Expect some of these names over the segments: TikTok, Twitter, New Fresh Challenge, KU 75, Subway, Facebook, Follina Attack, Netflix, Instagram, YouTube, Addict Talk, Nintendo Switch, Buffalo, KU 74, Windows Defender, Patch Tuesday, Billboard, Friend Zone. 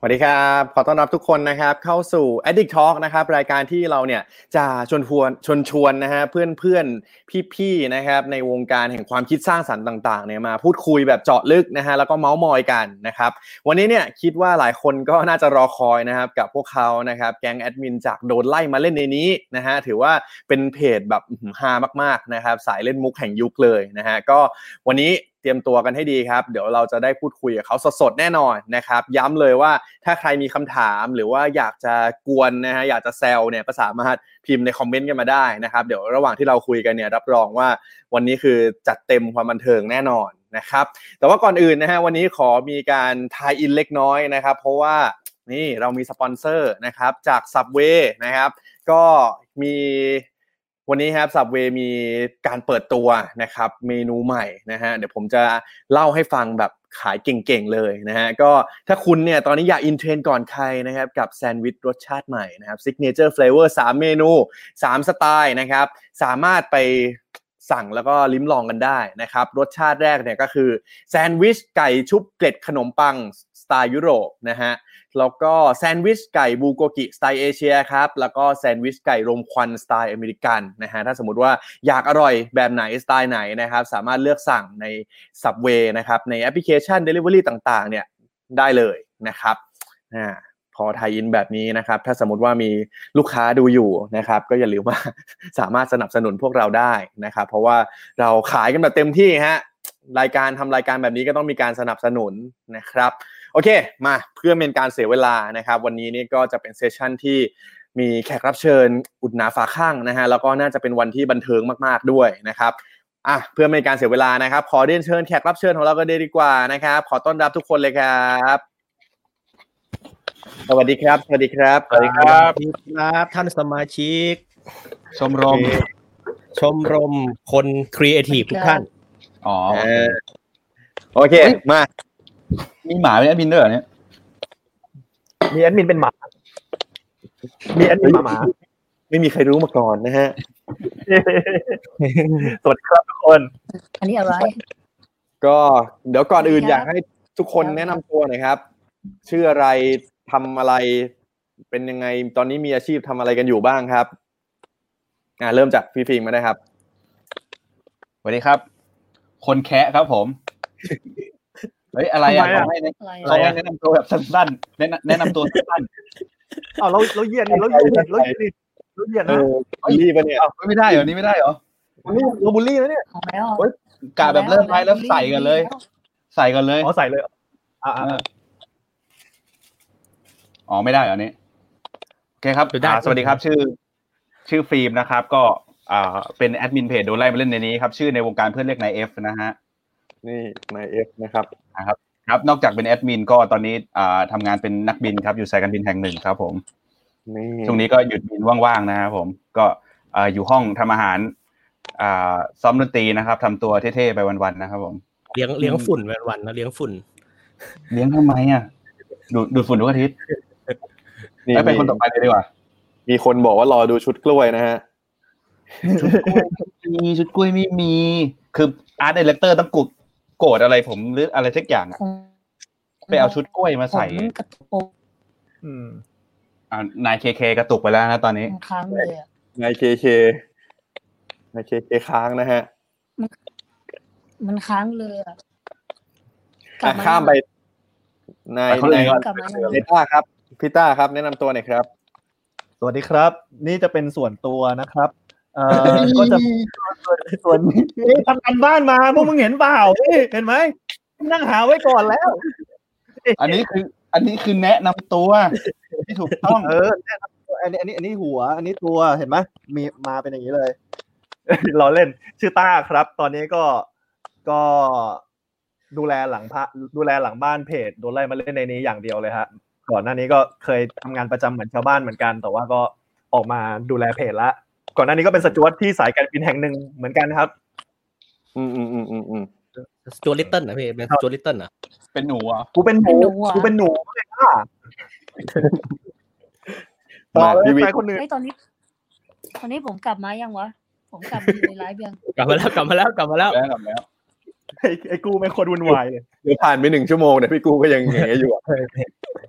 สวัสดีครับขอต้อนรับทุกคนนะครับเข้าสู่ Addict Talk นะครับรายการที่เราเนี่ยจะชวนนะฮะเพื่อนๆพี่ๆนะครับในวงการแห่งความคิดสร้างสรรค์ต่างๆเนี่ยมาพูดคุยแบบเจาะลึกนะฮะแล้วก็เม้ามอยกันนะครับวันนี้เนี่ยคิดว่าหลายคนก็น่าจะรอคอยนะครับกับพวกเขานะครับแก๊งแอดมินจากโดนไล่มาเล่นในนี้นะฮะถือว่าเป็นเพจแบบฮามากๆนะครับสายเล่นมุกแห่งยุคเลยนะฮะก็วันนี้เตรียมตัวกันให้ดีครับเดี๋ยวเราจะได้พูดคุยกับเขาสดๆแน่นอนนะครับย้ำเลยว่าถ้าใครมีคำถามหรือว่าอยากจะกวนนะฮะอยากจะแซวเนี่ยก็สามารถพิมพ์ในคอมเมนต์กันมาได้นะครับเดี๋ยวระหว่างที่เราคุยกันเนี่ยรับรองว่าวันนี้คือจัดเต็มความบันเทิงแน่นอนนะครับแต่ว่าก่อนอื่นนะฮะวันนี้ขอมีการทายอินเล็กน้อยนะครับเพราะว่านี่เรามีสปอนเซอร์นะครับจาก Subway นะครับก็มีวันนี้ครับ Subway มีการเปิดตัวนะครับเมนูใหม่นะฮะเดี๋ยวผมจะเล่าให้ฟังแบบขายเก่งๆเลยนะฮะก็ถ้าคุณเนี่ยตอนนี้อยากอินเทรนด์ก่อนใครนะครับกับแซนด์วิชรสชาติใหม่นะครับซิกเนเจอร์เฟลเวอร์3เมนู3สไตล์นะครับสามารถไปสั่งแล้วก็ลิ้มลองกันได้นะครับรสชาติแรกเนี่ยก็คือแซนด์วิชไก่ชุบเกล็ดขนมปังสไตล์ยุโรปนะฮะแล้วก็แซนด์วิชไก่บูโกกิสไตล์เอเชียครับแล้วก็แซนด์วิชไก่รมควันสไตล์อเมริกันนะฮะถ้าสมมุติว่าอยากอร่อยแบบไหนสไตล์ไหนนะครับสามารถเลือกสั่งใน Subway นะครับในแอปพลิเคชัน Delivery ต่างๆเนี่ยได้เลยนะครับพอไทยอินแบบนี้นะครับถ้าสมมุติว่ามีลูกค้าดูอยู่นะครับก็อย่าลืมว่าสามารถสนับสนุนพวกเราได้นะครับเพราะว่าเราขายกันแบบเต็มที่ฮะรายการทำรายการแบบนี้ก็ต้องมีการสนับสนุนนะครับโอเคมาเพื่อเป็นการเสียเวลานะครับวันนี้นี่ก็จะเป็นเซสชั่นที่มีแขกรับเชิญอุดหนาฝาข้างนะฮะแล้วก็น่าจะเป็นวันที่บันเทิงมากๆด้วยนะครับเพื่อเป็นการเสียเวลานะครับขอเรียนเชิญแขกรับเชิญของเราก็ได้ดีกว่านะครับขอต้อนรับทุกคนเลยครับสวัสดีครับสวัสดีครับสวัสดีครับท่านสมาชิกชมรมคนครีเอทีฟทุกท่านอ๋อโอเคมามีหมาเป็นแอดมินด้วยเหรอเนี่ยมีแอดมินเป็นหมามีแอดมินหมาไม่มีใครรู้มาก่อนนะฮะสวัสดีครับทุกคนอันนี้อะไรก็เดี๋ยวก่อนอื่นอยากให้ทุกคนแนะนำตัวหน่อยครับชื่ออะไรทำอะไรเป็นยังไงตอนนี้มีอาชีพทำอะไรกันอยู่บ้างครับเริ่มจากพี่ฟิล์มมาได้ครับสวัสดีครับคนแคะครับผมเฮ้ยอะไรอ่ะขอให้แนะนำตัวแบบสั้นๆแนะนำตัวสั้นๆเราเยียนนี่เราเยียนนะบูลลี่ป่ะเนี่ยไม่ได้เหรอนี่ไม่ได้เหรอเราบูลลี่นะเนี่ยโอ๊ยกะแบบเริ่มไลฟ์แล้วใส่กันเลยอ๋อใส่เลยอ๋อไม่ได้เหรอนี่โอเคครับสวัสดีครับชื่อฟิล์มนะครับก็เป็นแอดมินเพจโดนไล่มาเล่นในนี้ครับชื่อในวงการเพื่อนเรียกนาย F นะฮะนี่นาย F นะครับครับนอกจากเป็นแอดมินก็ตอนนี้ทำงานเป็นนักบินครับอยู่สายการบินแห่งหนึ่งครับผมนี่ช่วงนี้ก็หยุดบินว่างๆนะครับผมก็อยู่ห้องทำอาหารซ้อมดนตรีนะครับทำตัวเท่ๆไปวันๆนะครับผมเลี้ยงฝุ่นวันๆนะเลี้ยงฝุ่นเลี้ยงทำไมอ่ะดูดฝุ่นทุกอาทิตย์นี่ไปคนต่อไปเลยดีกว่ามีคนบอกว่ารอดูชุดกล้วยนะฮะชุดกล้วยไม่มีคืออาร์ตไดเรคเตอร์ต้องโกรธอะไรผมหรืออะไรสักอย่างอ่ะไปเอาชุดกล้วยมาใส่กระตุกนาย KK กระตุกไปแล้วนะตอนนี้ค้างเลยอ่ะนาย KK ค้างนะฮะมันค้างเลยอ่ะข้ามไปนายพี่ต้าครับแนะนำตัวหน่อยครับสวัสดีครับนี่จะเป็นส่วนตัวนะครับก็จะส่วนนี้ทำการบ้านมาพวกมึงเห็นเปล่าเห็นไหมนั่งหาไว้ก่อนแล้วอันนี้คือแนะนำตัวที่ถูกต้องอันนี้หัวอันนี้ตัวเห็นไหมมีมาเป็นอย่างนี้เลยเราเล่นชื่อต้าครับตอนนี้ก็ดูแลหลังบ้านเพจโดนไล่มาเล่นในนี้อย่างเดียวเลยฮะก่อนหน้านี้ก็เคยทำงานประจำเหมือนชาวบ้านเหมือนกันแต่ว่าก็ออกมาดูแลเพจละก่อนหน้านี้ก็เป็นสจ๊วตที่สายการบินแห่งหนึ่งเหมือนกันครับ จอร์ลิตเติ้ลนะพี่เป็นจอร์ลิตเติ้ลนะเป็นหนูอ่ะกูเป็นหนูกูเป็นหนูเลยค่ะต่อเลยไปคนนึงตอนนี้ผมกลับมายังวะผมกลับมาอยู่ในไลฟ์ยังกลับมาแล้วไอ้กูเป็นคนวุ่นวายเลยเดี๋ยวผ่านไป1ชั่วโมงเนี่ยพี่กูก็ยังแหงอยู่อ่ะ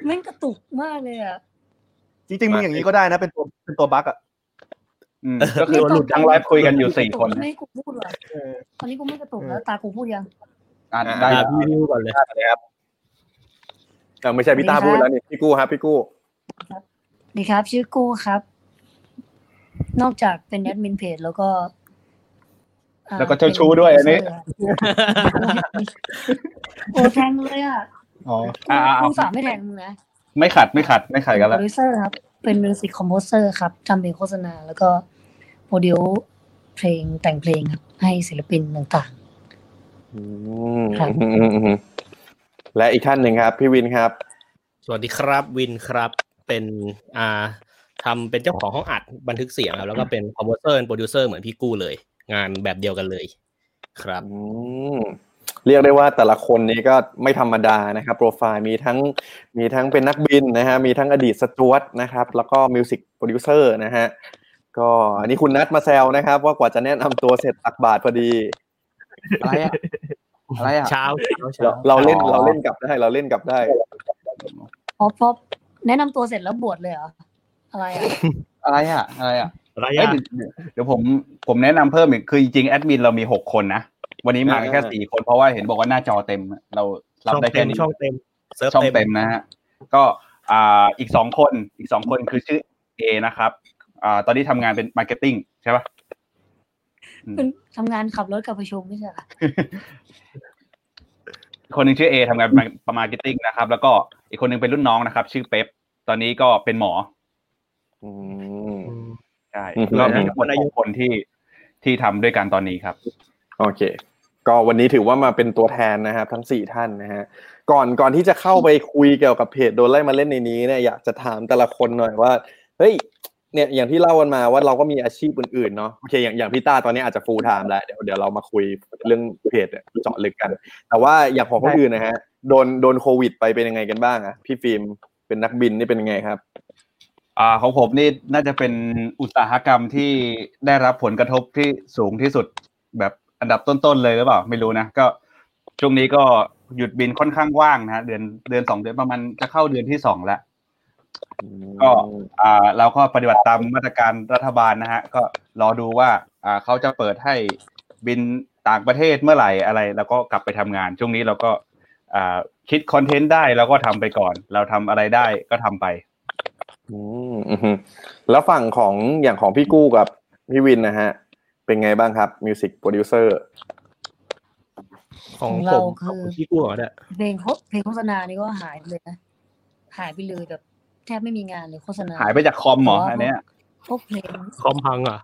แม่งกระตุกมากเลยอ่ะจริงๆมึงอย่างนี้ก็ได้นะเป็นตัวบั๊กอ่ะก็คือหลุดทั้งไลฟ์คุยกันอยู่4คนไม่กูพูดหรอกตอนนี้กูไม่กระตุกแล้วตากูพูดยังได้พี่นิวก่อนเลยครับไม่ใช่พี่ตาพูดแล้วนี่พี่กู้ครับพี่กู้นี่ครับชื่อกู้ครับนอกจากเป็นแอดมินเพจแล้วก็เจ้าชู้ด้วยอันนี้โอ้แทงเลยอ่ะอ๋อกู้สามไม่แทงมึงนะไม่ขัดกันแล้วโปรดิวเซอร์ครับเป็นมิวสิคคอมโพเซอร์ครับทำเพลงโฆษณาแล้วก็โปรดิวเพลงแต่งเพลงครับให้ศิลปินต่างๆและอีกท่านหนึ่งครับพี่วินครับสวัสดีครับวินครับเป็นทำเป็นเจ้าของห้องอัดบันทึกเสียงครับแล้วก็เป็นคอมโพเซอร์โปรดิวเซอร์เหมือนพี่กู้เลยงานแบบเดียวกันเลยครับเรียกได้ว่าแต่ละคนนี้ก็ไม่ธรรมดานะครับโปรไฟล์มีทั้งเป็นนักบินนะฮะมีทั้งอดีตสจ๊วตนะครับแล้วก็มิวสิกโปรดิวเซอร์นะฮะก็อันนี้คุณนัทมาแซวนะครับว่ากว่าจะแนะนำตัวเสร็จตักบาทพอดีอะไรอ่ะเช้าเราเล่นกลับได้อ๋อพอแนะนำตัวเสร็จแล้วบวชเลยเหรออะไรอ่ะเดี๋ยวผมแนะนำเพิ่มอีกคือจริงๆแอดมินเรามี6คนนะวันนี้มาแค่4คนเพราะว่าเห็นบอกว่าหน้าจอเต็มเรารับได้แค่ช่องเต็มนะฮะก็อีก2คนคือชื่อ A นะครับตอนนี้ทำงานเป็น marketing ใช่ป่ะเป็นทำงานขับรถกับประชุมไม่ใช่เหรอคนนึงชื่อ A ทำงานเป็น marketing นะครับแล้วก็อีกคนนึงเป็นรุ่นน้องนะครับชื่อเป๊ปตอนนี้ก็เป็นหมอใช่ก็มีทั้งหมด6คนที่ทำด้วยกันตอนนี้ครับโอเคก็วันนี้ถือว่ามาเป็นตัวแทนนะครับทั้ง4ท่านนะฮะก่อนที่จะเข้าไปคุยเกี่ยวกับเพจโดนไล่มาเล่นในนี้เนี่ยอยากจะถามแต่ละคนหน่อยว่าเฮ้ยเนี่ยอย่างที่เล่ากันมาว่าเราก็มีอาชีพอื่นๆเนาะโอเคอย่างพี่ต้าตอนนี้อาจจะฟูลไทม์แล้วเดี๋ยวเรามาคุยเรื่องเพจเจาะลึกกันแต่ว่าอย่างของคนอื่นนะฮะโดนโควิดไปเป็นยังไงกันบ้างอ่ะพี่ฟิล์มเป็นนักบินนี่เป็นยังไงครับของผมนี่น่าจะเป็นอุตสาหกรรมที่ได้รับผลกระทบที่สูงที่สุดแบบอันดับต้นๆเลยหรือเปล่าไม่รู้นะก็ช่วงนี้ก็หยุดบินค่อนข้างว่างนะเดือน2เดือนประมาณจะเข้าเดือนที่2แล้วก็เราก็ปฏิบัติตามมาตรการรัฐบาลนะฮะก็รอดูว่าเขาจะเปิดให้บินต่างประเทศเมื่อไหร่อะไรแล้วก็กลับไปทำงานช่วงนี้เราก็คิดคอนเทนต์ได้เราก็ทำไปก่อนเราทำอะไรได้ก็ทำไปแล้วฝั่งของอย่างของพี่กู้กับพี่วินนะฮะเป็นไงบ้างครับมิวสิกโปรดิวเซอร์ของผมคือพี่กู้เหรอเนี่ยเพลงโฆษณานี่ก็หายเลยนะหายไปเลยแบบแทบไม่มีงานเลยโฆษณาหายไปจากคอมเหรออันเนี้ยพวกเพลงคอมพังเหรอ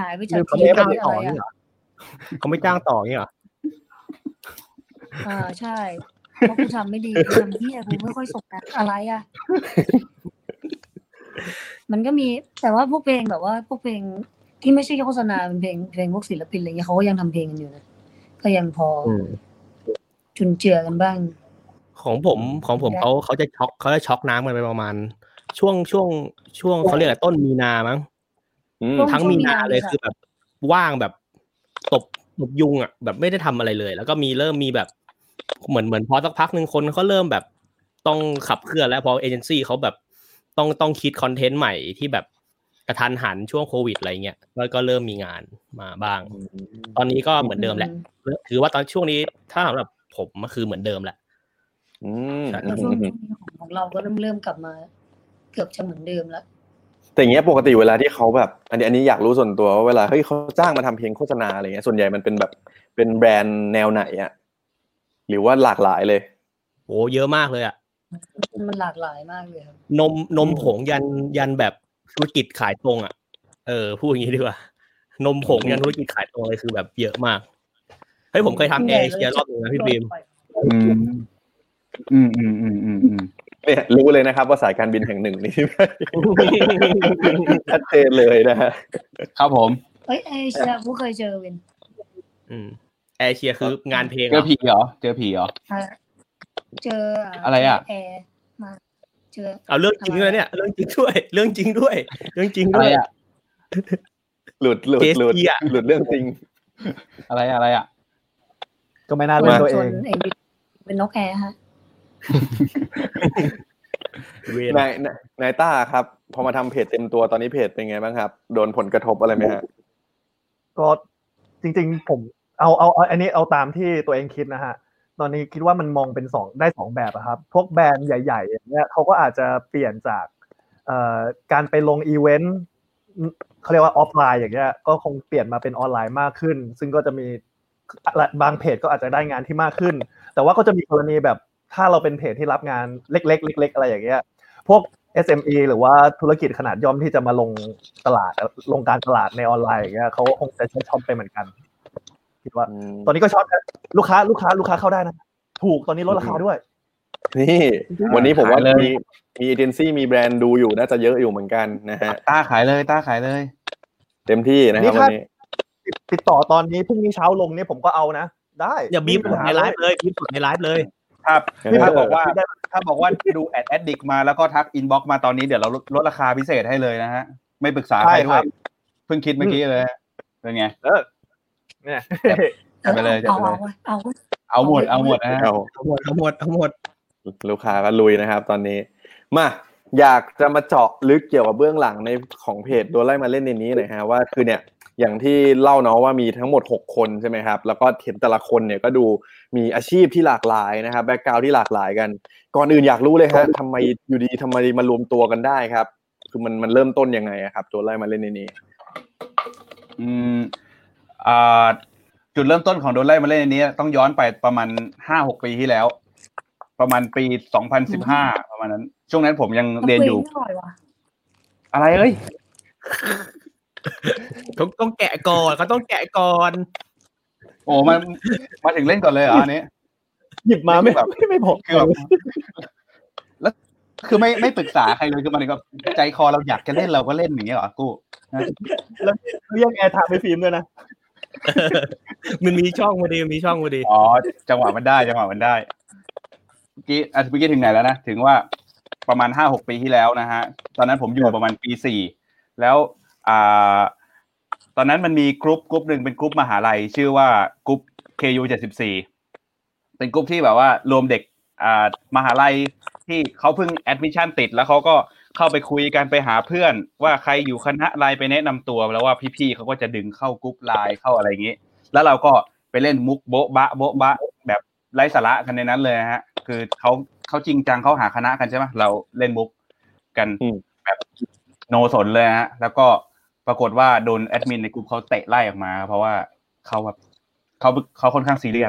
หายไปจากคอมไม่ได้ต่อนี่เหรอเขาไม่จ้างต่อนี่เหรอใช่เพราะกูทำไม่ดีทำเหี้ยกูไม่ค่อยสบกันอะไรอ่ะมันก็มีแต่ว่าพวกเพลงแบบว่าพวกเพลงที่ไม่ใช่โฆษณาเป็นเพลงพวกศิลปินอะไรเงี้ยเขาก็ยังทำเพลงกันอยู่นะก็ยังพอจุนเจือกันบ้างของผมเขาจะช็อกน้ำกันไปประมาณช่วงเขาเรียกอะไรต้นมีนามั้งทั้งมีนาเลยคือแบบว่างแบบตบยุงอ่ะแบบไม่ได้ทำอะไรเลยแล้วก็มีเริ่มมีแบบเหมือนพอสักพักนึงคนเขาเริ่มแบบต้องขับเคลื่อนแล้วพอเอเจนซี่เขาแบบต้องคิดคอนเทนต์ใหม่ที่แบบกระทันหันช่วงโควิดอะไรเงี้ยแล้วก็เริ่มมีงานมาบ้างตอนนี้ก็เหมือนเดิมแหละถือว่าตอนช่วงนี้ถ้าสำหรับผมก็คือเหมือนเดิมแหละช่วงนี้ของเราก็เริ่มกลับมาเกือบจะเหมือนเดิมแล้วแต่อย่างเงี้ยปกติเวลาที่เขาแบบอันนี้อยากรู้ส่วนตัวว่าเวลาเฮ้ยเขาจ้างมาทำเพลงโฆษณาอะไรเงี้ยส่วนใหญ่มันเป็นแบบเป็นแบรนด์แนวไหนอ่ะหรือว่าหลากหลายเลยโอ้เยอะมากเลยอ่ะมันหลากหลายมากเลยครับนมผงยันแบบธุรกิจขายตรงอ่ะพูดอย่างนี้ดีกว่านมผงยันธุรกิจขายตรงเลยคือแบบเยอะมากเฮ้ยผมเคยทำแอร์เอเชียรอบนึงนะพี่บีมเนี่ยรู้เลยนะครับว่าสายการบินแห่งหนึ่งนี่ชัดเจนเลยนะฮะครับผมเฮ้ยเอเชียผมเคยเจอวิน แอร์เชียร์คืองานเพลงเจอผีเหรอเจอผีเหรอเจออะไรอ่ะแอร์มาเจอเอาเรื่องจริงด้วยเนี่ยเรื่องจริงด้วยเรื่องจริงด้วยเรื่องจริงด้วยอ่ะหลุดเรื่องจริงอะไรอ่ะก็ไม่น่าเล่นตัวเองเป็นนกแอร์ฮะนายต้าครับพอมาทำเพจเต็มตัวตอนนี้เพจเป็นไงบ้างครับโดนผลกระทบอะไรไหมฮะก็จริงๆผมเอาอันนี้เอาตามที่ตัวเองคิดนะฮะตอนนี้คิดว่ามันมองเป็น2ได้2แบบอะครับพวกแบรนด์ใหญ่ๆอย่างเงี้ยเขาก็อาจจะเปลี่ยนจากการไปลงอีเวนต์เขาเรียกว่าออฟไลน์อย่างเงี้ยก็คงเปลี่ยนมาเป็นออนไลน์มากขึ้นซึ่งก็จะมีบางเพจก็อาจจะได้งานที่มากขึ้นแต่ว่าก็จะมีกรณีแบบถ้าเราเป็นเพจที่รับงานเล็กๆเล็กๆอะไรอย่างเงี้ยพวก SME หรือว่าธุรกิจขนาดย่อมที่จะมาลงตลาดลงการตลาดในออนไลน์อย่างเงี้ยเขาคงจะช็อตไปเหมือนกันคิดว่าตอนนี้ก็ช็อตนะลูกค้าเข้าได้นะถูกตอนนี้ลดราคาด้วยนี่วันนี้ผมว่ามีเอเจนซี่มีแบรนด์ดูอยู่น่าจะเยอะอยู่เหมือนกันนะฮะต้าขายเลยเต็มที่นะครับวันนี้ติดต่อตอนนี้พรุ่งนี้เช้าลงเนี่ยผมก็เอานะได้อย่าบีบผมในไลฟ์เลยบีบผมในไลฟ์เลยครับถ้าบอกว่าดูแอดAddictมาแล้วก็ทักอินบ็อกซ์มาตอนนี้เดี๋ยวเราลดราคาพิเศษให้เลยนะฮะไม่ปรึกษาใครด้วยเพิ่งคิดเมื่อกี้เลยเป็นไงเนี่ยเอาหมดลูกค้าก็ลุยนะครับตอนนี้มาอยากจะมาเจาะลึกเกี่ยวกับเบื้องหลังในของเพจโดนไล่มาเล่นในนี้หน่อยฮะว่าคือเนี่ยอย่างที่เล่าเนาะว่ามีทั้งหมด6คนใช่ไหมครับแล้วก็เห็นแต่ละคนเนี่ยก็ดูมีอาชีพที่หลากหลายนะครับแบ็คกราวด์ที่หลากหลายกันก่อนอื่นอยากรู้เลยฮะทำไมมารวมตัวกันได้ครับคือมันเริ่มต้นยังไงครับโดนไล่มาเล่นในนี้จุดเริ่มต้นของโดนไล่มาเล่นในนี้ต้องย้อนไปประมาณ 5-6 ปีที่แล้วประมาณปี2015ประมาณนั้นช่วงนั้นผมยังเรียนอยู่อะไรเอ้ยต้องแกะก่อนเขาต้องแกะก่อนโอ้มันมาถึงเล่นก่อนเลยเหรออันนี้หยิบมาไม่แบบไม่บอกคือแบบแล้วคือไม่ปรึกษาใครเลยคือมันแบบใจคอเราอยากจะเล่นเราก็เล่นอย่างเงี้ยเหรอกูแล้วเรียกแอร์ถามไปฟิล์มด้วยนะมันมีช่องพอดีมีช่องพอดีอ๋อจังหวะมันได้เมื่อกี้ถึงไหนแล้วนะถึงว่าประมาณ 5-6 ปีที่แล้วนะฮะตอนนั้นผมอยู่ประมาณปี4แล้วตอนนั้นมันมีกรุ๊ปนึงเป็นกรุ๊ปมหาลัยชื่อว่ากรุ๊ป KU 74เป็นกรุ๊ปที่แบบว่ารวมเด็กมหาลัยที่เขาเพิ่งแอดมิชชั่นติดแล้วเขาก็เข้าไปคุยกันไปหาเพื่อนว่าใครอยู่คณะอะไรไปแนะนำตัวแล้วว่าพี่ๆเขาก็จะดึงเข้ากรุ๊ปไลน์เข้าอะไรอย่างนี้แล้วเราก็ไปเล่นมุกโบ๊ะบะแบบไร้สาระกันในนั้นเลยฮะคือเขาจริงจังเขาหาคณะกันใช่ไหมเราเล่นมุกกันแบบโนสนเลยฮะแล้วก็ปรากฏว่าโดนแอดมินในกลุ่มเขาเตะไล่ออกมาเพราะว่าเขาแบบเขาค่อนข้างซีเรีย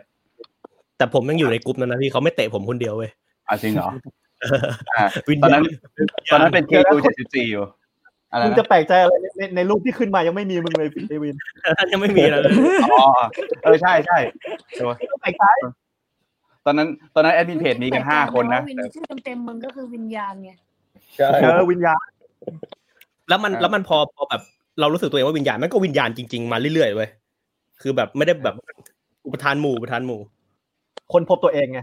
สแต่ผมยังอยู่ในกลุ่มนั้นนะพี่เขาไม่เตะผมคนเดียวเว้ยจริงเหรอตอนนั้นเป็น KU 74อยู่มึงจะแปลกใจอะไรในรูปที่ขึ้นมายังไม่มีมึงเลยพี่วินยังไม่มีเลยอ๋อใช่ใช่แปลกใจตอนนั้นแอดมินเพจมีกัน5คนนะชื่อเต็มๆมึงก็คือวิญญาณไงใช่วิญญาณแล้วมันพอแบบเรารู้สึกตัวเองว่าวิญญาณมันก็วิญญาณจริงๆมาเรื่อยๆเว้ยคือแบบไม่ได้แบบอุปทานหมู่คนพบตัวเองไง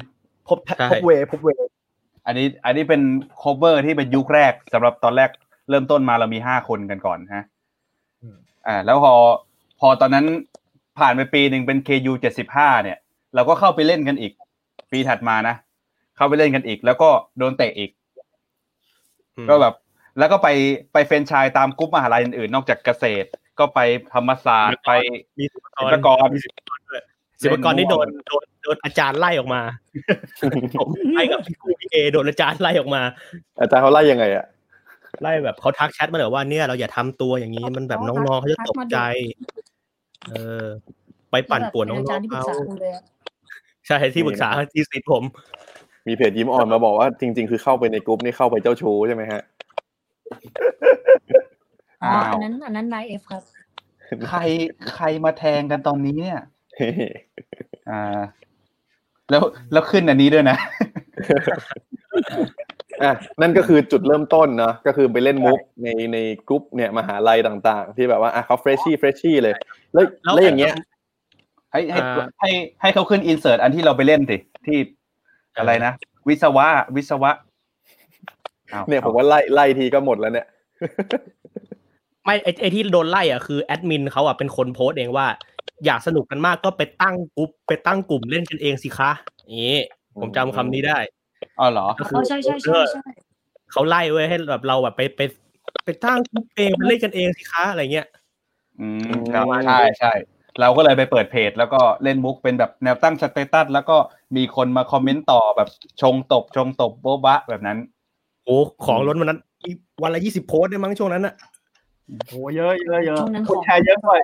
พบเวอันนี้เป็นโคเวอร์ที่เป็นยุคแรกสำหรับตอนแรกเริ่มต้นมาเรามี5คนกันก่อนฮะแล้วพอตอนนั้นผ่านไปปีนึงเป็น KU 75เนี่ยเราก็เข้าไปเล่นกันอีกปีถัดมานะเข้าไปเล่นกันอีกแล้วก็โดนเตะอีกก็แบบแล้วก็ไปเฟรนไชส์ตามกลุ่มมหาลัยอื่นๆนอกจากเกษตรก็ไปธรรมศาสตร์ไปมีศิลปากรด้วยศิลปากรนี่โดนอาจารย์ไล่ออกมาผมไล่กับพี่ครูพี่เอโดนอาจารย์ไล่ออกมาอาจารย์เขาไล่ยังไงอะไล่แบบเขาทักแชทมาเลยว่าเนี่ยเราอย่าทำตัวอย่างนี้มันแบบน้องๆเขาจะตกใจไปปั่นป่วนน้องๆเขาใช่ที่ปรึกษาที่สิทธิ์ผมมีเพจยิ้มอ่อนมาบอกว่าจริงๆคือเข้าไปในกลุ่มนี่เข้าไปเจ้าชู้ใช่ไหมฮะอันนั้นนายเอฟครับใครมาแทงกันตอนนี้เนี่ยแล้วขึ้นอันนี้ด้วยนะนั่นก็คือจุดเริ่มต้นเนาะก็คือไปเล่นมุกในกลุ่มเนี่ยมหาลัยต่างๆที่แบบว่าเขาเฟรชชี่เลยแล้วอย่างเงี้ย ให้เขาขึ้นอินเสิร์ตอันที่เราไปเล่นสิที่อะไรนะวิศวะเนี่ยผมว่าไล่ทีก็หมดแล้วเนี่ยไม่ไอ้ที่โดนไล่อ่ะคือแอดมินเขาอ่ะเป็นคนโพสต์เองว่าอยากสนุกกันมากก็ไปตั้งกลุ่มเล่นกันเองสิคะนี่ผมจำคำนี้ได้อ๋อเหรอใช่ๆๆเขาไล่ไว้ให้แบบเราแบบไปตั้งกลุ่มเองเล่นกันเองสิคะอะไรเงี้ยใช่ใช่เราก็เลยไปเปิดเพจแล้วก็เล่นมุกเป็นแบบแนวตั้งสเตตัสแล้วก็มีคนมาคอมเมนต์ต่อแบบชงตบโบ๊ะบะแบบนั้นโอ้ของล้นวันนั้นวันละ20โพสต์ได้มั้งช่วงนั้นน่ะโหเยอะคนแชร์เยอะด้วย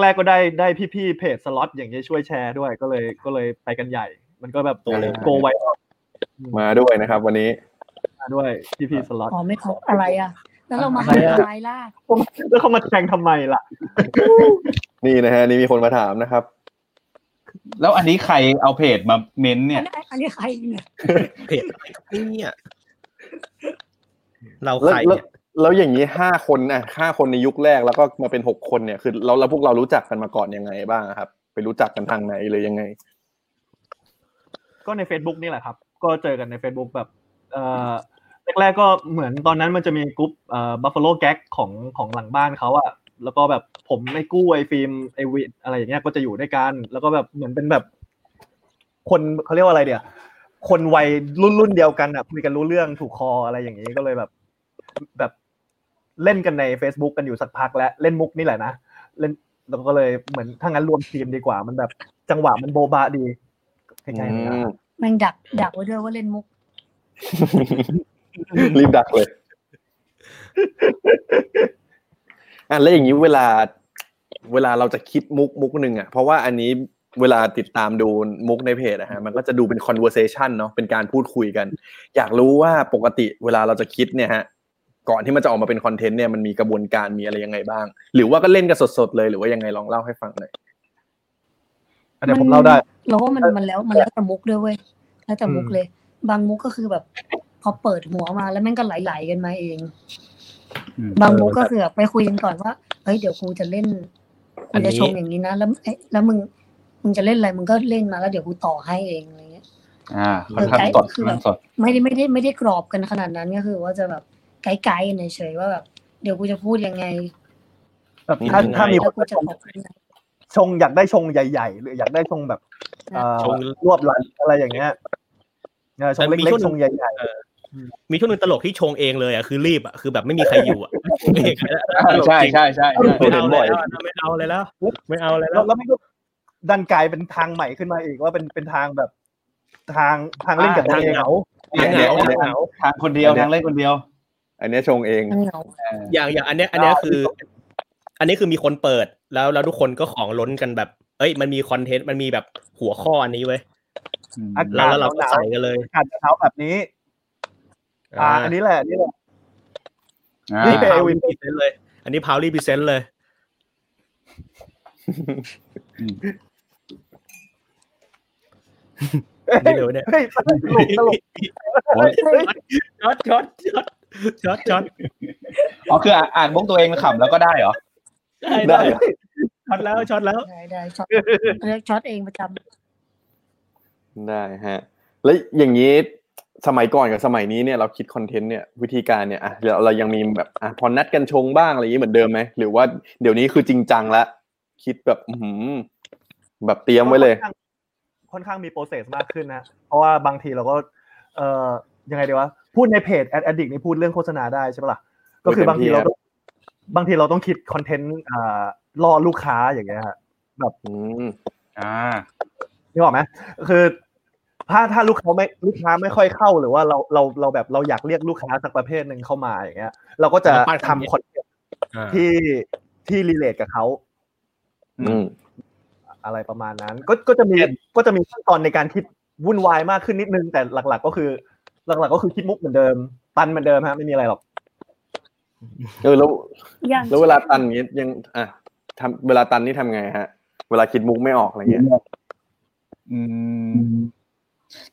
แรกๆก็ได้พี่ๆเพจสล็อตอย่างเงี้ยช่วยแชร์ด้วยก็เลยไปกันใหญ่มันก็แบบตัวโกไวมาด้วยนะครับวันนี้มาด้วยพี่ๆสล็อตอ๋อไม่ครบอะไรอ่ะแล้วเรามาหาอะไรล่ะแล้วเขามาแทงทำไมล่ะนี่นะฮะนี่มีคนมาถามนะครับแล้วอันนี้ใครเอาเพจมาเม้นเนี่ยอันนี้ใครเนี่ยเพจเนี่ยเราใครเนี่ยแล้วอย่างนี้5คนน่ะ5คนในยุคแรกแล้วก็มาเป็น6คนเนี่ยคือเราพวกเรารู้จักกันมาก่อนยังไงบ้างครับไปรู้จักกันทางไหนเลยยังไงก็ใน Facebook นี่แหละครับก็เจอกันใน Facebook แบบแรกๆก็เหมือนตอนนั้นมันจะมีกลุ่มBuffalo Gag ของหลังบ้านเขาอ่ะแล้วก็แบบผมไอ้กู้ไอ้ฟิล์มไอ้วิทอะไรอย่างเงี้ยก็จะอยู่ด้วยกันแล้วก็แบบเหมือนเป็นแบบคนเขาเรียกว่าอะไรเดี๋ยวคนวัยรุ่นเดียวกันอ่ะคุยกันรู้เรื่องถูกคออะไรอย่างงี้ก็เลยแบบเล่นกันใน Facebook กันอยู่สักพักแล้วเล่นมุกนี่แหละนะเล่นแล้วก็เลยเหมือนถ้างั้นรวมทีมดีกว่ามันแบบจังหวะมันโบบะดีใช่ๆนะครับแม่งดักไว้ด้วยว่าเล่นมุกรีบดักเลยแล้วอย่างนี้เวลาเราจะคิดมุกนึงอ่ะเพราะว่าอันนี้เวลาติดตามดูมุกในเพจนะฮะมันก็จะดูเป็น conversation เนาะเป็นการพูดคุยกันอยากรู้ว่าปกติเวลาเราจะคิดเนี่ยฮะก่อนที่มันจะออกมาเป็นคอนเทนต์เนี่ยมันมีกระบวนการมีอะไรยังไงบ้างหรือว่าก็เล่นกันสดๆเลยหรือว่ายังไงลองเล่าให้ฟังหน่อยเดี๋ยวผมเล่าได้เราว่ามันแล้วแต่มุกด้วยเว้ยแล้วแต่มุกเลยบางมุกก็คือแบบพอเปิดหัวมาแล้วแม่งก็ไหลๆกันมาเองบางมุกก็คือไปคุยกันก่อนว่าเฮ้ยเดี๋ยวกูจะเล่นกูจะชมอย่างนี้นะแล้วมึงจะเล่นอะไรมึงก็เล่นมาแล้วเดี๋ยวกูต่อให้เองอะไรเงี้ยคือแบบไม่ได้กรอบกันขนาดนั้นก็คือว่าจะแบบไกลๆเฉยๆว่าแบบเดี๋ยวกูจะพูดยังไงแบบถ้ามีคนชงอยากได้ชงใหญ่ๆหรืออยากได้ชงแบบรวบรัดอะไรอย่างเงี้ยชงเล็กๆชงใหญ่ๆมีช่วงนึงตลกที่ชงเองเลยอ่ะคือรีบอ่ะคือแบบไม่มีใครอยู่อ่ะใช่ไม่เอาเลยแล้วแล้วมันก็ดันกลายเป็นทางใหม่ขึ้นมาอีกว่าเป็นทางแบบทางเล่นกับตัวเองทางคนเดียวทางเล่นคนเดียวอันนี้ชงเองอย่างอันนี้คืออันนี้คือมีคนเปิดแล้วทุกคนก็ของล้นกันแบบเอ้ยมันมีคอนเทนต์มันมีแบบหัวข้ออันนี้เว้ยแล้วเราใส่กันเลยอากาศหนาวแบบนี้อันนี้แหละนี่แหละนี่เป็น AV พรีเซนต์เลยอันนี้พาวลี่พรีเซนต์เลยไม่เร็วเนี่ยตลกช็อตอ๋อคืออ่านมุกตัวเองแล้วขำแล้วก็ได้เหรอได้ช็อตแล้วได้ช็อตเลือกช็อตเองประจำได้ฮะแล้วอย่างนี้สมัยก่อนกับสมัยนี้เนี่ยเราคิดคอนเทนต์เนี่ยวิธีการเนี่ยอ่ะเรายังมีแบบอ่ะพอนัดกันชงบ้างอะไรอย่างนี้เหมือนเดิมไหมหรือว่าเดี๋ยวนี้คือจริงจังละคิดแบบแบบเตรียมไว้เลยค่อนข้างมีโปรเซสมากขึ้นนะเพราะว่าบางทีเราก็ยังไงดีวะพูดในเพจ Addict นี่พูดเรื่องโฆษณาได้ใช่ป่ะล่ะก็คือบางทีเราต้องคิดคอนเทนต์ล่อลูกค้าอย่างเงี้ยฮะแบบนี่ออกมั้ยคือถ้าลูกค้าไม่ค่อยเข้าหรือว่าเราแบบเราอยากเรียกลูกค้าสักประเภทนึงเข้ามาอย่างเงี้ยเราก็จะทำคอนเทนต์ที่รีเลทกับเขาอะไรประมาณนั้นก็จะมีขั้นตอนในการคิดวุ่นวายมากขึ้นนิดนึงแต่หลักๆก็คือคิดมุกเหมือนเดิมตันเหมือนเดิมฮะไม่มีอะไรหรอกแล้วเวลาตันนี้ยังอ่ะทำเวลาตันนี่ทำไงฮะเวลาคิดมุกไม่ออกอะไรเงี้ย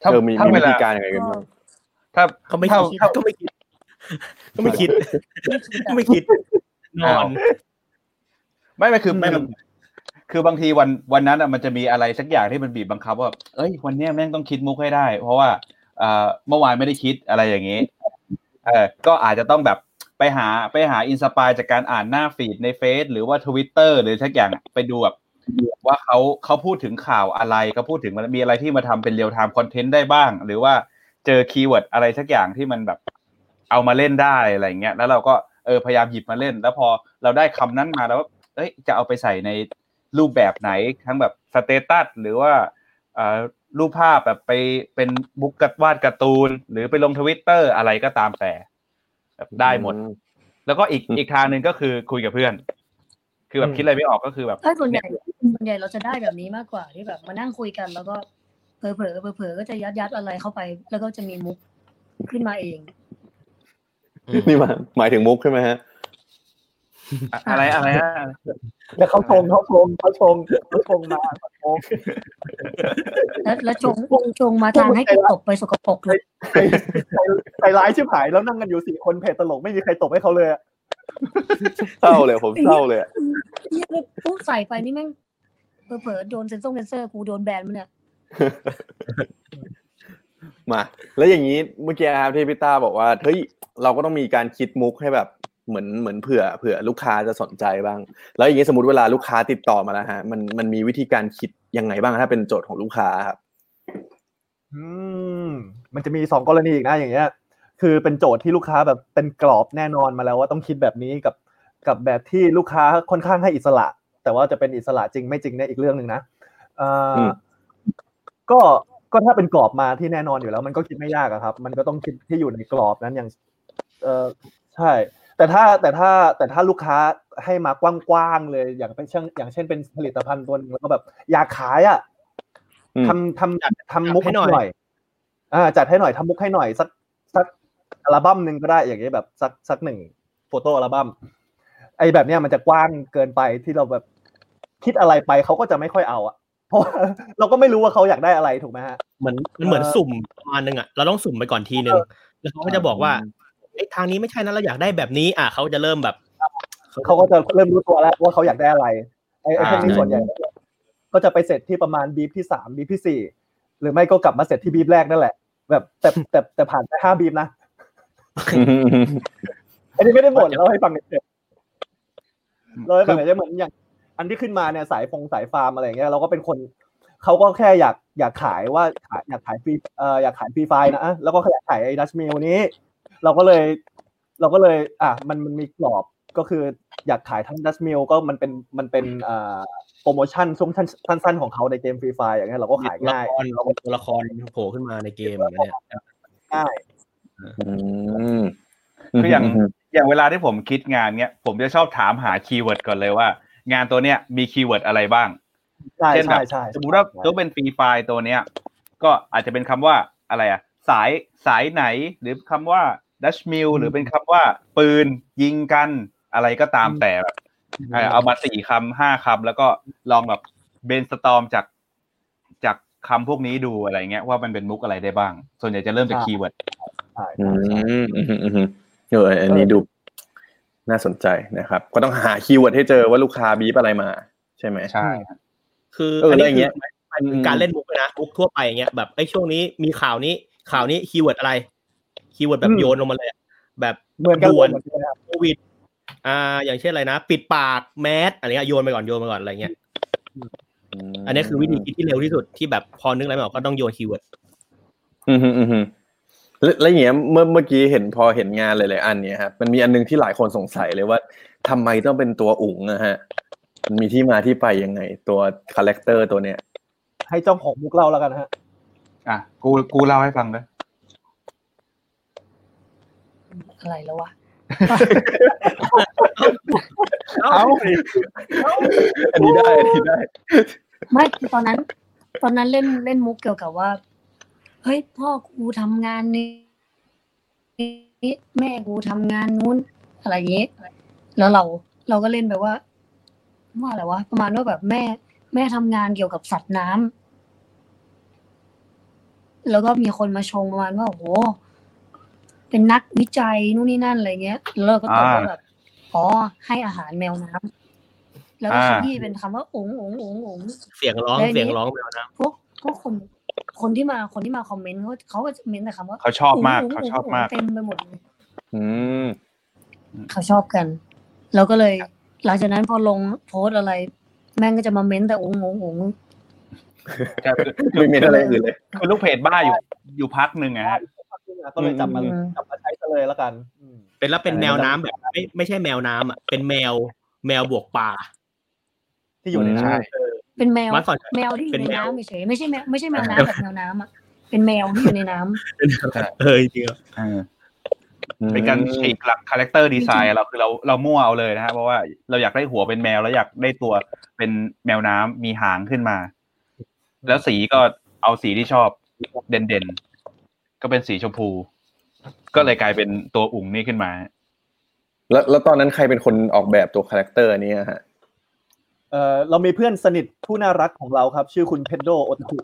ถ้ามีวิธีการยังไงกันบ้างถ้าเขาไม่คิดก็ไม่คิดนอนไม่คือ คือบางทีวันนั้นมันจะมีอะไรสักอย่างที่มันบีบบังคับว่าเอ้ยวันนี้แม่งต้องคิดมุกให้ได้เพราะว่าเมื่อวานไม่ได้คิดอะไรอย่างนี้ก็อาจจะต้องแบบไปหาอินสปายจากการอ่านหน้าฟีดในเฟซหรือว่า Twitter หรือสักอย่างไปดูแบบว่าเขาพูดถึงข่าวอะไรเขาพูดถึงมันมีอะไรที่มาทำเป็นเรียลไทม์คอนเทนต์ได้บ้างหรือว่าเจอคีย์เวิร์ดอะไรสักอย่างที่มันแบบเอามาเล่นได้อะไรอย่างเงี้ยแล้วเราก็พยายามหยิบมาเล่นแล้วพอเราได้คำนั้นมาแล้วเอ้ยจะเอาไปใส่ในรูปแบบไหนทั้งแบบสเตตัสหรือว่ารูปภาพแบบไปเป็นบุ๊กวาดการ์ตูนหรือไปลง Twitter อะไรก็ตามแต่ได้หมดแล้วก็อีกทางนึงก็คือคุยกับเพื่อนคือแบบคิดอะไรไม่ออกก็คือแบบส่วนใหญ่เราจะได้แบบนี้มากกว่าที่แบบมานั่งคุยกันแล้วก็เผลอก็จะยัดอะไรเข้าไปแล้วก็จะมีมุกขึ้นมาเองนี่หมายถึงมุกใช่ไหมฮะอะไรฮะแล้วเขาชงมาแล้วชงมาทางให้ตกไปสกปรกเลยใจร้ายชิบหายแล้วนั่งกันอยู่สี่คนเพจตลกไม่มีใครตกให้เขาเลยเศร้าเลยผมเศร้าเลยพูดใส่ไปนี่แม่งเผลอโดนเซนเซอร์กูโดนแบนมันเนี่ยมาแล้วอย่างนี้เมื่อกี้ครับที่พี่ต้าบอกว่าเฮ้ยเราก็ต้องมีการคิดมุกให้แบบเหมือนเผื่อลูกค้าจะสนใจบ้างแล้วอย่างนี้สมมุติเวลาลูกค้าติดต่อมาแล้วฮะมันมีวิธีการคิดยังไงบ้างถ้าเป็นโจทย์ของลูกค้าครับมันจะมี2กรณีอีกนะอย่างเงี้ยคือเป็นโจทย์ที่ลูกค้าแบบเป็นกรอบแน่นอนมาแล้วว่าต้องคิดแบบนี้กับแบบที่ลูกค้าค่อนข้างให้อิสระแต่ว่าจะเป็นอิสระจริงไม่จริงเนี่ยอีกเรื่องนึงนะก็ถ้าเป็นกรอบมาที่แน่นอนอยู่แล้วมันก็คิดไม่ยากอะครับมันก็ต้องคิดที่อยู่ในกรอบนั้นอย่างใช่แต่ถ้าลูกค้าให้มากว้างๆเลยอย่างเช่นเป็นผลิตภัณฑ์ตัวนึงแล้วก็แบบอยากขายอ่ะทำมุกให้หน่อยจัดให้หน่อยทำมุกให้หน่อยสักอัลบั้มนึงก็ได้อย่างเงี้ยแบบสัก1โฟโต้อัลบั้มไอ้แบบเนี้ยมันจะกว้างเกินไปที่เราแบบคิดอะไรไปเขาก็จะไม่ค่อยเอาอ่ะเพราะเราก็ไม่รู้ว่าเขาอยากได้อะไรถูกมั้ยฮะเหมือนสุ่มประมาณนึงอ่ะเราต้องสุ่มไปก่อนทีนึงแล้วเขาก็จะบอกว่าไอ้ทางนี้ไม่ใช่นะเราอยากได้แบบนี้อ่ะเขาจะเริ่มแบบเขาก็จะเริ่มรู้ตัวแล้วว่าเขาอยากได้อะไรไอ้พวกนี้ส่วนใหญ่ก็จะไปเสร็จที่ประมาณบีฟที่3บีฟที่4หรือไม่ก็กลับมาเสร็จที่บีฟแรกนั่นแหละแบบแต่ผ่านไป5บีฟนะอันนี้ไม่ได้บ่นเราให้ฟังเฉยๆเลยแบบเหมือนอย่างอันที่ขึ้นมาเนี่ยสายฟาร์มอะไรอย่างเงี้ยเราก็เป็นคนเขาก็แค่อยากขายว่าอยากขายฟรีอยากขายฟรีไฟนะแล้วก็อยากขายไอ้ดัชมิลนี้เราก็เลยมันมีกรอบก็คืออยากขายทั้งดัชมิลก็มันเป็นโปรโมชั่นช่วงสั้นๆของเขาในเกมฟรีไฟอย่างเงี้ยเราก็ขายง่ายเราเป็นตัวละครโผล่ขึ้นมาในเกมอย่างเงี้ยง่ายคืออย่างเวลาที่ผมคิดงานเนี้ยผมจะชอบถามหาคีย์เวิร์ดก่อนเลยว่างานตัวเนี้ยมีคีย์เวิร์ดอะไรบ้างเช่นแบบสมมุติว่าตัวเป็นฟรีไฟตัวเนี้ยก็อาจจะเป็นคำว่าอะไรอะสายไหนหรือคำว่าดัชมิลหรือเป็นคำว่าปืนยิงกันอะไรก็ตามแต่เอามา4คำ5คำแล้วก็ลองแบบเบรนสตอร์มจากคำพวกนี้ดูอะไรเงี้ยว่ามันเป็นมุกอะไรได้บ้างส่วนใหญ่จะเริ่มจากคีย์เวิร์ดอันนี้ดูน่าสนใจนะครับก็ต้องหาคีย์เวิร์ดให้เจอว่าลูกค้าบีบอะไรมาใช่ไหมใช่คืออะไรเงี้ยการเล่นมุกนะมุกทั่วไปเงี้ยแบบไอ้ช่วงนี้มีข่าวนี้คีย์เวิร์ดอะไรคีย์เวิร์ดแบบโยนลงมาเลยแบบด่วนโควิดอย่างเช่นอะไรนะปิดปากแมสอะไรเงี้ยโยนไปก่อนอะไรเงี้ยอันนี้คือวิธีคิดที่เร็วที่สุดที่แบบพอนึกอะไรไม่ออกก็ต้องโยนคีย์เวิร์ดแล้วอย่างเงี้ยเมื่อกี้เห็นพอเห็นงานหลายๆอันเนี่ยครับมันมีอันนึงที่หลายคนสงสัยเลยว่าทำไมต้องเป็นตัวอุ๋งนะฮะมันมีที่มาที่ไปยังไงตัวคาแรคเตอร์ตัวเนี้ยให้เจ้าของมุกเล่าแล้วกันฮะกูเล่าให้ฟังเลยอะไรแล้ววะอันนี้ได้ไม่ตอนนั้นเล่นมุกเกี่ยวกับว่าเฮ้ยพ่อกูทำงานนี้แม่กูทำงานนู้นอะไรอย่างนี้แล้วเราก็เล่นแบบว่าอะไรวะประมาณว่าแบบแม่ทำงานเกี่ยวกับสัตว์น้ำแล้วก็มีคนมาชงประมาณว่าโอ้โหเป็นนักวิจัยนู่นนี่นั่นอะไรเงี้ยแล้วก็ตอบว่าแบบอ๋อให้อาหารแมวน้ำ แล้วก็คำที่เป็นคำว่าโง่โง่โง่โง่เสียงร้องเสียงร้องแมวนะพวกคนที่มาคอมเมนต์เขาก็จะเม้นแต่คำว่าเขาชอบมากเขาชอบมากเต็มไปหมดเขาชอบกันแล้วก็เลยหลังจากนั้นพอลงโพสอะไรแม่งก็จะมาเม้นแต่โง่โง่โง่ไม่เม้นอะไรอื่นเลยคือลูกเพจบ้าอยู่พักนึงไงฮะก็เลยจับมาใช้กันเลยแล้วกันเป็นแล้วเป็นแมวน้ำแบบไม่ใช่แมวน้ำอ่ะเป็นแมวบวกปลาที่อยู่ในน้ำเป็นแมวที่อยู่ในน้ำเฉยไม่ใช่แมวน้ำแบบแมวน้ำอ่ะเป็นแมวที่อยู่ในน้ำจริงเป็นการฉีกหลักคาแรคเตอร์ดีไซน์เราคือเรามั่วเอาเลยนะฮะเพราะว่าเราอยากได้หัวเป็นแมวแล้วอยากได้ตัวเป็นแมวน้ำมีหางขึ้นมาแล้วสีก็เอาสีที่ชอบเด่นๆก็เป็นสีชมพูก็เลยกลายเป็นตัวอุ๋งนี่ขึ้นมาแล้วตอนนั้นใครเป็นคนออกแบบตัวคาแรคเตอร์นี้ฮะเรามีเพื่อนสนิทผู้น่ารักของเราครับชื่อคุณเพนโดโอตุ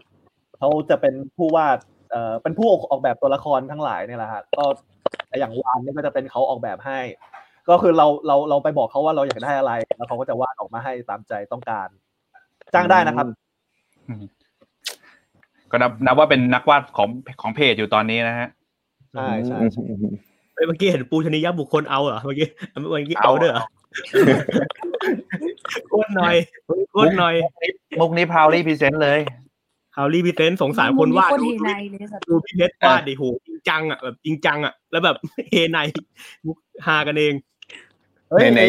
เขาจะเป็นผู้วาดเป็นผู้ออกแบบตัวละครทั้งหลายเนี่ยแหละฮะก็อย่างวานนี่ก็จะเป็นเขาออกแบบให้ก็คือเราไปบอกเขาว่าเราอยากได้อะไรแล้วเขาก็จะวาดออกมาให้ตามใจต้องการจ้างได้นะครับก็นับว่าเป็นนักวาดของเพจอยู่ตอนนี้นะฮะใช่ใช่เมื่อกี้เห็นปูชนียบุคคลเอาเหรอเมื่อกี้เอาเด้อก้นหน่อยมุกนี้พาวลี่พรีเซนต์เลยพาวลี่พรีเซนต์สงสารคนวาดดูพี่เพชรวาดดิโหจริงจังอ่ะแบบจริงจังอ่ะแล้วแบบเฮไนมุกฮากันเองไหน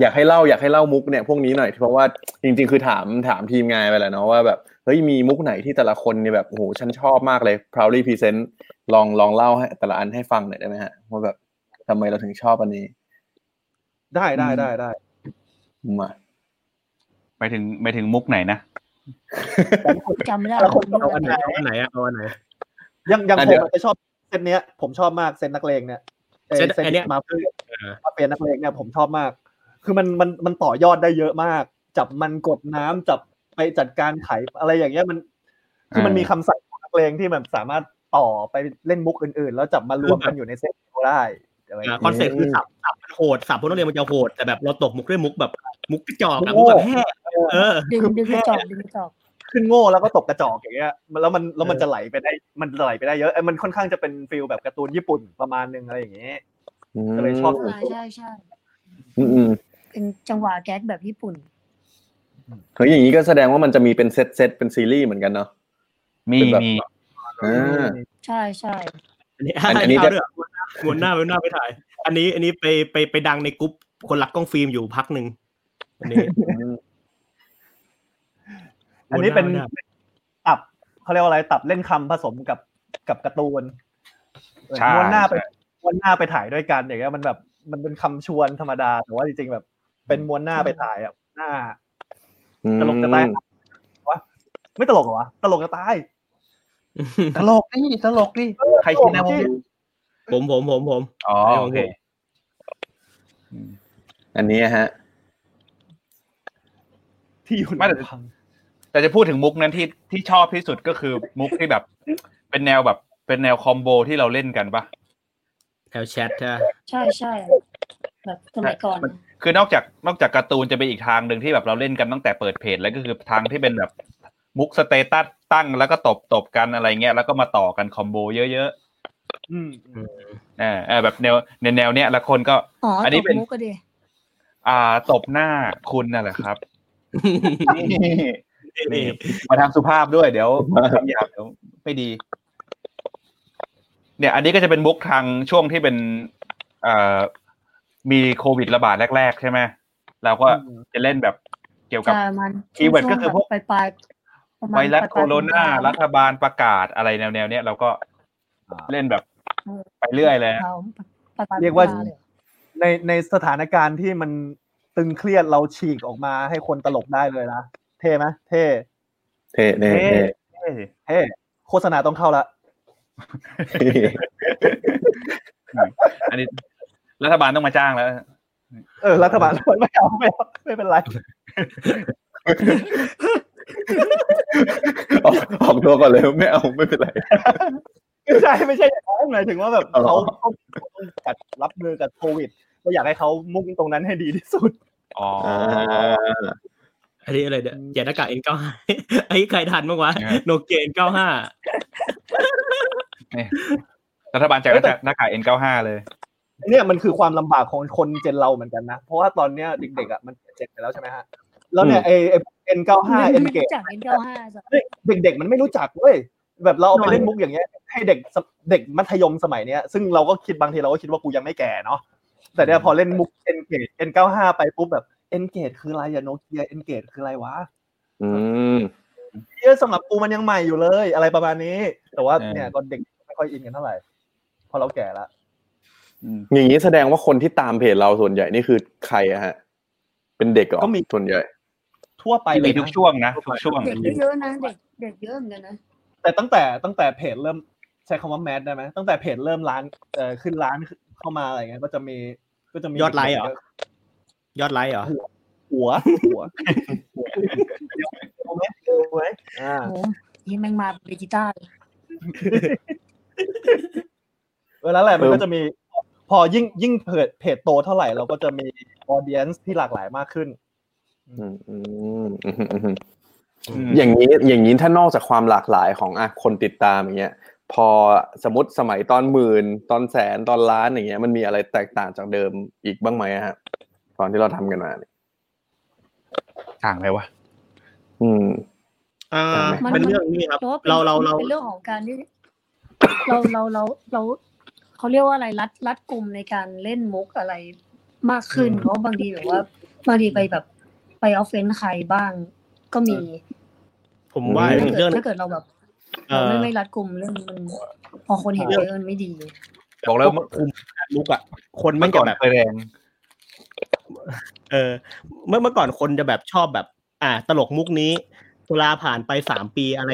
อยากให้เล่ามุกเนี่ยพวกนี้หน่อยเพราะว่าจริงๆคือถามทีมงานไปแล้วเนาะว่าแบบเฮ้ยมีมุกไหนที่แต่ละคนเนี่ยแบบโอ้โหฉันชอบมากเลย proudly present ลองเล่าให้แต่ละอันให้ฟังหน่อยได้ไหมฮะว่าแบบทำไมเราถึงชอบอันนี้ได้หมายถึงมุกไหนนะจำไม่ได้แล้วคนเอาอันไหนเอาอันไหนยังผมจะชอบเซตเนี้ยผมชอบมากเซตนักเลงเนี่ยเซตเนี้ยมาเป็นนักเลงเนี่ยผมชอบมากคือมันต่อยอดได้เยอะมากจับมันกดน้ำจับไปจัดการไขอะไรอย่างเงี้ยมันคือมันมีคำศัพท์ของนักเลงที่แบบสามารถต่อไปเล่นมุกอื่นๆแล้วจับมารวมกันอยู่ในเซตเดียวได้คอนเซ็ปต์คือสับมันโหดสับพวกนักเรียนมันจะโหดแต่แบบเราตกมุกด้วยมุกแบบมุกกระจอกมุกแบบแห่ดึงกระจอกขึ้นโง่แล้วก็ตกกระจอกอย่างเงี้ยแล้วมันจะไหลไปได้มันไหลไปได้เยอะมันค่อนข้างจะเป็นฟิลแบบการ์ตูนญี่ปุ่นประมาณนึงอะไรอย่างเงี้ยก็เลยชอบใช่เป็นจังหวะแก๊สแบบญี่ปุ่นเฮ้ยอย่างนี้ก็แสดงว่ามันจะมีเป็นเซตเป็นซีรีส์เหมือนกันเนาะมีใช่อันนี้จะหมุนหน้าไปถ่ายอันนี้ไปดังในกรุ๊ปคนรักกล้องฟิล์มอยู่พักนึงอันนี้เป็นตับเขาเรียกว่าอะไรตับเล่นคำผสมกับการ์ตูนม้วนหน้าไปถ่ายด้วยกันอย่างเงี้ยมันแบบมันเป็นคำชวนธรรมดาแต่ว่าจริงๆแบบเป็นม้วนหน้าไปถ่ายอ่ะหน้าตลกจะตายวะไม่ตลกเหรอวะตลกจะตายตลกดิใครคิดนะผมอ๋อโอเคอันนี้ฮะที่อยู่ในพังแต่จะพูดถึงมุกนั้นที่ชอบที่สุดก็คือมุกที่แบบเป็นแนวแบบเป็นแนวคอมโบที่เราเล่นกันป่ะแนวแชทใช่แบบสมัยก่อนคือนอกจากการ์ตูนจะเป็นอีกทางนึงที่แบบเราเล่นกันตั้งแต่เปิดเพจแล้วก็คือทางที่เป็นแบบมุกสเตตัสตั้งแล้วก็ตบกันอะไรเงี้ยแล้วก็มาต่อกันคอมโบเยอะๆแบบแนวเนี้ยละคนก็อันนี้เป็นมุกก็ดีตบหน้าคุณน่ะแหละครับนี่มาทางสุภาพด้วยเดี๋ยวคำหยาบเดี๋ยวไม่ดีเนี่ยอันนี้ก็จะเป็นมุกทางช่วงที่เป็นมีโควิดระบาดแรกๆใช่ไหมเราก็จะเล่นแบบเกี่ยวกับคีย์เวิร์ดก็คือพวกไวรัสโคโรนารัฐบาลประกาศอะไรแนวๆเนี้ยเราก็เล่นแบบไปเรื่อยเลยเรียกว่าในสถานการณ์ที่มันตึงเครียดเราฉีกออกมาให้คนตลกได้เลยนะเท่ไหมเท่โฆษณาต้องเข้าละอันนี้รัฐบาลต้องมาจ้างแล้วรัฐบาลไม่เอาไม่เป็นไรออกตัวก่อนเลยไม่เอาไม่เป็นไรไม่ใช่อย่างนั้นหมายถึงว่าแบบเขาต้องจัดรับมือกับโควิดเราอยากให้เขามุ่งตรงนั้นให้ดีที่สุด อันนี้อะไรเนี่ยแย่หน้ากาก N95 ไอ้ใครทันบ้างวะโนเกีย N95 รัฐบาลแจกหน้ากาก N95 เลยเนี่ยมันคือความลำบากของคนเจนเราเหมือนกันนะเพราะว่าตอนเนี้ยเด็กๆอ่ะมันเจนไปแล้วใช่ไหมฮะแล้วเนี่ยไอ้ N95 N95 เด็กๆมันไม่รู้จักเว้ยแบบเราเอาไปเล่นมุกอย่างเงี้ยให้เด็กมัธยมสมัยเนี้ยซึ่งเราก็คิดบางทีเราก็คิดว่ากูยังไม่แก่เนาะแต่เนี่ยพอเล่นมุก N95 N95 ไปปุ๊บแบบEngage คืออะไรอะโนเกีย Engage คืออะไรวะเยอะสำหรับกูมันยังใหม่อยู่เลยอะไรประมาณนี้แต่ว่าเนี่ยตอนเด็กไม่ค่อยอินกันเท่าไหร่พอเราแก่ละอย่างนี้แสดงว่าคนที่ตามเพจเราส่วนใหญ่นี่คือใครอะฮะเป็นเด็กเหรอส่วนใหญ่ทั่วไปเลยทุกช่วงนะทุกช่วงเด็กเยอะนะเด็กเยอะเหมือนกันนะแต่ตั้งแต่เพจเริ่มใช้คำว่าแมสได้ไหมตั้งแต่เพจเริ่มร้านขึ้นร้านเข้ามาอะไรเงี้ยก็จะมียอดไลค์เหรอยอดไลค์เหรอหัวเอามั้ยเอามั้ยนี่มันมาดิจิตอลเวลาแหละมันก็จะมีพอยิ่งเพจโตเท่าไหร่เราก็จะมีออเดียนซ์ที่หลากหลายมากขึ้นอย่างนี้ถ้านอกจากความหลากหลายของอ่ะคนติดตามอย่างเงี้ยพอสมมุติสมัยตอนหมื่นตอนแสนตอนล้านอย่างเงี้ยมันมีอะไรแตกต่างจากเดิมอีกบ้างมั้ยฮะตอนที่เราทำกันมาเนี่ยต่างอะไรวะเป็นเรื่องนี้ครับเราเป็นเรื่องของการที่เราเขาเรียกว่าอะไรรัดกลุ่มในการเล่นมุกอะไรมากขึ้นเพราะบางทีแบบว่าบางทีไปแบบไปออฟเฟนใครบ้างก็มีผมว่าถ้าเกิดเราแบบไม่รัดกลุ่มเรื่องมันพอคนเห็นเยอะมันไม่ดีบอกแล้วคุมมุกอ่ะคนไม่ก่อนแบบแรงเมื่อก่อนคนจะแบบชอบแบบตลกมุกนี้เวลาผ่านไป3ปีอะไร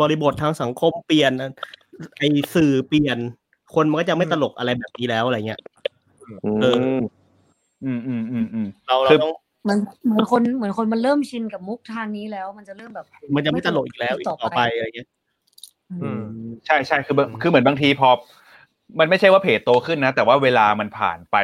บริบททางสังคมเปลี่ยนไอ้สื่อเปลี่ยนคนมันก็จะไม่ตลกอะไรแบบนี้แล้วอะไรเงี้ยเราต้องเหมือนคนมันเริ่มชินกับมุกทางนี้แล้วมันจะเริ่มแบบมันจะไม่ตลกอีกแล้วอีกต่อไปอะไรเงี้ยใช่ๆคือเหมือนบางทีพอมันไม่ใช่ว่าเพจโตขึ้นนะแต่ว่าเวลามันผ่านไป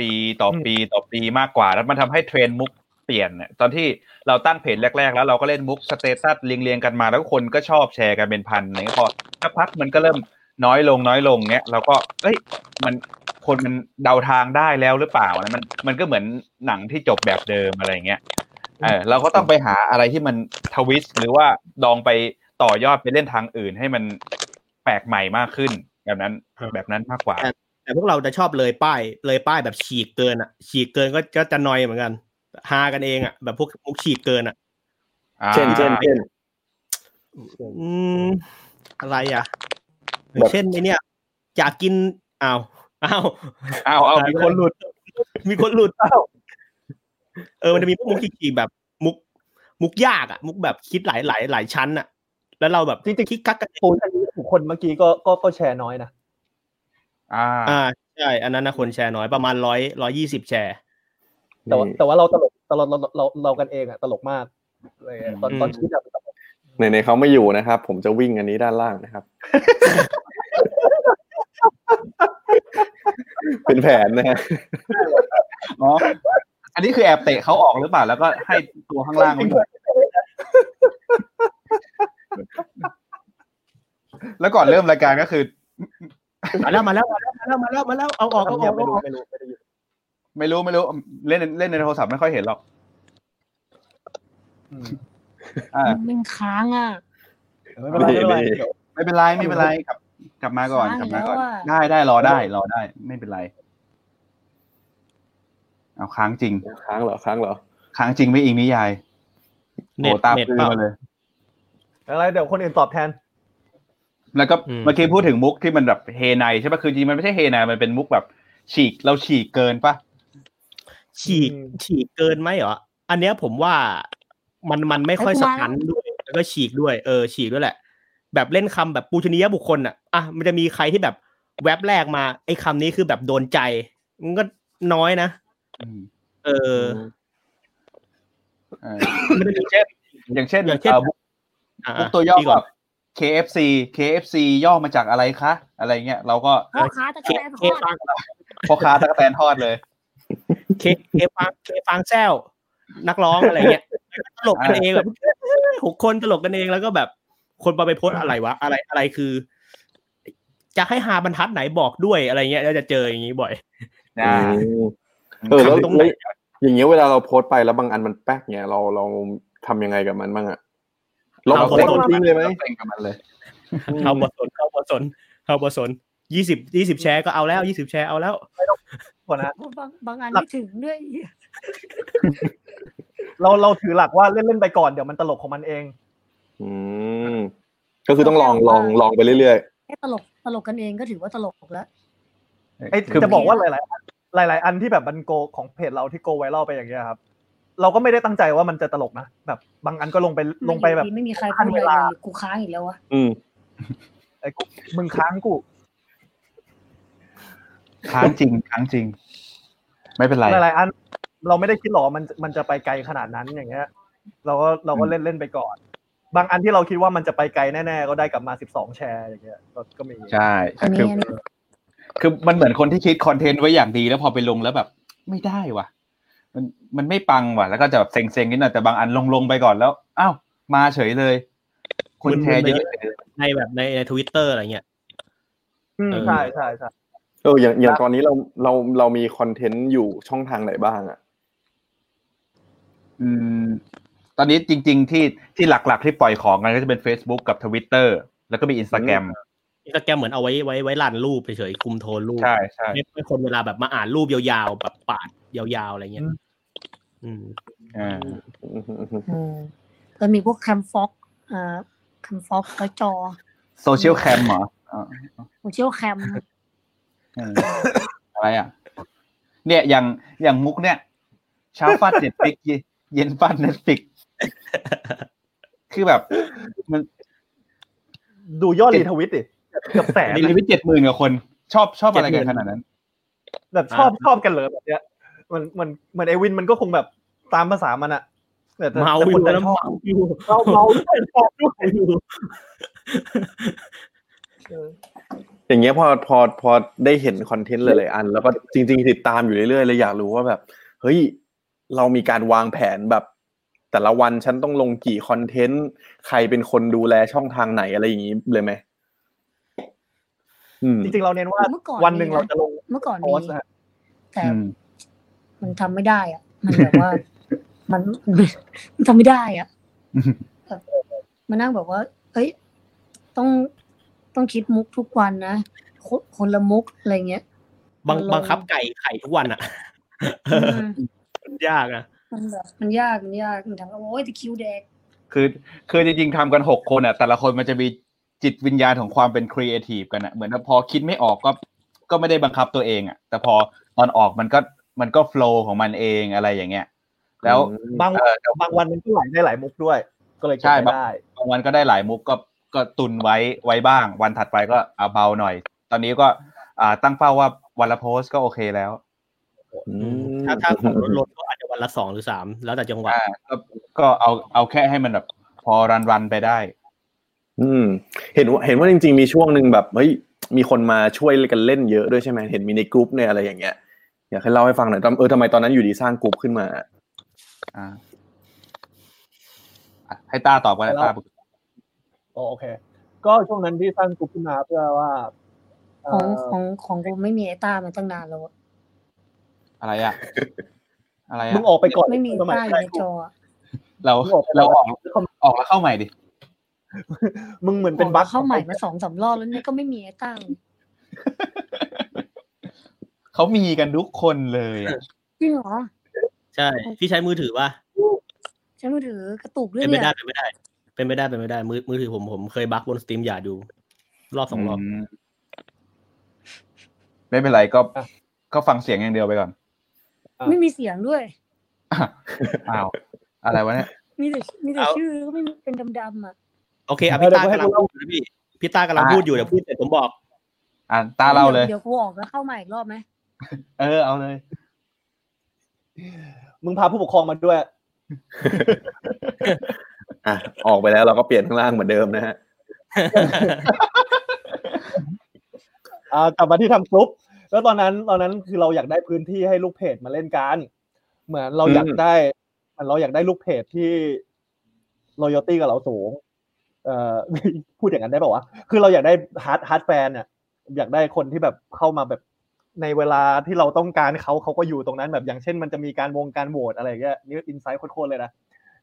ปีต่อปีต่อปีมากกว่าแล้วมันทำให้เทรนด์มุกเปลี่ยนตอนที่เราตั้งเพจแรกๆแล้วเราก็เล่นมุกสเตตัสเรียงๆกันมาแล้วคนก็ชอบแชร์กันเป็นพันอย่างเงี้ยพอสักพักมันก็เริ่มน้อยลงเงี้ยเราก็เอ้ยมันคนมันเดาทางได้แล้วหรือเปล่านะมันก็เหมือนหนังที่จบแบบเดิมอะไรเงี้ยเราก็ต้องไปหาอะไรที่มันทวิสต์หรือว่าลองไปต่อยอดไปเล่นทางอื่นให้มันแปลกใหม่มากขึ้นแบบนั้นมากกว่าแต่พวกเราจะชอบเลยป้ายแบบฉีกเกินก็จะนอยเหมือนกันฮากันเองอ่ะแบบพวกมุกฉีกเกินอ่ะเช่นอะไรอ่ะเช่นไอ้เนี่ยอยากกินอ้าวมีคนหลุดอ้าวมันจะมีพวกมุกฉีกแบบมุกยากอ่ะมุกแบบคิดหลายชั้นอ่ะแล้วเราแบบจริงๆคิดกักกันโคนคนเมื่อกี้ก็แชร์น้อยนะใช่อันนั้นนะคนแชร์น้อยประมาณ100-120แชร์แต่ว่าเราตลกเรากันเองอ่ะตลกมากเลยตอนคิดอ่ะไหนๆเขาไม่อยู่นะครับผมจะวิ่งอันนี้ด้านล่างนะครับเป็นแผนนะฮะอ๋ออันนี้คือแอบเตะเขาออกหรือเปล่าแล้วก็ให้ตัวข้างล่างมันแล้วก่อนเริ่มรายการก็คือมาแล้วเอาออกไม่รู้เล่นในโทรศัพท์ไม่ค่อยเห็นหรอกมันค้างอ่ะไม่เป็นไรกลับมาก่อนได้รอได้ไม่เป็นไรเอาค้างเหรอค้างจริงไม่อิงนิยายโหตามคือมาเลยอะไรเดี๋ยวคนอื่นตอบแทนแล้วก็เมื่อกี้พูดถึงมุกที่มันแบบเฮไนใช่ป่ะคือจริงมันไม่ใช่เฮไนมันเป็นมุกแบบฉีกเราฉีกเกินป่ะฉีกเกินไหมเหรออันเนี้ยผมว่ามันไม่ค่อยสะพันด้วยแล้วก็ฉีกด้วยฉีกด้วยแหละแบบเล่นคำแบบปูชนียบุคคลอ่ะมันจะมีใครที่แบบแวบแรกมาไอ้คำนี้คือแบบโดนใจมันก็น้อยนะอย่างเช่นมุกตัวย่อแบบKFC ย่อมาจากอะไรคะอะไรเงี้ยเราก็พ่อค้าตะกะแตนทอดเลยเคฟางแซวนักร้องอะไรเงี้ย ตลกกันเองแบบหกคนตลกกันเองแล้วก็แบบคนไปโพสอะไรวะอะไรคือจะให้หาบรรทัดไหนบอกด้วยอะไรเงี้ยเราจะเจออย่างนี้บ่อยแล้วอย่างเงี้ยเวลาเราโพสไปแล้วบางอันมันแป๊กเงี้ยเราทำยังไงกับมันบ้างอะเราโพสทิ้งเลยไหมเข้าบอสน20แชร์ก็เอาแล้ว20แชร์เอาแล้วบางอันไม่ถึงด้วยเราถือหลักว่าเล่นๆไปก่อนเดี๋ยวมันตลกของมันเองก็คือต้องลองไปเรื่อยๆแค่ตลกกันเองก็ถือว่าตลกแล้วไอ้จะบอกว่าหลายอันที่แบบมันโกของเพจเราที่โกไวรัลไปอย่างเงี้ยครับเราก็ไม่ได้ตั้งใจว่ามันจะตลกนะแบบบางอันก็ลงไปแบบไม่มีใครพูดเลยกูค้างอีกแล้ววะไอ้กูมึงค้างกูค้างจริงไม่เป็นไรหลายอันเราไม่ได้คิดหรอกมันจะไปไกลขนาดนั้นอย่างเงี้ยเราก็เล่นไปก่อนบางอันที่เราคิดว่ามันจะไปไกลแน่ๆก็ได้กลับมา12แชร์อย่างเงี้ยก็มีใช่คือมันเหมือนคนที่คิดคอนเทนต์ไว้อย่างดีแล้วพอไปลงแล้วแบบไม่ได้ว่ะมันไม่ปังว่ะแล้วก็จะแบบเซ็งๆนิดหน่อยแต่บางอันลงไปก่อนแล้วอ้าวมาเฉยเลยคนแชร์เยอะในแบบใน Twitter อะไรเงี้ยใช่ๆๆอย่างตอนนี้เรามีคอนเทนต์อยู่ช่องทางไหนบ้างอ่ะตอนนี้จริงๆที่หลักๆที่ปล่อยของกันก็จะเป็น Facebook กับ Twitter แล้วก็มี Instagram เหมือนเอาไว้ลั่นรูปเฉยๆคุมโทนรูปใช่ๆให้คนเวลาแบบมาอ่านรูปยาวๆแบบปาดยาวๆอะไรเงี้ยก็มีพวกแคมฟ็อกแคมฟ็อกก็จอโซเชียลแคมเหรอโซเชียลแคมอะไรอ่ะเนี่ยอย่างมุกเนี่ยเช้าฟาดเน็ตฟลิกเย็นฟาดเน็ตฟลิกคือแบบมันดูยอดรีทวิตดิเกือบแสนรีทวิต 70,000 กว่าคนชอบอะไรกันขนาดนั้นแบบชอบกันเหรอแบบเนี้ยมันไอวินมันก็คงแบบตามภาษามันอะเมาอยู่แล้วเมาด้วยชอบด้วยอยู่อย่างเงี้ยพอได้เห็นคอนเทนต์หลายๆอันแล้วก็จริงๆติดตามอยู่เรื่อยๆเลยอยากรู้ว่าแบบเฮ้ยเรามีการวางแผนแบบแต่ละวันฉันต้องลงกี่คอนเทนต์ใครเป็นคนดูแลช่องทางไหนอะไรอย่างงี้เลยไหมจริงๆเราเน้นว่าวันนึงเราจะลงเมื่อก่อนมีแต่มันทำไม่ได้อ่ะมันแบบว่ามันทำไม่ได้อ่ะมานั่งแบบว่าเฮ้ยต้องคิดมุกทุกวันนะคนละมุกอะไรเงี้ยบังคับไข่ทุกวันอ่ะมันยากนะมันยากมันทำโอ้ยตะคิวแดกคือจริงๆทำกัน6คนอ่ะแต่ละคนมันจะมีจิตวิญญาณของความเป็นครีเอทีฟกันอ่ะเหมือนพอคิดไม่ออกก็ไม่ได้บังคับตัวเองอ่ะแต่พอตอนออกมันก็โฟลว์ของมันเองอะไรอย่างเงี้ยแล้วบางวันมันก็ได้หลายมุกด้วยก็เลยใช่บางวันก็ได้หลายมุกก็ตุนไว้บ้างวันถัดไปก็เอาเบาหน่อยตอนนี้ก็ตั้งเป้าว่าวันละโพสก็โอเคแล้วถ้าของลดก็อาจจะวันละ2หรือ3แล้วแต่จังหวะก็เอาแค่ให้มันแบบพอรันไปได้เห็นว่าจริงๆมีช่วงนึงแบบเฮ้ยมีคนมาช่วยกันเล่นเยอะด้วยใช่มั้ยเห็นมีในกรุ๊ปเนี่ยอะไรอย่างเงี้ยอยากให้เล่าให้ฟังหน่อยทำไมตอนนั้นอยู่ดีสร้างกรุ๊ปขึ้นมาให้ตาตอบกันตาโอเคก็ช่วงนั้นที่สร้างกรุ๊ปขึ้นมาเพื่อว่าของกูไม่มีไอ้ตามาตั้งนานแล้วอะไรอ่ะมึงออกไปก่อนไม่มีตาอยู่ในจอเราออกแล้วเข้าใหม่ดิมึงเหมือนเป็นบั๊กเข้าใหม่มา 2-3 รอบแล้วเนี่ยก็ไม่มีไอ้ตาเขามีกันทุกคนเลยอ่ะจริงเหรอใช่พี่ใช้มือถือป่ะใช้มือถือกระตุกด้วยเนี่ยเป็นไม่ได้มือถือผมเคยบั๊กบนสตรีมอย่าดูรอบ2รอบไม่เป็นไรก็ฟังเสียงอย่างเดียวไปก่อนไม่มีเสียงด้วยอ้าวอะไรวะเนี่ยมีแต่ชื่อก็ไม่เป็นดำๆอ่ะโอเคอ่ะพี่ตากำลังพูดอยู่นะพี่ตากำลังพูดอยู่เดี๋ยวพูดเสร็จผมบอกตาเราเลยเดี๋ยวกูออกแล้วเข้ามาอีกรอบไหมเอาเลยมึงพาผู้ปกครองมาด้วยออกไปแล้วเราก็เปลี่ยนข้างล่างเหมือนเดิมนะฮะกลับมาที่ทำกรุ๊ปแล้วตอนนั้นคือเราอยากได้พื้นที่ให้ลูกเพจมาเล่นกันเหมือนเราอยากได้ มันเราอยากได้ลูกเพจที่ loyalty กับเราสูงพูดอย่างนั้นได้ป่าววะคือเราอยากได้hard fan เนี่ยอยากได้คนที่แบบเข้ามาแบบในเวลาที่เราต้องการเขาก็อยู่ตรงนั้นแบบอย่างเช่นมันจะมีการโหวตอะไรอย่างเงี้ยนี่อินไซต์โคตรๆเลยนะ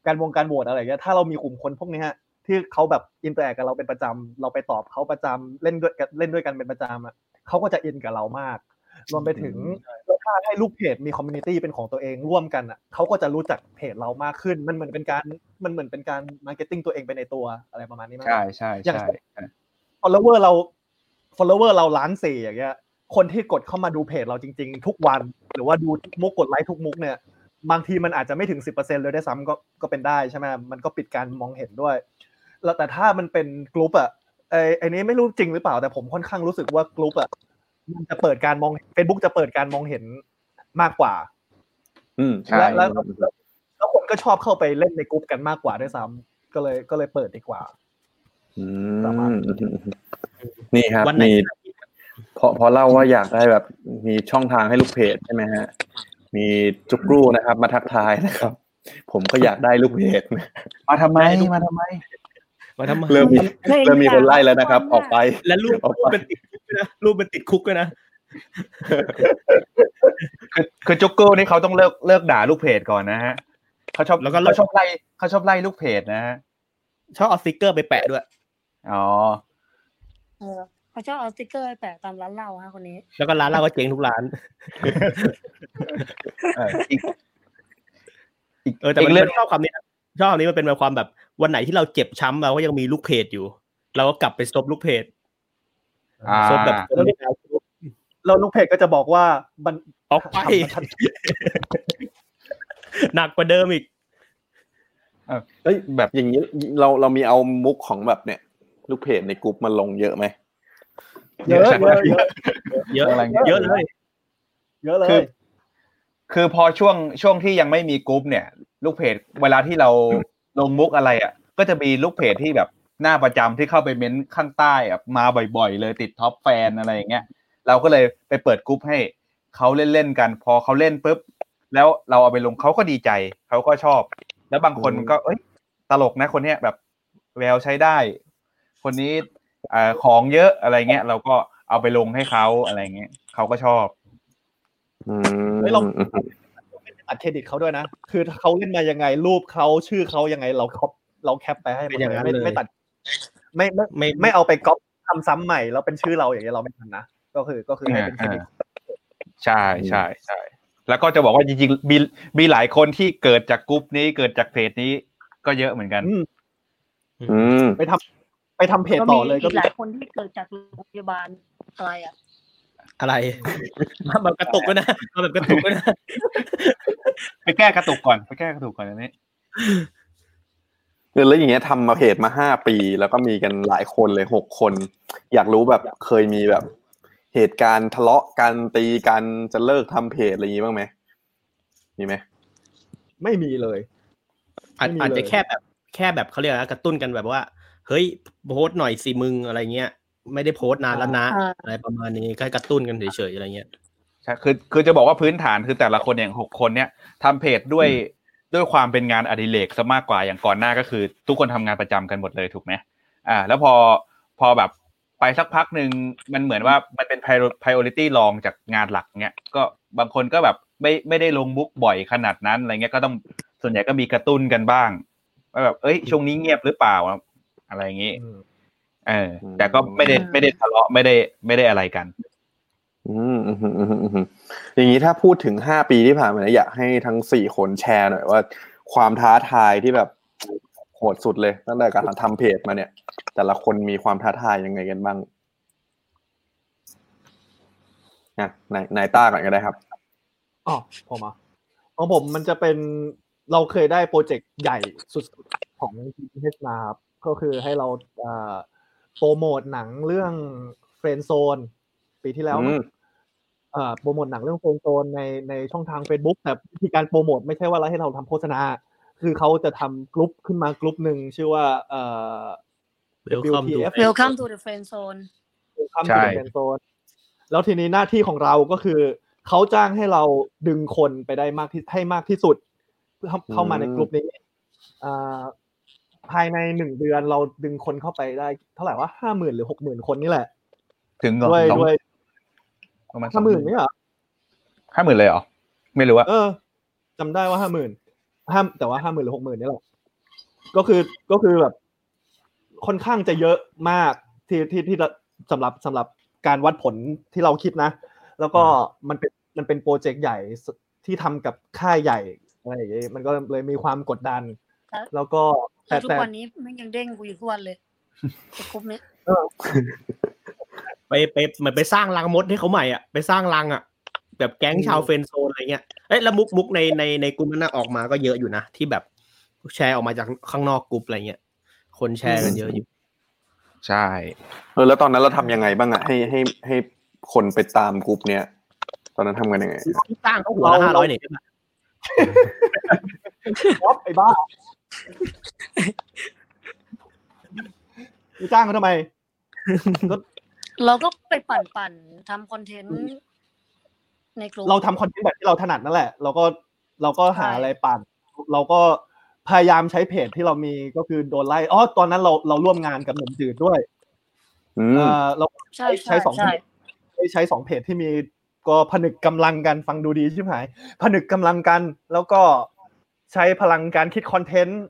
การโหวตอะไรอย่างเงี้ยถ้าเรามีกลุ่มคนพวกนี้ฮะที่เขาแบบอินเตอร์แอคกับเราเป็นประจำเราไปตอบเขาประจำเล่นด้วยกันเป็นประจำอ่ะเขาก็จะอินกับเรามากรวมไปถึงถ้าให้ลูกเพจมีคอมมูนิตี้เป็นของตัวเองร่วมกันอ่ะเขาก็จะรู้จักเพจเรามากขึ้นมันเหมือนเป็นการมาร์เก็ตติ้งตัวเองไปในตัวอะไรประมาณนี้มั้ยใช่อย่าง follower เรา 1.4 ล้านอย่างเงี้ยคนที่กดเข้ามาดูเพจเราจริงๆทุกวันหรือว่าดูมุกกดไลค์ทุกมุกเนี่ยบางทีมันอาจจะไม่ถึง 10% เลยได้ซ้ำก็เป็นได้ใช่ไหมมันก็ปิดการมองเห็นด้วยแล้วแต่ถ้ามันเป็นกลุ่มอ่ะไอ้นี้ไม่รู้จริงหรือเปล่าแต่ผมค่อนข้างรู้สึกว่ากลุ่มอ่ะมันจะเปิดการมอง Facebook จะเปิดการมองเห็นมากกว่าใช่แล้วคนก็ชอบเข้าไปเล่นในกลุ่มกันมากกว่าด้วยซ้ำก็เลยเปิดดีกว่านี่ครับมีพอเล่าว่าอยากได้แบบมีช่องทางให้ลูกเพจใช่ไหมฮะมีจุกรูนะครับมาทักทายนะครับผมก็อยากได้ลูกเพจมาทำไมเริ่มมีคนไล่แล้วนะครับออกไปแล้วรูปเป็นติดคุกนะรูปเป็นติดคุกด้วยนะคือจุกรูนี่เขาต้องเลิกด่าลูกเพจก่อนนะฮะเขาชอบไล่ลูกเพจนะฮะชอบเอาสติ๊กเกอร์ไปแปะด้วยอ๋อเขาชอบเอาสติ๊กเกอร์ไปแปะตามร้านเหล้าฮะคนนี้แล้วก็ร้านเหล้าก็เจ๊งทุกร้านแต่มันชอบคำนี้มันเป็นความแบบวันไหนที่เราเจ็บช้ำเราก็ยังมีลูกเพจอยู่เราก็กลับไปซบลูกเพจซบแบบเราลูกเพจก็จะบอกว่ามันออกไปหนักกว่าเดิมอีกเอ้ยแบบอย่างนี้เรามีเอามุกของแบบเนี่ยลูกเพจในกลุ่มมาลงเยอะไหมเยอะเลยคือพอช่วงที่ยังไม่มีกลุ่มเนี่ยลูกเพจเวลาที่เราลงมุกอะไรอ่ะก็จะมีลูกเพจที่แบบหน้าประจำที่เข้าไปเม้นข้างใต้แบบมาบ่อยๆเลยติดท็อปแฟนอะไรอย่างเงี้ยเราก็เลยไปเปิดกลุ่มให้เขาเล่นๆกันพอเขาเล่นปุ๊บแล้วเราเอาไปลงเขาก็ดีใจเขาก็ชอบแล้วบางคนก็เอ้ยตลกนะคนเนี้ยแบบแววใช้ได้คนนี้ของเยอะอะไรเงี้ยเราก็เอาไปลงให้เขาอะไรเงี้ยเขาก็ชอบไม่ลงอัดเครดิตเขาด้วยนะคือเขาเล่นมายังไงรูปเขาชื่อเขายังไงเราแคปไปให้หมดเลยไม่ตัดไม่เอาไปก๊อปทำซ้ำใหม่แล้วเป็นชื่อเราอย่างเงี้ยเราไม่ทำนะก็คือให้เป็นเครดิตใช่ใช่ใช่แล้วก็จะบอกว่าจริงๆมีหลายคนที่เกิดจากกลุ่มนี้เกิดจากเพจนี้ก็เยอะเหมือนกันไปทำเพจต่อเลยก็มีหลายคนที่เกิดจากโรงพยาบาลอะไรมาแบบกระตุกด้วยนะไปแก้กระตุกก่อนอันนี้แล้วอย่างเงี้ยทำมาเพจมา5ปีแล้วก็มีกันหลายคนเลย6คนอยากรู้แบบเคยมีแบบเหตุการณ์ทะเลาะกันตีกันจะเลิกทำเพจอะไรอย่างงี้บ้างไหมมีไหมไม่มีเลยอาจจะแค่แบบเขาเรียกกระตุ้นกันแบบว่าเฮ้ยโพสต์หน่อยสิมึงอะไรเงี้ยไม่ได้โพสต์นานแล้วนะอะไรประมาณนี้ก็กระตุ้นกันเฉยๆอะไรเงี้ยใช่คือจะบอกว่าพื้นฐานคือแต่ละคนอย่าง6คนเนี้ยทำเพจด้วยความเป็นงานอดิเรกซะมากกว่าอย่างก่อนหน้าก็คือทุกคนทำงานประจำกันหมดเลยถูกไหมแล้วพอแบบไปสักพักนึงมันเหมือนว่ามันเป็น priority รองจากงานหลักเนี้ยก็บางคนก็แบบไม่ได้ลงมุกบ่อยขนาดนั้นอะไรเงี้ยก็ต้องส่วนใหญ่ก็มีกระตุ้นกันบ้างว่าแบบเอ้ยช่วงนี้เงียบหรือเปล่าอะไรอย่างงี้แต่ก็ไม่ได้ทะเลาะไม่ได้อะไรกันอย่างนี้ถ้าพูดถึง5ปีที่ผ่านมาอยากให้ทั้ง4คนแชร์หน่อยว่าความท้าทายที่แบบโหดสุดเลยตั้งแต่การทำเพจมาเนี่ยแต่ละคนมีความท้าทายยังไงกันบ้างนายต้าก่อนก็ได้ครับอ๋อผมอ่ะของผมมันจะเป็นเราเคยได้โปรเจกต์ใหญ่สุดๆของที่เทศนาครับก็คือให้เราโปรโมทหนังเรื่อง Friend Zone ปีที่แล้วโปรโมทหนังเรื่อง Friend Zone ในช่องทาง Facebook แต่วิธีการโปรโมทไม่ใช่ว่าเราให้เราทำโฆษณาคือเขาจะทำกลุ่มขึ้นมากลุ่มหนึ่งชื่อว่าWelcome to the Friend Zone ใช่ Friend Zone แล้วทีนี้หน้าที่ของเราก็คือเขาจ้างให้เราดึงคนไปได้มากที่สุด เข้ามาในกลุ่มนี้ภายใน1เดือนเราดึงคนเข้าไปได้เท่าไหร่วะ 50,000 หรือ 60,000 คนนี่แหละถึงด้วยประมาณ 50,000 นี่เหรอ 50,000 เลยเหรอไม่รู้อ่ะจำได้ว่า 50,000 แต่ว่า 50,000 หรือ 60,000 นี่แหละก็คือแบบค่อนข้างจะเยอะมากที่สำหรับการวัดผลที่เราคิดนะแล้วก็มันเป็นโปรเจกต์ใหญ่ที่ทำกับค่ายใหญ่อะไรอย่างเงี้ยมันก็เลยมีความกดดันแล้วก็แต่ทุกวันนี้มันยังเด้งกูอยู่ทุกวันเลยครบเนี่ยไปเหมือนไปสร้างรังมดให้เขาใหม่อ่ะไปสร้างรังอ่ะแบบแก๊งชาวเฟรนด์โซนอะไรเงี้ยเอ้ยแล้วมุกในกลุ่มนั้นออกมาก็เยอะอยู่นะที่แบบแชร์ออกมาจากข้างนอกกลุ่มอะไรเงี้ยคนแชร์กันเยอะอยู่ใช่แล้วตอนนั้นเราทำยังไงบ้างอ่ะให้คนไปตามกลุ่มเนี้ยตอนนั้นทำกันยังไงสร้างเขาหัวละ500เนี่ยครับไอ้บ้าจ้างเขาทำไมเราก็ไปปั่นทำคอนเทนต์ในกลุ่มเราทำคอนเทนต์แบบที่เราถนัดนั่นแหละเราก็หาอะไรปั่นเราก็พยายามใช้เพจที่เรามีก็คือโดนไล่อ๋อตอนนั้นเราร่วมงานกับหนุ่มจืดด้วยเราใช้สองเพจที่มีก็ผนึกกำลังกันฟังดูดีใช่ไหมผนึกกำลังกันแล้วก็ใช้พลังการคิดคอนเทนต์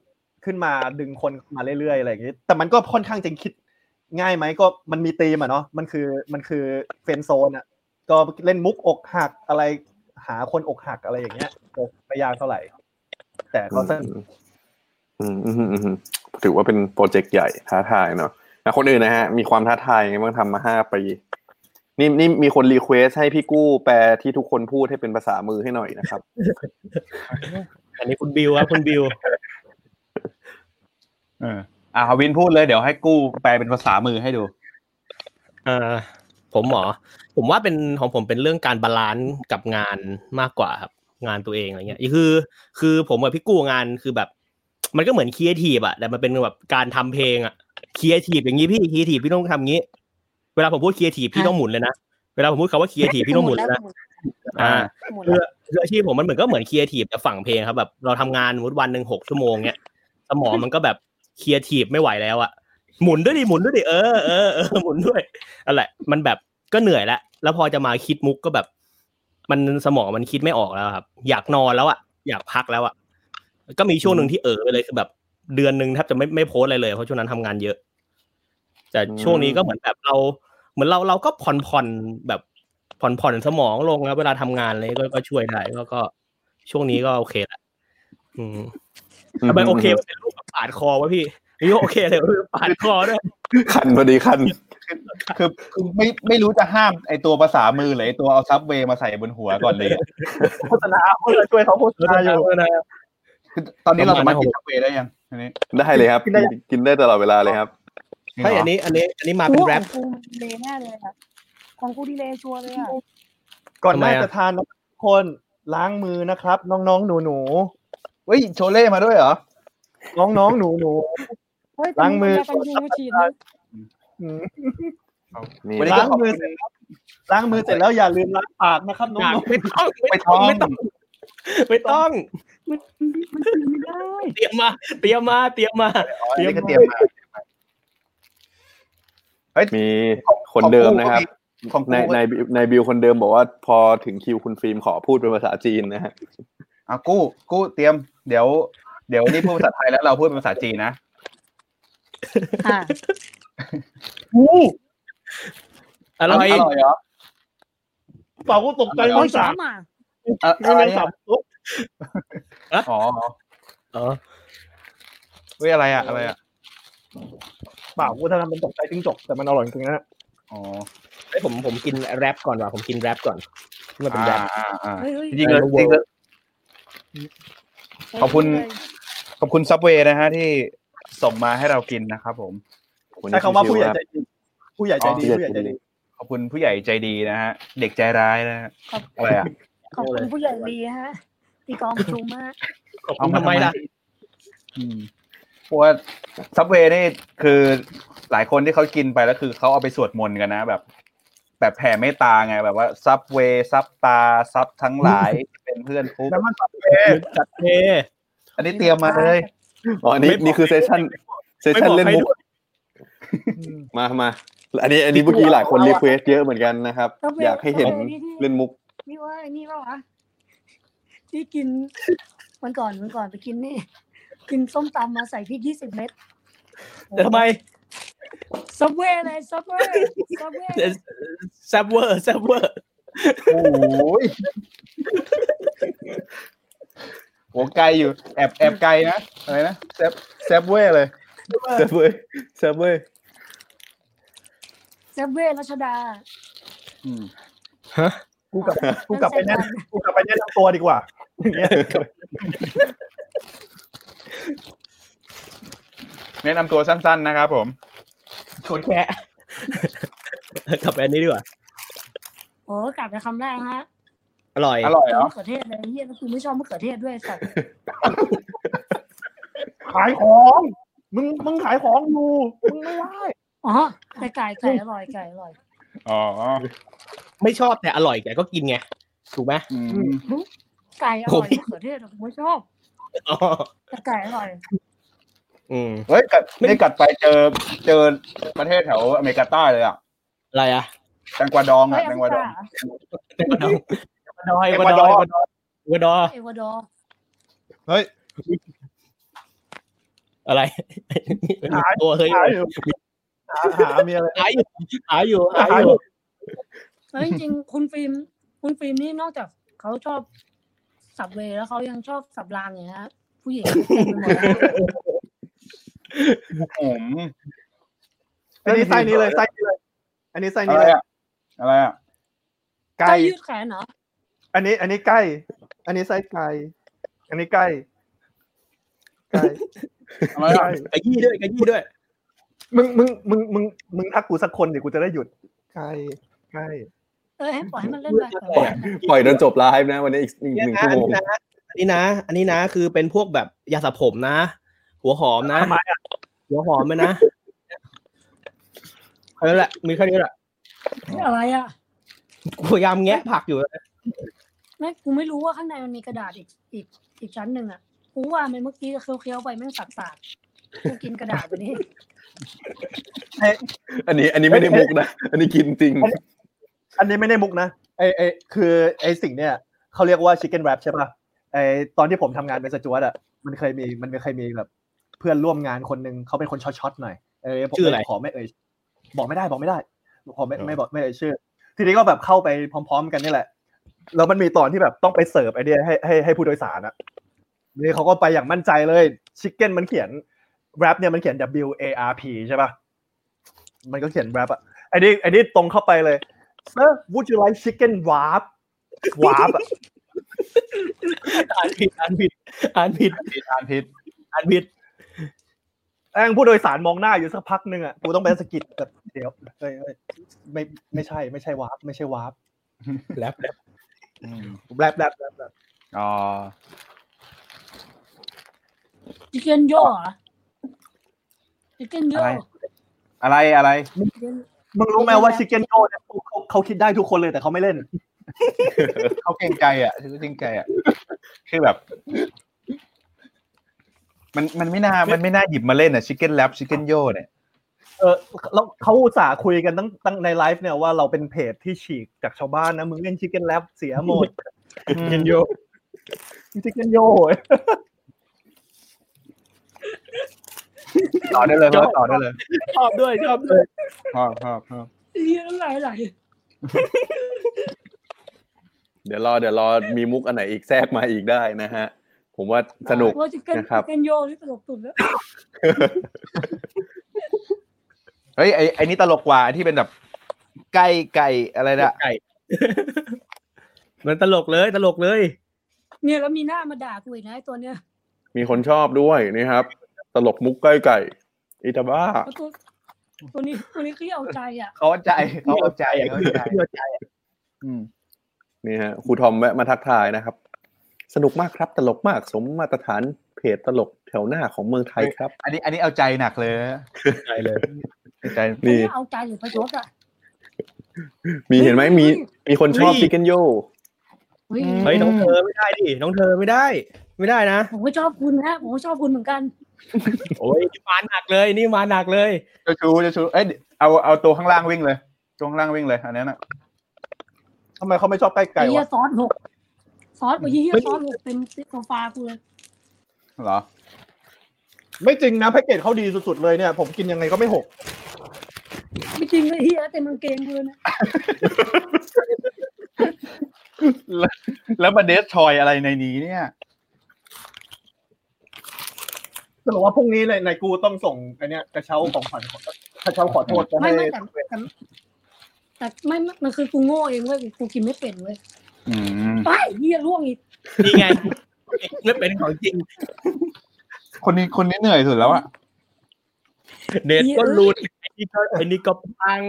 ขึ้นมาดึงคนมาเรื่อยๆอะไรอย่างนี้แต่มันก็ค่อนข้างจะคิดง่ายไหมก็มันมีธีมอ่ะเนาะมันคือเฟรนด์โซนอ่ะก็เล่นมุกอกหักอะไรหาคนอกหักอะไรอย่างเงี้ยไม่ยากเท่าไหร่แต่ก็สนุกถือว่าเป็นโปรเจกต์ใหญ่ท้าทายเนาะแล้วคนอื่นนะฮะมีความท้าทายไงบ้างทำมา5ปีนี่มีคนรีเควสให้พี่กู้แปลที่ทุกคนพูดให้เป็นภาษามือให้หน่อยนะครับอันนี้คุณบิวครับคุณบิวหวินพูดเลยเดี๋ยวให้กู้แปลเป็นภาษามือให้ดูผมหมอผมว่าเป็นของผมเป็นเรื่องการบาลานซ์กับงานมากกว่าครับงานตัวเองอะไรเงี้ยคือผมกับพี่กู้งานคือแบบมันก็เหมือนครีเอทีฟอ่ะแต่มันเป็นแบบการทำเพลงอ่ะครีเอทีฟอย่างนี้พี่ครีเอทีฟพี่ต้องทำงี้เวลาผมพูดครีเอทีฟพี่ต้องหมุนเลยนะเวลาผมพูดคำว่าครีเอทีฟพี่ต้องหมุนเลยนะคืออาชีพผมมันเหมือนก็เหมือนครีเอทีฟแต่ฝั่งเพลงครับแบบเราทำงานวันนึง6ชั่วโมงเงี้ยสมองมันก็แบบครีเอทีฟไม่ไหวแล้วอ่ะหมุนด้วยดิเออหมุนด้วยนั่นแหละมันแบบก็เหนื่อยแล้วพอจะมาคิดมุกก็แบบมันสมองมันคิดไม่ออกแล้วครับอยากนอนแล้วอ่ะอยากพักแล้วอ่ะก็มีช่วงนึงที่ไปเลยคือแบบเดือนนึงแทบจะไม่โพสอะไรเลยเพราะช่วงนั้นทำงานเยอะแต่ช่วงนี้ก็เหมือนแบบเราเหมือนเราก็ผ่อนแบบผ่อนสมองลงแล้วเวลาทำงานอะไรก็ช่วยได้ก็ช่วงนี้ก็โอเคแหละทำไมโอเคเป็นรูปปาดคอวะพี่นี่โอเคเลยปาดคอด้วยคันพอดีคันคือไม่รู้จะห้ามไอตัวภาษามือเลยตัวเอาซับเวย์มาใส่บนหัวก่อนเลยโฆษณาเพื่อช่วยเขาโฆษณาอยู่นะตอนนี้เราสามารถกินซับเวย์ได้ยังได้เลยครับกินได้ตลอดเวลาเลยครับใช่อันนี้มาเป็นแรปของกูดีเลยแน่เลยค่ะของกูดีเลยชัวร์เลยอ่ะก่อนได้จะทานทุกคนล้างมือนะครับน้องๆหนูๆเฮ้ยโชเล่มาด้วยเหรอน้องๆหนูๆล้างมือล้างมือเสร็จแล้วอย่าลืมล้างปากนะครับน้องๆไม่ต้องมันไม่ได้เตรียมมามีคนเดิมนะครับในบิวคนเดิมบอกว่าพอถึงคิวคุณฟิล์มขอพูดเป็นภาษาจีนนะฮะกู้เตรียมเดี๋ยวนี่พูดภาษาไทยแล้วเราพูดเป็นภาษาจีนนะอร่อยเหรอเปล่าก็ตกใจว่าสามอะไรอ่ะเปล่ากูทำเป็นตกใจจิ้งจกแต่มันอร่อยจริงๆนะอ๋อไอผมกินแรปก่อนว่ะผมกินแรปก่อนมันเป็นแรปจริงเลยขอบคุณ Subway นะฮะที่ส่งมาให้เรากินนะครับผมใช้คำว่าผู้ใหญ่ใจดีขอบคุณผู้ใหญ่ใจดีนะฮะเด็กใจร้ายนะอะไรอ่ะขอบคุณผู้ใหญ่ดีฮะที่กองประชุมมากขอบคุณทำไมล่ะเพราะว่าซับเวย์นี่คือหลายคนที่เขากินไปแล้วคือเขาเอาไปสวดมนต์กันนะแบบแผ่เมตตาไงแบบว่าซับเวย์ซับตาซับทั้งหลายเป็นเพื่อนทุกจัดเวย์ อันนี้เตรียมมาเลยอ๋อนี่คือเซสชั่นเล่นมุกมาอันนี้เมื่อกี้หลายคนรีเควสเยอะเหมือนกันนะครับอยากให้เห็นเล่นมุกนี่ว่านี่ป่าววะที่กินวันก่อนไปกินนี่กินส้มตำมาใส่พริก20เม็ดทำไม Subway เลย Subway โอ้ยโหไกลอยู่แอบไกลนะอะไรนะSubway เลย Subway รัชดาฮะกูกลับไปแนะนำตัวดีกว่าแนะนำตัวสั้นๆนะครับผมโคตรแกะกลับไปอันนี้ดีกว่าโอ้กลับไปคำแรกฮะอร่อยเหรอมะเขือเทศเลยเฮียก็คือไม่ชอบมะเขือเทศด้วยสัตว์ขายของมึงขายของอยู่มึงไม่ได้อ๋อไก่อร่อยอ๋อไม่ชอบแต่อร่อยแกก็กินไงถูกไหมไก่อร่อยมะเขือเทศผมไม่ชอบแต่ไก่อร่อยเฮ้ยกัดไปเจอประเทศแถวอเมริกาใต้เลยอ่ะอะไรอ่ะแตงกวาดองเฮ้ยอะไรตัวเฮ้ยหามีอะไรหาอยู่แล้วจริงๆคุณฟิล์มนี่นอกจากเขาชอบสับเวแล้วเขายังชอบสับรางอย่างเงี้ยผู้หญิงผมอันนี้ไส้นี้เลยอันนี้ไส้นี้เลยอะไรอ่ะไก่ยืดแขนเหรออันนี้ไก่อันนี้ไส้ไก่อันนี้ไก่อะไรไก่ยี่ด้วยมึงทักกูสักคนดิกูจะได้หยุดไก่ให้ปล่อยให้มันเล่นไปปล่อยจนจบไลฟ์นะวันนี้อีก1ชั่วโมงอันนี้นะคือเป็นพวกแบบยาสระผมนะหัวหอมเลยนะแค่นั้นแหละมีแค่นี้แหละอะไรอ่ะกูพยายามแงะผักอยู่นะกูไม่รู้ว่าข้างในมันมีกระดาษอีกชั้นนึงอ่ะกูว่ามันเมื่อกี้เคี้ยวๆไปแม่งสาดๆกูกินกระดาษตัวนี้อันนี้ไม่ได้มุกนะอันนี้กินจริงอันนี้ไม่ได้มุกนะไอ้คือไอ้สิ่งเนี่ยเขาเรียกว่าชิคเก้นแรปใช่ป่ะไอ้ตอนที่ผมทำงานเป็นสจวตอ่ะมันเคยมีแบบเพื่อนร่วมงานคนนึงเขาเป็นคนช็อตๆหน่อยผมขอไม่เอ่ยบอกไม่ได้ขอไม่บอกไม่เอ่ยชื่อทีนี้ก็แบบเข้าไปพร้อมๆกันนี่แหละแล้วมันมีตอนที่แบบต้องไปเสิร์ฟไอเดียให้ผู้โดยสารอ่ะนี่เขาก็ไปอย่างมั่นใจเลยชิคเก้นมันเขียนแรปเนี่ยมันเขียน W A R P ใช่ป่ะมันก็เขียนแรปอ่ะไอ้นี่ตรงเข้าไปเลยSir, would you like chicken wrap? Wrap อ่ะอ่านผิดแองผู้โดยสารมองหน้าอยู่สักพักนึงอ่ะกูต้องไปสะกิดแบบเดี๋ยวเอ้ยไม่ใช่วาร์ปไม่ใช่วาร์ปแรปอ๋อ chicken yo อ่ะ chicken yo อะไรมึงรู้ไหมว่าชิคเก้นโยเนี่ยเขาคิดได้ทุกคนเลยแต่เขาไม่เล่นเขาเก่งใจอ่ะคือแบบมันไม่น่าหยิบมาเล่นอ่ะชิคเก้นแรปชิคเก้นโยเนี่ยแล้วเขาอุตส่าห์คุยกันตั้งในไลฟ์เนี่ยว่าเราเป็นเพจที่ฉีกจากชาวบ้านนะมึงเล่นชิคเก้นแรปเสียหมดชิคเก้นโยต่อได้เลยชอบด้วยครับเลี้ยงไหลเดี๋ยวรอมีมุกอันไหนอีกแทรกมาอีกได้นะฮะผมว่าสนุกนะครับเป็นโยนี่ตลกสุดแล้วเฮ้ยไอ้นี่ตลกกว่าที่เป็นแบบไก่อะไรนะไก่มันตลกเลยเนี่ยแล้วมีหน้ามาด่ากูอีกนะไอ้ตัวเนี้ยมีคนชอบด้วยนี่ครับตลกมุกไก่อีตาบ้าตัวนี้คือเอาใจอ่ะเขาเอาใจนี่ฮะครูทอมแวะมาทักทายนะครับสนุกมากครับตลกมากสมมาตรฐานเพจตลกแถวหน้าของเมืองไทยครับอันนี้เอาใจหนักเลยใจนี่เอาใจหรือประชดอ่ะมีเห็นไหมมีคนชอบชิคเก้นโย่เฮ้ยน้องเธอไม่ได้ดิ ไม่ได้นะผมก็ชอบคุณนะผมก็ชอบคุณเหมือนกันโอ้ยมาหนักเลยนี่มาหนักเลยจะชูเอ้ยเอาตัวข้างล่างวิ่งเลยตัวข้างล่างวิ่งเลยอันนี้น่ะทำไมเขาไม่ชอบใกล้ไก่วะเหี้ยซอส6ซอสเหี้ยซอส6เต็มโซฟากูเลยเหรอไม่จริงนะแพ็คเกจเขาดีสุดๆเลยเนี่ยผมกินยังไงก็ไม่หกไม่จริงเลยเหี้ยเต็มกางเกงกูเลยนะแล้วมาเดสทอยอะไรในนี้เนี่ยจะบอกว่าพรุ่งนี้ในกูต้องส่งอันเนี้ยกระเช้าของขวัญกระเช้าขอโทษจะให้แต่ไม่มันคือกูโง่เองเว้ยกูกินไม่เป็นเว้ยไปเหี้ยล่วงอีกนี่ไงไม่เป็นของจริงคนนี้เหนื่อยสุดแล้วอ่ะเดทก็รุนไอ้นี่ก็ปัง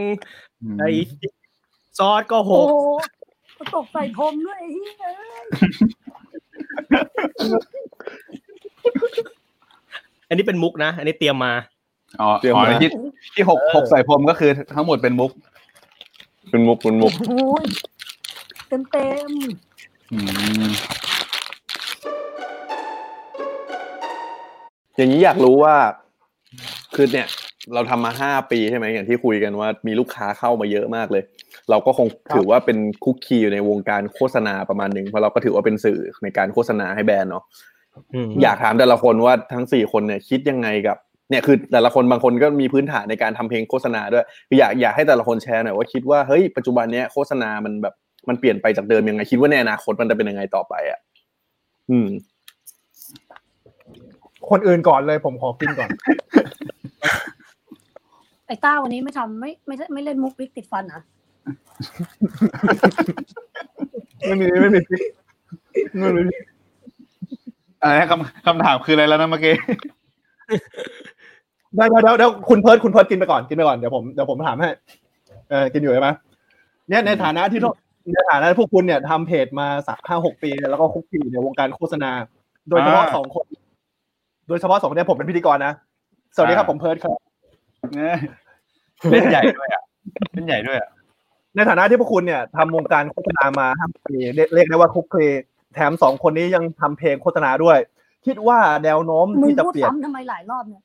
ไอ้ซอสก็โหก็ตกใส่พรมด้วยไอ้เหี้ยอันนี้เป็นมุกนะอันนี้เตรียมมาอ๋อที่6ใส่พรมก็คือทั้งหมดเป็นมุกเป็นมุกโอ้ยเต็มอย่างนี้อยากรู้ว่าคือเนี่ยเราทำมา5ปีใช่ไหมอย่างที่คุยกันว่ามีลูกค้าเข้ามาเยอะมากเลยเราก็คงถือว่าเป็นคุกคีอยู่ในวงการโฆษณาประมาณนึงเพราะเราก็ถือว่าเป็นสื่อในการโฆษณาให้แบรนด์เนาะอยากถามแต่ละคนว่าทั้ง4คนเนี่ยคิดยังไงกับเนี่ยคือแต่ละคนบางคนก็มีพื้นฐานในการทำเพลงโฆษณาด้วยอยากให้แต่ละคนแชร์หน่อยว่าคิดว่าเฮ้ยปัจจุบันเนี้ยโฆษณามันแบบมันเปลี่ยนไปจากเดิมยังไงคิดว่าในอนาคตมันจะเป็นยังไงต่อไปอ่ะคนอื่นก่อนเลยผมขอกินก่อนไอ้ต้าวันนี้ไม่ทำไม่เล่นมุกพริกติดฟันนะไม่มีพริกอะไรคำถามคืออะไรแล้วนะเมื่อกี้ได้แล้วคุณเพิร์ทกินไปก่อนเดี๋ยวผมถามให้กินอยู่ใช่ไหมเนี่ยในฐานะพวกคุณเนี่ยทำเพจมา5-6 ปีแล้วก็คุกคีในวงการโฆษณาโดยเฉพาะสองคนเนี่ยผมเป็นพิธีกรนะสวัสดีครับผมเพิร์ทครับเล่นใหญ่ด้วยอ่ะในฐานะที่พวกคุณเนี่ยทำวงการโฆษณามา5 ปีเรียกได้ว่าคุกคีแถม2คนนี้ยังทำเพลงโฆษณาด้วยคิดว่าแนวโน้มที่จะเปลี่ยนทำไมหลายรอบเนี่ย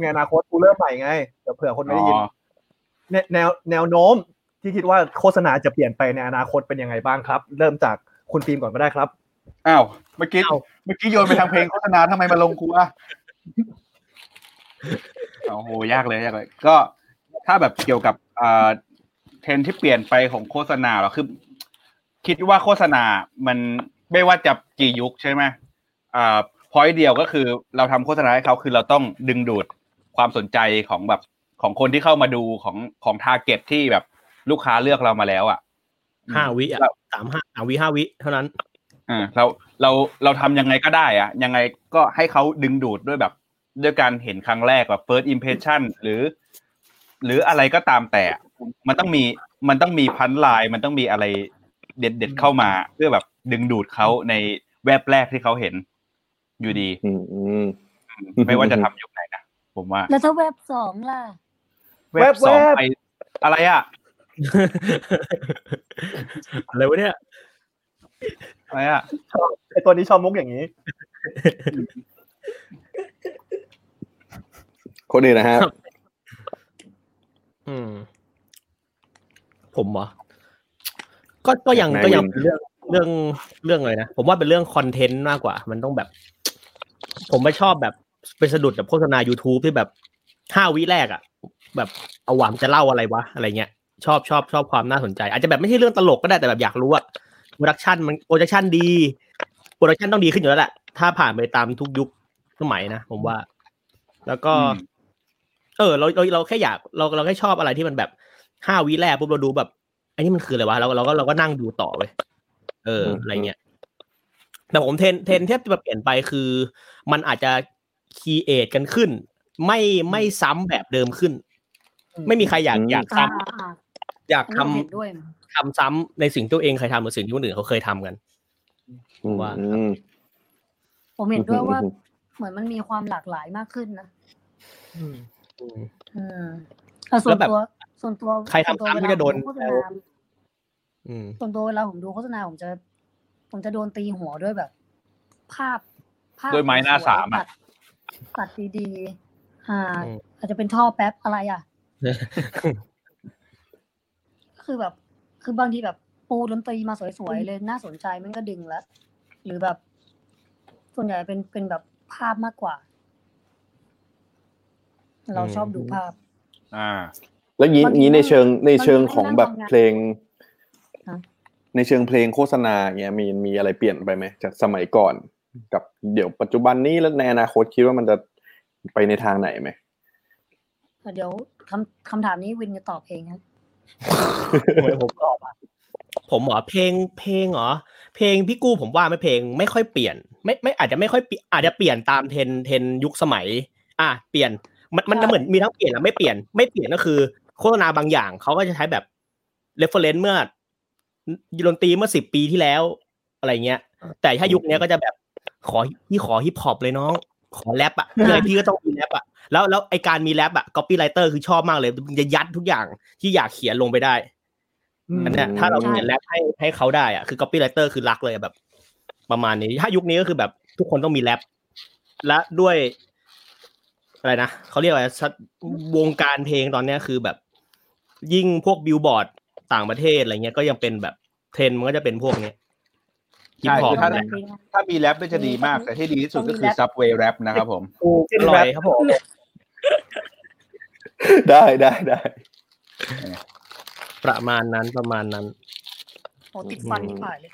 ในอนาคตกูเริ่มใหม่ไงเผื่อคนไม่ได้ยินแนวโน้มที่คิดว่าโฆษณาจะเปลี่ยนไปในอนาคตเป็นยังไงบ้างครับเริ่มจากคุณฟิล์มก่อนก็ได้ครับอ้าวเมื่อกี้โยนไปทางเพลงโฆษณาทำไมมาลงกูอ่ะโอ้โหยากเลยก็ถ้าแบบเกี่ยวกับเทรนด์ที่เปลี่ยนไปของโฆษณาหรอคือคิดว่าโฆษณามันไม่ว่าจะกี่ยุคใช่ไหมพอยต์เดียวก็คือเราทำโฆษณาให้เขาคือเราต้องดึงดูดความสนใจของแบบของคนที่เข้ามาดูของทาร์เก็ตที่แบบลูกค้าเลือกเรามาแล้วอ่ะ5 วิอ่ะ3-5 วิเท่านั้นเราทำยังไงก็ได้อ่ะยังไงก็ให้เขาดึงดูดด้วยแบบด้วยการเห็นครั้งแรกแบบ first impression หรืออะไรก็ตามแต่มันต้องมีพันไลน์มันต้องมีอะไรเด็ดๆเข้ามาเพื่อแบบดึงดูดเขาในแวบแรกที่เขาเห็นอยู่ดีไม่ว่าจะทำยุคไหนนะผมว่าแล้วถ้าแวบ2ล่ะแวบ 2ไปอะไรอ่ะ อะไรวะเนี่ยอะไรอ่ะไอตัวนี้ชอบมุกอย่างนี้ คนอื่นนะฮะผมเหรอก็ยังเรื่องอะไรนะผมว่าเป็นเรื่องคอนเทนต์มากกว่ามันต้องแบบผมไม่ชอบแบบไปสะดุดกับโฆษณา YouTube ที่แบบ5 วิแรกอ่ะแบบเอาหวามจะเล่าอะไรวะอะไรเงี้ยชอบความน่าสนใจอาจจะแบบไม่ใช่เรื่องตลกก็ได้แต่แบบอยากรู้ว่าโปรดักชั่นมันโปรดักชั่นดีโปรดักชั่นต้องดีขึ้นอยู่แล้วแหละถ้าผ่านไปตามทุกยุคสมัยนะผมว่าแล้วก็เราแค่อยากเราแค่ชอบอะไรที่มันแบบ5 วิแรกปุ๊บเราดูแบบอันนี้มันคืออะไรวะเราก็นั่งดูต่อเลยอะไรเงี้ยแต่ผมเทรนที่จะเปลี่ยนไปคือมันอาจจะครีเอทกันขึ้นไม่ซ้ำแบบเดิมขึ้นไม่มีใครอยากซ้ำอยากทำซ้ำในสิ่งตัวเองเคยทำหรือสิ่งที่คนอื่นเขาเคยทำกันว่าผมเห็นด้วยว่าเหมือนมันมีความหลากหลายมากขึ้นนะส่วนตัวใครทำซ้ำก็จะโดนส่วนตัวเวลาผมดูโฆษณาผมจะโดนตีหัวด้วยแบบภาพ ด้วยไม้หน้าสามอ่ะตัดดีๆอาจจะเป็นท่อแป๊บอะไรอ่ะก็คือแบบคือบางทีแบบปูดนตรีมาสวยๆเลยน่าสนใจมันก็ดึงแล้วหรือแบบส่วนใหญ่เป็นแบบภาพมากกว่าเราชอบดูภาพแล้วงี้ในเชิงของแบบเพลงในเชิงเพลงโฆษณาเงี้ยมีอะไรเปลี่ยนไปไหมจากสมัยก่อนกับเดี๋ยวปัจจุบันนี้แล้วในอนาคตคิดว่ามันจะไปในทางไหนไหมเดี๋ยวคำถามนี้วินจะตอบเองนะผมตอบอ่ะผมเหรอเพลงเหรอเพลงพี่กู้ผมว่าไม่เพลงไม่ค่อยเปลี่ยนไม่อาจจะไม่ค่อยอาจจะเปลี่ยนตามเทรนยุคสมัยเปลี่ยนมันเหมือนมีทั้งเปลี่ยนและไม่เปลี่ยนก็คือโฆษณาบางอย่างเขาก็จะใช้แบบ reference เมื่อดนตรีเมื่อ10ปีที่แล้วอะไรเงี้ยแต่ถ้ายุคนี้ก็จะแบบขอฮิปฮอปเลยน้องขอแรปอ่ะเลยพี่ก็ต้องมีแรปอ่ะแล้วไอการมีแรปอ่ะ copywriter คือชอบมากเลยจะยัดทุกอย่างที่อยากเขียนลงไปได้นั่นแหละถ้าเราเขียนแรปให้เขาได้อ่ะคือ copywriter คือรักเลยแบบประมาณนี้ถ้ายุคนี้ก็คือแบบทุกคนต้องมีแรปและด้วยอะไรนะเขาเรียกว่าวงการเพลงตอนนี้คือแบบยิ่งพวก Billboard ต่างประเทศอะไรเงี้ยก็ยังเป็นแบบเทรนด์มันก็จะเป็นพวกนี้ใช่ถ้ามีแรปก็จะดีมากแต่ที่ดีที่สุดก็คือ Subway แรปนะครับผมอร่อยครับผมได้ประมาณนั้นโหติดฟันที่ผ่านเลย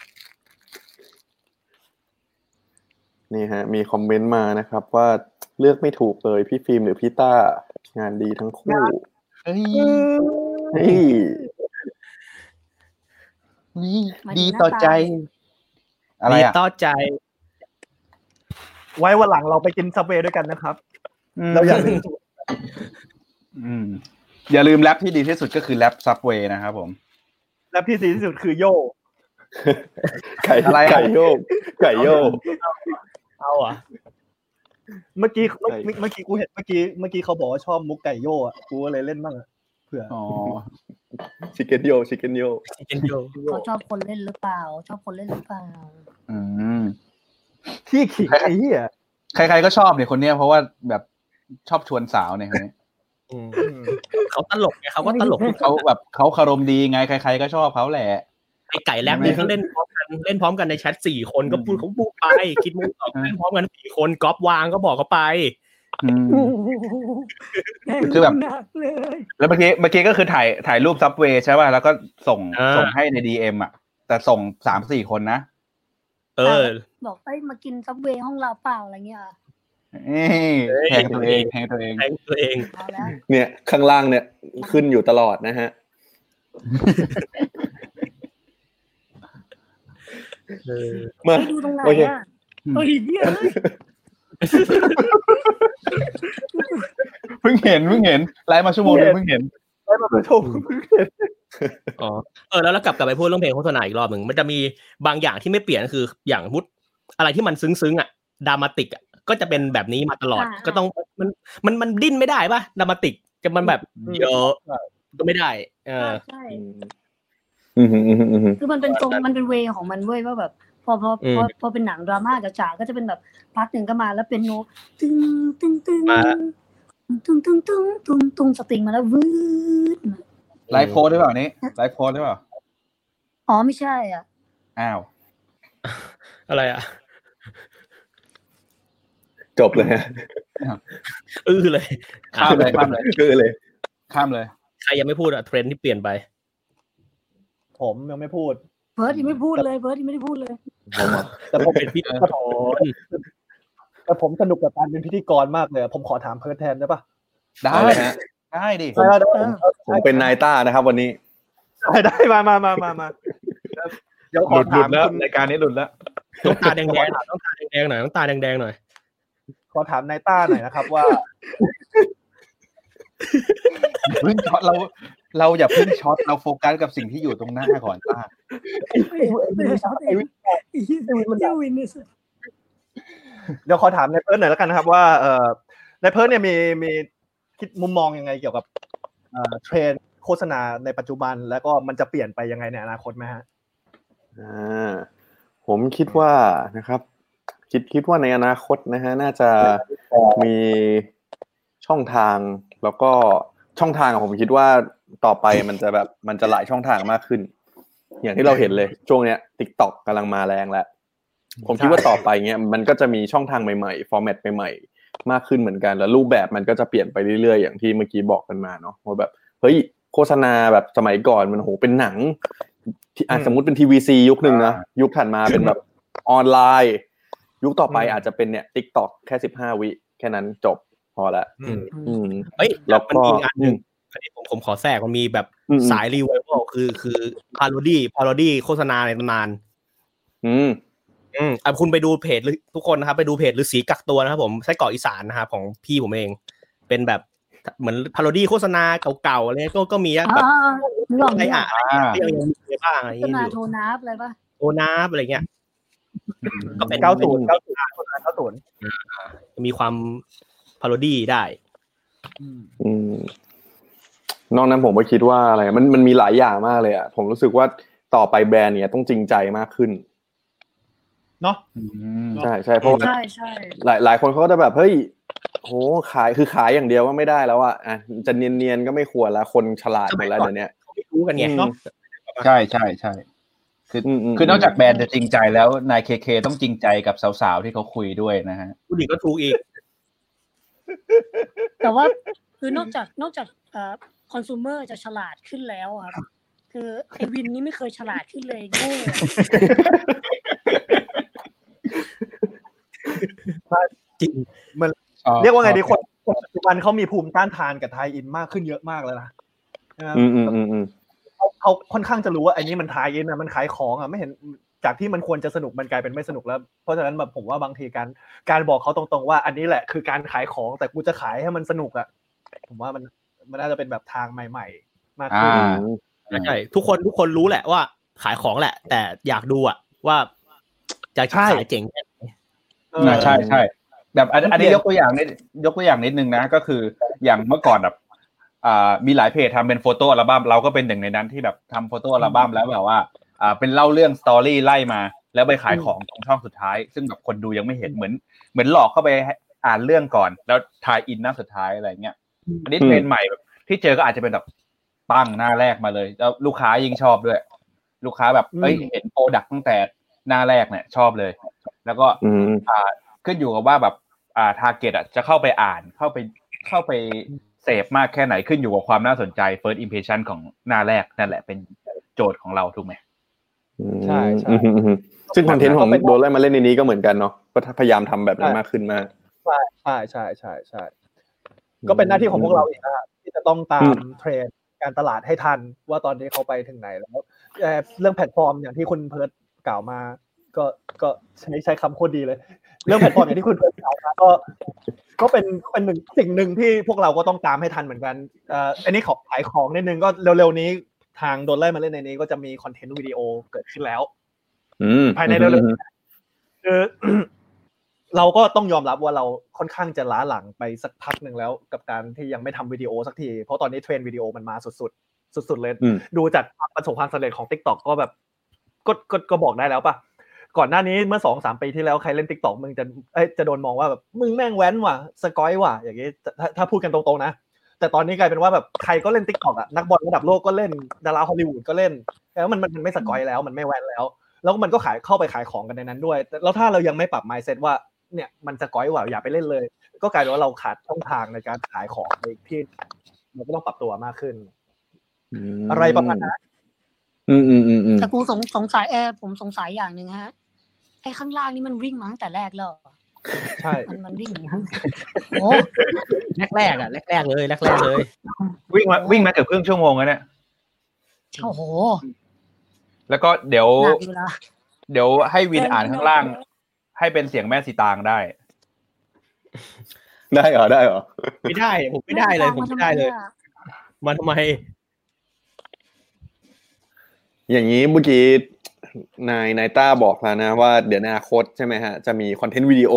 นี่ฮะมีคอมเมนต์มานะครับว่าเลือกไม่ถูกเลยพี่ฟิล์มหรือพี่ต้างานดีทั้งคู่เฮ้ยดีต่อใจอะไรอ่ะดีต่อใจไว้วันหลังเราไปกินซับเวย์ด้วยกันนะครับเราอยากเป็นอย่าลืมแรปที่ดีที่สุดก็คือแรปซับเวย์นะครับผมแรปที่ดีที่สุดคือโย่ไก่อะไรไก่โย่เอาอ่ะเมื่อกี้กูเห็นเมื่อกี้เขาบอกว่าชอบมุกไก่โย่อ่ะกูก็เลยเล่นบ้างอ่ะเผื่ออ๋อชิคเก้นโย่เขาชอบคนเล่นหรือเปล่าที่ขิงไอ้เหี้ยใครๆก็ชอบเนี่ยคนเนี้ยเพราะว่าแบบชอบชวนสาวเนี่ยคนนี้เขาตลกไงเขาก็ตลกเขาแบบเขาคารมดีไงใครๆก็ชอบเขาแหละไอ้ไก่แรปนี่เขาเล่นพร้อมกันในแชท4คนก็พูดเขาพูดไปคิดมุกตอบเล่นพร้อมกัน4คนก๊อปวางก็บอกเขาไปคือแบบแล้วเมื่อกี้ก็คือถ่ายรูปซับเวย์ใช่ป่ะแล้วก็ส่งให้ใน DM อ่ะแต่ส่ง 3-4 คนนะบอกเอ้ยมากินซับเวย์ห้องเราเปล่าอะไรเงี้ยแทงตัวเองเนี่ยข้างล่างเนี่ยขึ้นอยู่ตลอดนะฮะมาดูตรงไหนอ่ะโอ้ยเหี้ยเพิ่งเห็นไลฟ์มาชั่วโมงนึงเพิ่งเห็นอ๋อแล้วกลับไปพูดเรื่องเพลงโฆษณาอีกรอบนึงมันจะมีบางอย่างที่ไม่เปลี่ยนคืออย่างมุดอะไรที่มันซึ้งๆอ่ะดรามาติกอ่ะก็จะเป็นแบบนี้มาตลอดก็ต้องมันดิ้นไม่ได้ป่ะดรามาติกจะมันแบบเยอะก็ไม่ได้ใช่คือมันเป็นทรงมันเป็นเวของมันเว้ยว่าแบบพอเป็นหนังดราม่าจ๋าๆก็จะเป็นแบบพาร์ทนึงก็มาแล้วเป็นโน้ตตึ้งตึ้งตึ้งตึ้งตึ้งตึ้งตึ้งสตริงมาแล้ววืดไลฟ์โพสได้เปล่านี้ไลฟ์โพสได้เปล่าอ๋อไม่ใช่อ่ะอ้าวอะไรอ่ะจบเลยเลยข้ามเลยข้ามเลยใครยังไม่พูดอ่ะเทรนด์ที่เปลี่ยนไปผมยังไม่พูดเพิร์ทยังไม่ได้พูดเลยแต่ผมเป็นพิธีกรแต่ผมสนุกกับการเป็นพิธีกรมากเลยผมขอถามเพิร์ทแทนได้ป่ะได้ดิผมเป็นนายต้านะครับวันนี้ได้มาเดี๋ยวขอถามแล้วรายการนี้หลุดแล้วต้องตาแดงๆหน่อยขอถามนายต้าหน่อยนะครับว่าเราอย่าเพิ่งช็อตเราโฟกัสกับสิ่งที่อยู่ตรงหน้าก่อนป้าเดี๋ยวขอถามนายเพิร์ทหน่อยแล้วกันนะครับว่านายเพิร์ทเนี่ยมีคิดมุมมองยังไงเกี่ยวกับเทรนด์โฆษณาในปัจจุบันแล้วก็มันจะเปลี่ยนไปยังไงในอนาคตไหมฮะผมคิดว่านะครับ คิดว่าในอนาคตนะฮะน่าจะมีช่องทางแล้วก็ช่องทางผมคิดว่าต่อไปมันจะหลายช่องทางมากขึ้นอย่างที่เราเห็นเลยช่วงเนี้ย TikTok กำลังมาแรงแล้วผมคิดว่าต่อไปเงี้ยมันก็จะมีช่องทางใหม่ๆฟอร์แมตใหม่ๆมากขึ้นเหมือนกันแล้วรูปแบบมันก็จะเปลี่ยนไปเรื่อยๆอย่างที่เมื่อกี้บอกกันมาเนาะว่าแบบเฮ้ยโฆษณาแบบสมัยก่อนมันโหเป็นหนังสมมุติเป็น TVC ยุคนึงนะยุคถัดมาเป็นแบบออนไลน์ยุคต่อไปอาจจะเป็นเนี่ย TikTok แค่15วิแค่นั้นจบพอละเอ้ยแล้วมันมีอันนึงอันนี้ผมขอแทรกมันมีแบบสายรีไววัลคือพาโรดี้โฆษณาในตำนานคุณไปดูเพจทุกคนนะครับไปดูเพจฤาษีกักตัวนะครับผมไส้กรอกอีสานนะครับของพี่ผมเองเป็นแบบเหมือนพาโรดี้โฆษณาเก่าๆอะไรก็มีแบบอะไรอ่ะที่ยังมีบ้างอะไรอย่างเงี้ยโฆษณาโทนับอะไรป่ะโทนับอะไรเงี้ยก็เป็น90มีความพาโรดี้ได้นอกนั้นผมก็คิดว่าอะไรมันมีหลายอย่างมากเลยอ่ะผมรู้สึกว่าต่อไปแบรนด์เนี่ยต้องจริงใจมากขึ้นเนาะใช่เพราะว่าหลายคนเขาก็จะแบบเฮ้ยโหขายอย่างเดียวว่าไม่ได้แล้วอ่ะจะเนียนๆก็ไม่ควรละคนฉลาดหมดแล้วเดี๋ยวนี้เขาไม่รู้กันไงเนาะใช่คือนอกจากแบรนด์จะจริงใจแล้วนายเคต้องจริงใจกับสาวๆที่เขาคุยด้วยนะฮะผู้หญิงก็ถูกอีกแต่ว่าคือนอกจากคอน sumer จะฉลาดขึ้นแล้วครับคือไอวินนี่ไม่เคยฉลาดขึ้นเลยโง่จริงมันเรียกว่าไงดีคนปัจจุบันเขามีภูมิต้านทานกับไทยอินมากขึ้นเยอะมากเลยนะเขาค่อนข้างจะรู้ว่าไอ้นี่มันไทยอินนะมันขายของอ่ะไม่เห็นจากที่มันควรจะสนุกมันกลายเป็นไม่สนุกแล้วเพราะฉะนั้นแบบผมว่าบางทีการบอกเขาตรงๆว่าอันนี้แหละคือการขายของแต่กูจะขายให้มันสนุกอ่ะผมว่ามันน่าจะเป็นแบบทางใหม่ๆมากขึ้นใช่ทุกคนรู้แหละว่าขายของแหละแต่อยากดูอ่ะว่าจะขายเจ๋งใช่แบบอันนี้ยกตัวอย่างนิดนึงนะก็คืออย่างเมื่อก่อนแบบมีหลายเพจทำเป็นโฟโต้อัลบั้มเราก็เป็นหนึ่งในนั้นที่แบบทำโฟโต้อัลบั้มแล้วแบบว่าเป็นเล่าเรื่องสตอรี่ไล่มาแล้วไปขายของตรงช่องสุดท้ายซึ่งแบบคนดูยังไม่เห็นเหมือนหลอกเข้าไปอ่านเรื่องก่อนแล้วทายอินหน้าสุดท้ายอะไรเงี้ยอันนี้เทรนด์ใหม่แบบที่เจอก็อาจจะเป็นแบบตั้งหน้าแรกมาเลยแล้วลูกค้ายิ่งชอบด้วยลูกค้าแบบเอ้ยเห็นโปรดักต์ตั้งแต่หน้าแรกเนี่ยชอบเลยแล้วก็ขึ้นอยู่กับว่าแบบทาร์เก็ตอ่ะจะเข้าไปอ่านเข้าไปเสพมากแค่ไหนขึ้นอยู่กับความน่าสนใจ first impression ของหน้าแรกนั่นแหละเป็นโจทย์ของเราถูกไหมใช่ซึ่งคอนเทนต์ของโดนไล่มาเล่นในนี้ก็เหมือนกันเนาะก็พยายามทำแบบนั้นมากขึ้นมากใช่ก็เป็นหน้าที่ของพวกเราเองนะครับที่จะต้องตามเทรนด์การตลาดให้ทันว่าตอนนี้เขาไปถึงไหนแล้วเรื่องแพลตฟอร์มอย่างที่คุณเพิร์ทกล่าวมาก็ใช้คำโคตรดีเลยเรื่องแพลตฟอร์มอย่างที่คุณเพิร์ทกล่าวมาก็เป็นหนึ่งสิ่งหนึ่งที่พวกเราก็ต้องตามให้ทันเหมือนกันอันนี้ขอขายของนิดนึงก็เร็วๆนี้ทางโดนไล่มาเล่นในนี้ก็จะมีคอนเทนต์วิดีโอเกิดขึ้นแล้วภายในเร็วๆคือเราก็ต้องยอมรับว่าเราค่อนข้างจะล้าหลังไปสักพักนึงแล้วกับการที่ยังไม่ทำวิดีโอสักทีเพราะตอนนี้เทรนด์วิดีโอมันมาสุดๆเลยดูจากประสบความสำเร็จของ TikTok ก็แบบก็บอกได้แล้วป่ะก่อนหน้านี้เมื่อ 2-3 ปีที่แล้วใครเล่น TikTok มึงจะโดนมองว่าแบบมึงแม่งแว้นว่ะสกอยว่ะอย่างงี้ถ้าพูดกันตรงๆนะแต่ตอนนี้กลายเป็นว่าแบบใครก็เล่น TikTok อ่ะนักบอลระดับโลกก็เล่นดาราฮอลลีวูดก็เล่นแล้วมันไม่สกอยแล้วมันไม่แว้นแล้วมันก็ขายเข้าไปขายของกันในนั้นด้วยแล้วถ้าเรายังไม่ปรับ mindset ว่าเนี่ยมันจะก้อยว่าอย่าไปเล่นเลยก็กลายเป็นว่าเราขาดช่องทางในการขายของในที่เราก็ต้องปรับตัวมากขึ้นอะไรประมาณนั้นแต่กูสงสัยผมสงสัยอย่างนึงฮะไอ้ข้างล่างนี่มันวิ่งมาตั้งแต่แรกแล้วใช่มันวิ่งโอ้แรกๆเลยวิ่งมาเกือบครึ่งชั่วโมงแล้วเนี่ยโอ้โหแล้วก็เดี๋ยวให้วินอ่านข้างล่างให้เป็นเสียงแม่สีตางได้ได้เหรอไม่ได้เลยมันทำไมอย่างนี้เมื่อกี้นายต้าบอกแล้วนะว่าเดี๋ยวในอนาคตใช่ไหมฮะจะมีคอนเทนต์วิดีโอ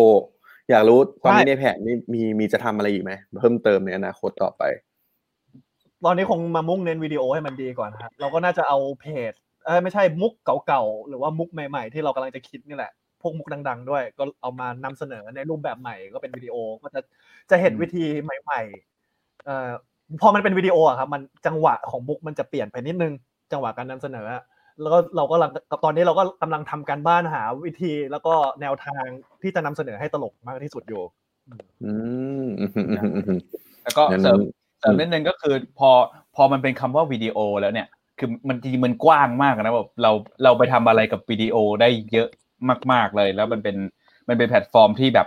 อยากรู้ตอนนี้ในแผนนี่มีจะทำอะไรอีกไหมเพิ่มเติมในอนาคตต่อไปตอนนี้คงมามุ่งเน้นวิดีโอให้มันดีก่อนครับเราก็น่าจะเอาเพจไม่ใช่มุกเก่าๆหรือว่ามุกใหม่ๆที่เรากำลังจะคิดนี่แหละ พวกมุกดังๆด้วยก็เอามานำเสนอในรูปแบบใหม่ก็เป็นวิดีโอก็จะเห็นวิธีใหม่ๆพอมันเป็นวิดีโออะครับมันจังหวะของมุกมันจะเปลี่ยนไปนิดนึงจังหวะการนำเสนอแล้วก็เราก็ตอนนี้เราก็กำลังทำการบ้านหาวิธีแล้วก็แนวทางที่จะนำเสนอให้ตลกมากที่สุดอยู่แล้วก็เสริมนิดนึงก็คือพอมันเป็นคำว่าวิดีโอแล้วเนี่ยคือมันจริงมันกว้างมากนะแบบเราไปทำอะไรกับวิดีโอได้เยอะมากๆเลยแล้วมันเป็นแพลตฟอร์มที่แบ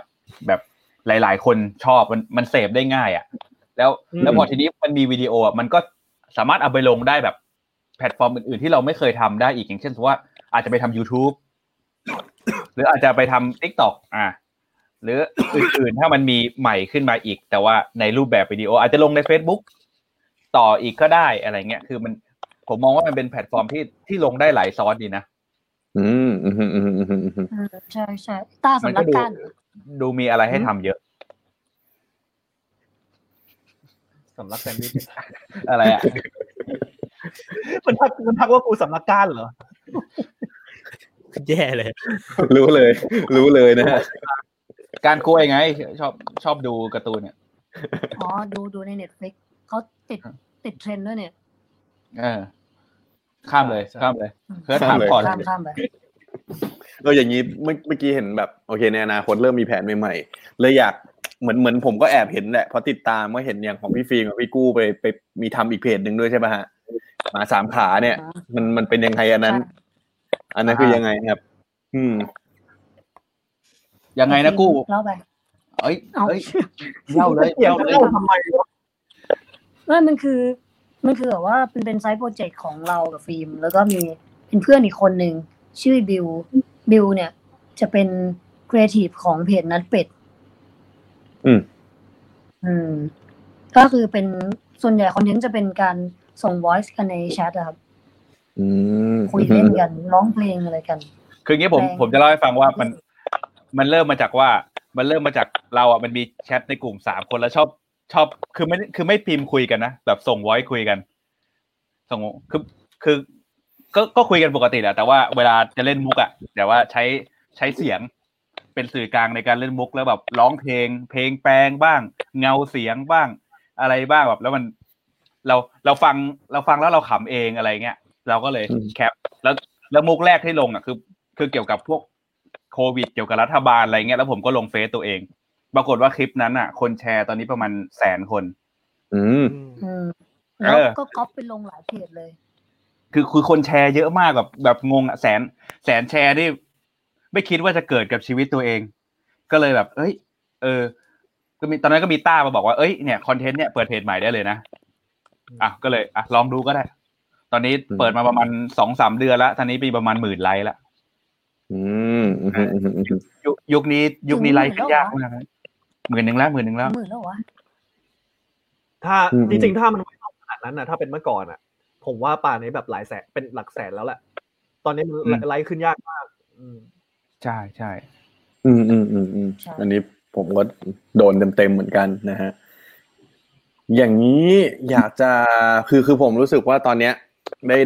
บหลายๆคนชอบมันเสพได้ง่ายอ่ะแล้วพอทีนี้มันมีวิดีโออ่ะมันก็สามารถเอาไปลงได้แบบแพลตฟอร์มอื่นๆที่เราไม่เคยทำได้อีกอย่างเช่นว่าอาจจะไปทำ YouTube หรืออาจจะไปทำ TikTok หรืออื่นๆถ้ามันมีใหม่ขึ้นมาอีกแต่ว่าในรูปแบบวิดีโออาจจะลงใน Facebook ต่ออีกก็ได้อะไรเงี้ยคือมันผมมองว่ามันเป็นแพลตฟอร์มที่ลงได้หลายซอสดีนะใช่ใช่ตาสำนักการดูมีอะไรให้ทำเยอะสำนักแซนด์วิชอะไรอ่ะมันทักว่ากูสำนักการเหรอแย่เลยรู้เลยนะการกล้วยไงชอบดูการ์ตูนเนี่ยอ๋อดูใน Netflix เขาติดเทรนด์ด้วยเนี่ยข้ามเลยเพื่อถามก่อนข้ามไปอย่างนี้เมื่อกี้เห็นแบบโอเคในอนาคตเริ่มมีแผนใหม่ๆเลยอยากเหมือนผมก็แอบเห็นแหละพอติดตามก็เห็นอย่างของพี่ฟิล์มกับพี่กู้ไปมีทำอีกเพจนึงด้วยใช่ป่ะฮะหมาสามขาเนี่ยมันเป็นยังไงอันนั้นคือยังไงครับยังไงนะกู้เล่าไปเอ้ยเล่าเลยทำไมนั่นมันคือแบบว่าเป็นไซต์โปรเจกต์ของเรากับฟิล์มแล้วก็มีเป็นเพื่อนอีกคนนึงชื่อบิวเนี่ยจะเป็นครีเอทีฟของเพจนัดเป็ดก็คือเป็นส่วนใหญ่คอนเทนต์จะเป็นการส่ง voice กันในแชทครับคุยเล่นกันร้องเพลงอะไรกันคืองี้ผมจะเล่าให้ฟังว่ามันเริ่มมาจากว่ามันเริ่มมาจากเราอ่ะมันมีแชทในกลุ่ม3คนแล้วชอบคือไม่พิมพ์คุยกันนะแบบส่ง voice คุยกันส่งคือก็คุยกันปกติแหละแต่ว่าเวลาจะเล่นมุกอ่ะแต่ว่าใช้เสียงเป็นสื่อกลางในการเล่นมุกแล้วแบบร้องเพลงแปลงบ้างเงาเสียงบ้างอะไรบ้างแบบแล้วมันเราฟังแล้วเราขำเองอะไรเงี้ยเราก็เลยแคปแล้วมุกแรกที่ลงอ่ะคือเกี่ยวกับพวกโควิดเกี่ยวกับรัฐบาลอะไรเงี้ยแล้วผมก็ลงเฟซตัวเองปรากฏว่าคลิปนั้นอ่ะคนแชร์ตอนนี้ประมาณ100,000 คนแล้วก็ก๊อปไปลงหลายเพจเลยคือคนแชร์เยอะมากแบบงงอ่ะแสนแชร์นี่ไม่คิดว่าจะเกิดกับชีวิตตัวเองก็เลยแบบเอ้ยก็มีตอนนั้นก็มีต้ามาบอกว่าเอ้ยเนี่ยคอนเทนต์เนี่ยเปิดเพจใหม่ได้เลยนะก็เลยลองดูก็ได้ตอนนี้เปิดมาประมาณ 2-3 เดือนแล้วตอนนี้มีประมาณ 10,000 ไลค์ละยุคนี้ไลค์ยากมากนะ10,000 แล้วเหรอถ้าจริงๆถ้ามันไม่ขนาดนั้นน่ะถ้าเป็นเมื่อก่อนอ่ะผมว่าป่านนี้แบบหลายแสนเป็นหลักแสนแล้วแหละตอนนี้มันไลค์ขึ้นยากมากใช่ใช่อันนี้ผมก็โดนเต็มเหมือนกันนะฮะอย่างนี้อยากจะคือผมรู้สึกว่าตอนเนี้ย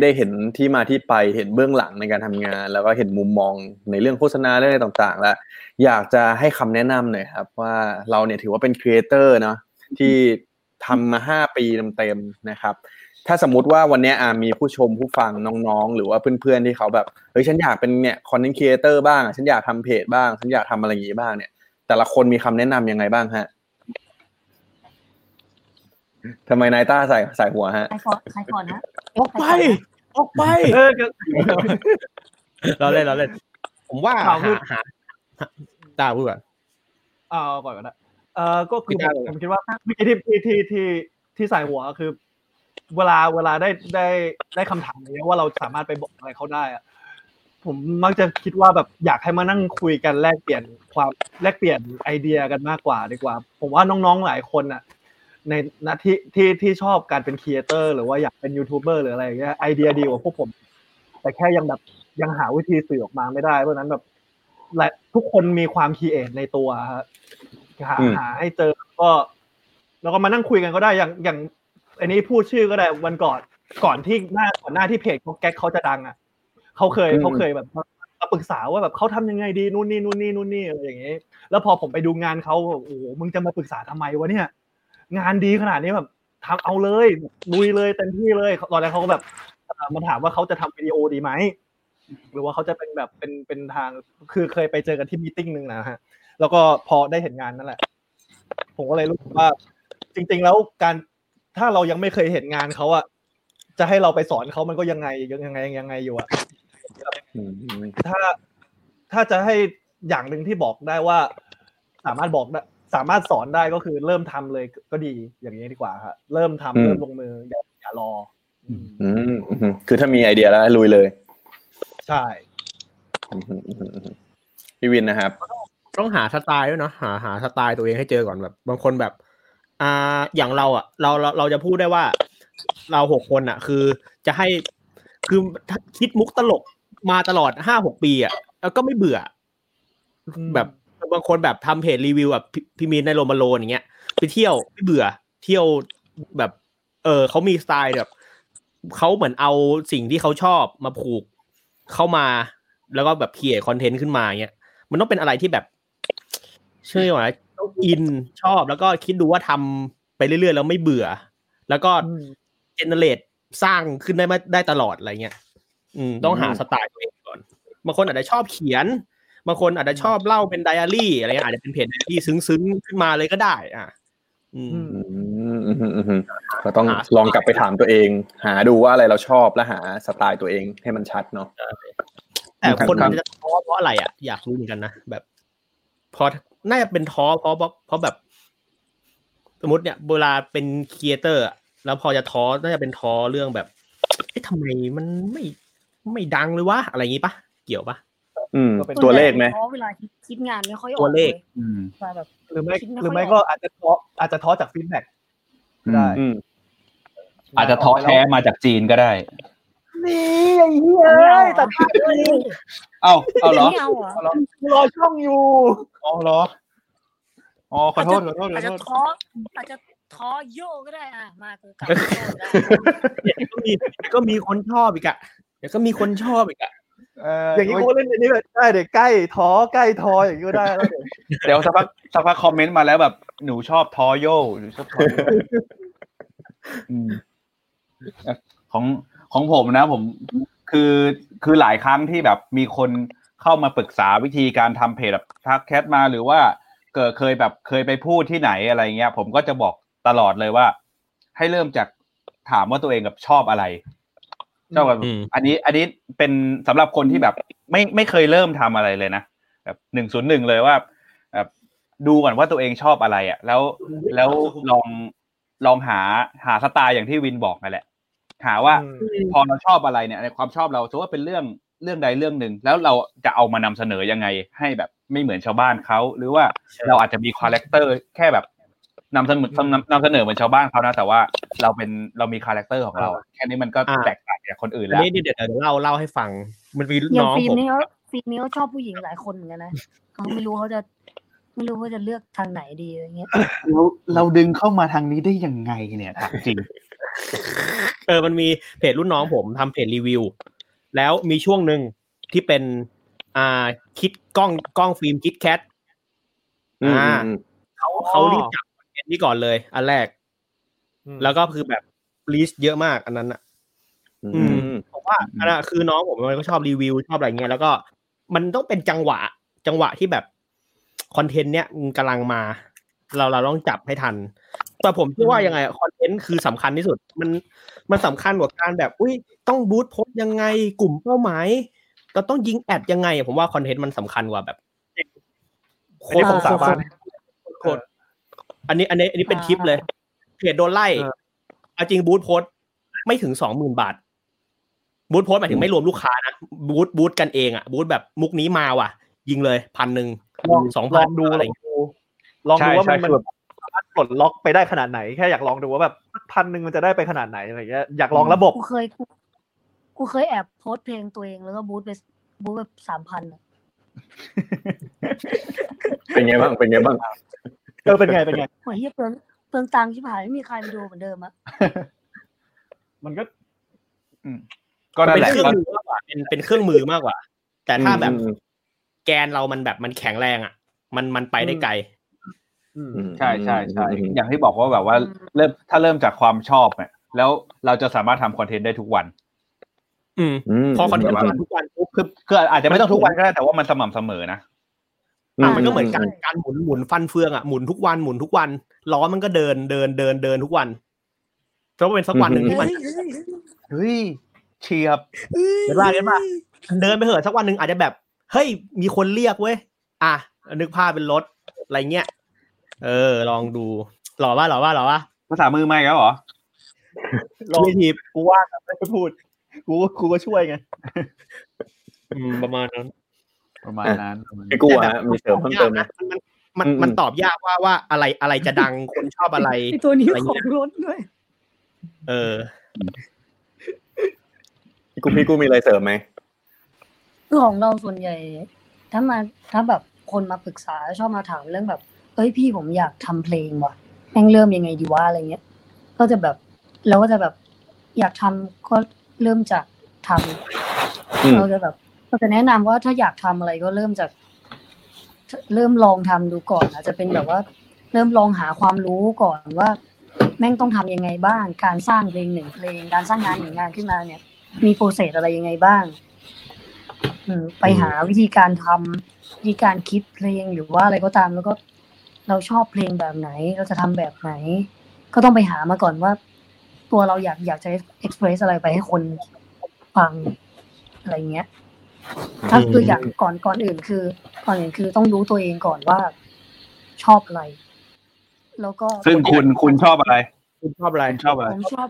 ได้เห็นที่มาที่ไปเห็นเบื้องหลังในการทำงานแล้วก็เห็นมุมมองในเรื่องโฆษณาเรื่องอะไรต่างๆแล้วอยากจะให้คำแนะนำหน่อยครับว่าเราเนี่ยถือว่าเป็นครีเอเตอร์เนาะที่ทำมา5ปีเต็มๆนะครับถ้าสมมุติว่าวันนี้มีผู้ชมผู้ฟังน้องๆหรือว่าเพื่อนๆที่เขาแบบเฮ้ยฉันอยากเป็นเนี่ยคอนเทนต์ครีเอเตอร์บ้างฉันอยากทำเพจบ้างฉันอยากทำอะไรอย่างงี้บ้างเนี่ยแต่ละคนมีคำแนะนำยังไงบ้างฮะทำไมนายต้าใส่หัวฮะใครก่อนนะออกไปเราเล่นผมว่าตาพูดก่อนก่อนก็ได้ก็คือผมคิดว่าเมื่อกี้ที่ใส่หัวคือเวลาได้คำถามอย่างเงี้ยว่าเราสามารถไปบอกอะไรเขาได้อะผมมักจะคิดว่าแบบอยากให้มานั่งคุยกันแลกเปลี่ยนไอเดียกันมากกว่าดีกว่าผมว่าน้องๆหลายคนอ่ะในณที่ชอบการเป็นครีเอเตอร์หรือว่าอยากเป็นยูทูบเบอร์หรืออะไรอย่างเงี้ยไอเดียดีกว่าพวกผมแต่แค่ยังแบบยังหาวิธีสื่อออกมาไม่ได้เพราะนั้นแบบและทุกคนมีความครีเอทในตัวหาให้เจอก็แล้วก็มานั่งคุยกันก็ได้อย่างอันนี้พูดชื่อก็ได้วันก่อนที่หน้าที่เพจของแก๊กเขาจะดังอ่ะเขาเคยแบบ ปรึกษาว่าแบบเขาทำยังไงดีนู่นนี่นู่นนี่นู่นนี่อะไรอย่างเงี้ยแล้วพอผมไปดูงานเขาโอ้โหมึงจะมาปรึกษาทำไมวะเนี่ยงานดีขนาดนี้แบบทำเอาเลยลุยเลยเต็มที่เลยตอนแรกเขาก็แบบมาถามว่าเขาจะทำวิดีโอดีไหมหรือว่าเขาจะเป็นแบบเป็นทางคือเคยไปเจอกันที่มีติ้งนึงนะฮะแล้วก็พอได้เห็นงานนั่นแหละผมก็เลยรู้สึกว่าจริงๆแล้วการถ้าเรายังไม่เคยเห็นงานเขาอะจะให้เราไปสอนเขามันก็ยังไงอยู่อะถ้าจะให้อย่างนึงที่บอกได้ว่าสามารถสอนได้ก็คือเริ่มทำเลยก็ดีอย่างนี้ดีกว่าครับเริ่มทำเริ่มลงมืออย่ารอคือถ้ามีไอเดียแล้วลุยเลยใช่พี่วินนะครับต้องหาสไตล์ด้วยเนาะหาสไตล์ตัวเองให้เจอก่อนแบบบางคนแบบอย่างเราอ่ะเราจะพูดได้ว่าเรา6คนอ่ะคือจะให้คือคิดมุกตลกมาตลอด 5-6 ปีอ่ะแล้วก็ไม่เบื่อแบบบางคนแบบทำเพจรีวิวแบบพี่มีนในโรมาโลอย่างเงี้ยไปเที่ยวไม่เบื่อเที่ยวแบบเขามีสไตล์แบบเขาเหมือนเอาสิ่งที่เขาชอบมาผูกเข้ามาแล้วก็แบบเขียนคอนเทนต์ขึ้นมาเงี้ยมันต้องเป็นอะไรที่แบบเชื่อว่าต้องอินชอบแล้วก็คิดดูว่าทำไปเรื่อยๆแล้วไม่เบื่อแล้วก็เจเนเรตสร้างขึ้นได้ตลอดอะไรเงี้ยต้องหาสไตล์ตัวเองก่อนบางคนอาจจะชอบเขียนบางคนอาจจะชอบเล่าเป็นไดอารี่อะไรเงี้ยอาจจะเป็นเพจไดอารี่ซึ้งๆขึ้นมาเลยก็ได้ก็ต้องลองกลับไปถามตัวเองหาดูว่าอะไรเราชอบและหาสไตล์ตัวเองให้มันชัดเนาะแต่คนมันจะท้อเพราะอะไรอ่ะอยากรู้เหมือนกันนะแบบพอน่าจะเป็นท้อเพราะแบบสมมติเนี่ยเวลาเป็นครีเอเตอร์แล้วพอจะท้อน่าจะเป็นท้อเรื่องแบบเอ๊ะทำไมมันไม่ดังเลยวะอะไรอย่างงี้ปะเกี่ยวปะตัวเลขไหมเพราะเวลาคิดงานไม่ค่อยออกตัวเลขหรือไม่ก็อาจจะท้อจากฟีดแบ็กได้อาจจะท้อแท้มาจากจีนก็ได้นี่ไอ้เหี้ยตัดขาดเลยเอาเหรอรอช่องอยู่อ๋อเหรออ๋อขอโทษอาจจะท้อโยก็ได้มาตัวกลับก็มีคนชอบอีกอ่ะเดี๋ยวก็มีคนชอบอีกอ่ะอย่างนี้กูเล่นอย่างนี้แบบได้เดี๋ยวใกล้ท้อใกล้ท้ออย่างนี้ก็ได้แล้วเดี๋ยวสักพักคอมเมนต์มาแล้วแบบหนูชอบท้อโยหนูชอบท้อของผมนะผมคือหลายครั้งที่แบบมีคนเข้ามาปรึกษาวิธีการทำเพจแบบทักแคทมาหรือว่าเคยไปพูดที่ไหนอะไรเงี้ยผมก็จะบอกตลอดเลยว่าให้เริ่มจากถามว่าตัวเองแบบชอบอะไรชอบแบบอันนี้เป็นสำหรับคนที่แบบไม่เคยเริ่มทำอะไรเลยนะแบบ101เลยว่าแบบดูก่อนว่าตัวเองชอบอะไรอ่ะแล้วลองหาสไตล์อย่างที่วินบอกนั่นแหละหาว่าพอเราชอบอะไรเนี่ยในความชอบเราถือว่าเป็นเรื่องใดเรื่องหนึ่งแล้วเราจะเอามานำเสนอยังไงให้แบบไม่เหมือนชาวบ้านเขาหรือว่าเราอาจจะมีคาแรคเตอร์แค่แบบนำเสนอเหมือนชาวบ้านเขานะแต่ว่าเรามีคาแรคเตอร์ของเราแค่นี้มันก็แตกต่างจากคนอื่นแล้วนี่เดี๋ยวเล่าให้ฟังมันมีน้องผมฟิล์มนี้เขาชอบผู้หญิงหลายคนเหมือนกันนะเขาไม่รู้ว่าจะเลือกทางไหนดีอะไรเงี้ยเราดึงเข้ามาทางนี้ได้ยังไงเนี่ยถามจริงมันมีเพจรุ่นน้องผมทำเพจรีวิวแล้วมีช่วงนึงที่เป็นคิดกล้องฟิล์มคิดแคทเขารีบจับคอนเทนต์นี้ก่อนเลยอันแรกแล้วก็คือแบบลิสต์เยอะมากอันนั้นอ่ะผมว่าอันนั้นคือน้องผมมันก็ชอบรีวิวชอบอะไรเงี้ยแล้วก็มันต้องเป็นจังหวะที่แบบคอนเทนต์เนี้ยกำลังมาเราต้องจับให้ทันแต่ผมคิดว่ายังไงคอนเทนต์คือสำคัญที่สุดมันสำคัญกว่าการแบบอุ้ยต้องบูสต์โพสต์ยังไงกลุ่มเป้าหมายเราต้องยิงแอดยังไงผมว่าคอนเทนต์มันสำคัญกว่าแบบโคตรผมสาบานโคตรอันนี้เป็นคลิปเลยเพจโดนไล่เอาจริงบูสต์โพสต์ไม่ถึง 20,000 บาทบูสต์โพสต์หมายถึงไม่รวมลูกค้านะบูสต์กันเองอ่ะบูสต์แบบมุกนี้มาว่ะยิงเลย 1,000 2,000 ดูอะไรลองดูว่ามันปลดล็อกไปได้ขนาดไหนแค่อยากลองดูว่าแบบ 1,000 มันจะได้ไปขนาดไหนอะไรเงี้ยอยากลองระบบกูเคยแอบโพสเพลงตัวเองแล้วก็บูสต์ไป 3,000 อ่ะเป็นไงบ้างเป็นไงโหเหี้ยเปลืองตังค์ชิบหายไม่มีใครมาดูเหมือนเดิมอ่ะมันก็ก็นั่นแหละเป็นเครื่องมือมากกว่า แต่ถ้าแบบแกนเรามันแบบมันแข็งแรงอ่ะมันไปได้ไกลใช่ใช่ใช่อย่างที่บอกว่าแบบว่าเริ่มถ้าเริ่มจากความชอบเนี่ยแล้วเราจะสามารถทำคอนเทนต์ได้ทุกวันพอคอนเทนต์ทุกวันคืออาจจะไม่ต้องทุกวันก็ได้แต่ว่ามันสม่ำเสมอนะมันก็เหมือนการหมุนฟันเฟืองอ่ะหมุนทุกวันล้อมันก็เดินทุกวันเพราะเป็นสักวันหนึ่งที่มันเฮ้ยเชียบเดินมาเดินไปเหอะสักวันหนึ่งอาจจะแบบเฮ้ยมีคนเรียกเว้ยอ่ะนึกภาพเป็นรถอะไรเงี้ยลองดูหล่อว่าภาษามือใหม่ครับหรอลองทีกูว่าไม่พูดกูก็ช่วยไงประมาณนั้นไม่กลัวมีเสริมเพิ่มเติมนะมันตอบยากว่าอะไรจะดังคนชอบอะไรตัวนี้ของรถด้วยพี่กูมีอะไรเสริมไหมของเราส่วนใหญ่ถ้าแบบคนมาปรึกษาชอบมาถามเรื่องแบบเอ้ยพี่ผมอยากทำเพลงว่ะแม่งเริ่มยังไงดีวะอะไรเงี้ยก็จะแบบเราก็จะแบบอยากทำก็เริ่มจากทำเราจะแบบก็จะแนะนำว่าถ้าอยากทำอะไรก็เริ่มจากเริ่มลองทำดูก่อนอาจจะเป็นแบบว่าเริ่มลองหาความรู้ก่อนว่าแม่งต้องทำยังไงบ้างการสร้างเพลงหนึ่งเพลงการสร้างงานหนึ่งงานขึ้นมาเนี่ยมีโปรเซสอะไรยังไงบ้างไปหาวิธีการทำวิธีการคิดเพลงหรือว่าอะไรก็ตามแล้วก็เราชอบเพลงแบบไหนเราจะทำแบบไหนก็ต้องไปหามาก่อนว่าตัวเราอยากจะเอ็กเพรสอะไรไปให้คนฟังอะไรเงี้ยถ้าตัวอย่างก่อนอื่นคือต้องรู้ตัวเองก่อนว่าชอบอะไรแล้วก็ซึ่งคุณชอบอะไรผมชอบคุณว่า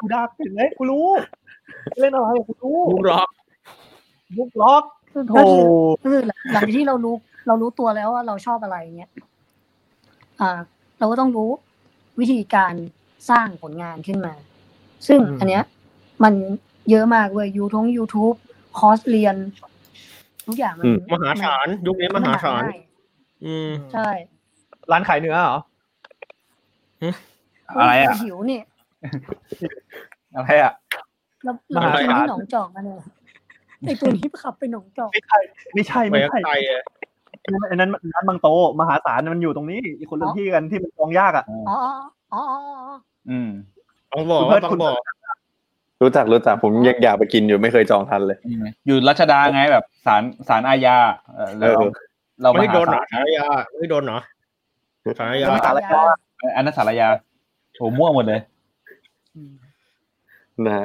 กูดักเห็นไหมกูรู้เล่นอะไรกูรู้มุกล็อกโธ่หลังจากที่เรารู้ตัวแล้วว่าเราชอบอะไรเงี้ยเราก็ต้องรู้วิธีการสร้างผลงานขึ้นมาซึ่งอันเนี้ยมันเยอะมากเว้ย YouTube คอร์สเรียนทุกอย่างมันมหาศาลยุคนี้มหาศาลใช่ร้านขายเนื้อเหรออะไรอ่ะหิวนี่อะไรอ่ะเราไปที่หนองจอกมาเนี่ยไอ้ตัวนี้ขับไปหนองจอกไม่ใช่อันนั้นร้านบางโตมหาศาลมันอยู่ตรงนี้อีกคนละที่กันที่มันกองยากอ่ะอ๋อต้องบอกรู้จักผมยังอยากไปกินอยู่ไม่เคยจองทันเลยอยู่รัชดาไงแบบศาลอาญาเราไม่โดนหรอศาลอาญาไม่โดนหรอศาลอาญาอันนั้นศาลอาญาโหมั่วหมดเลยนะ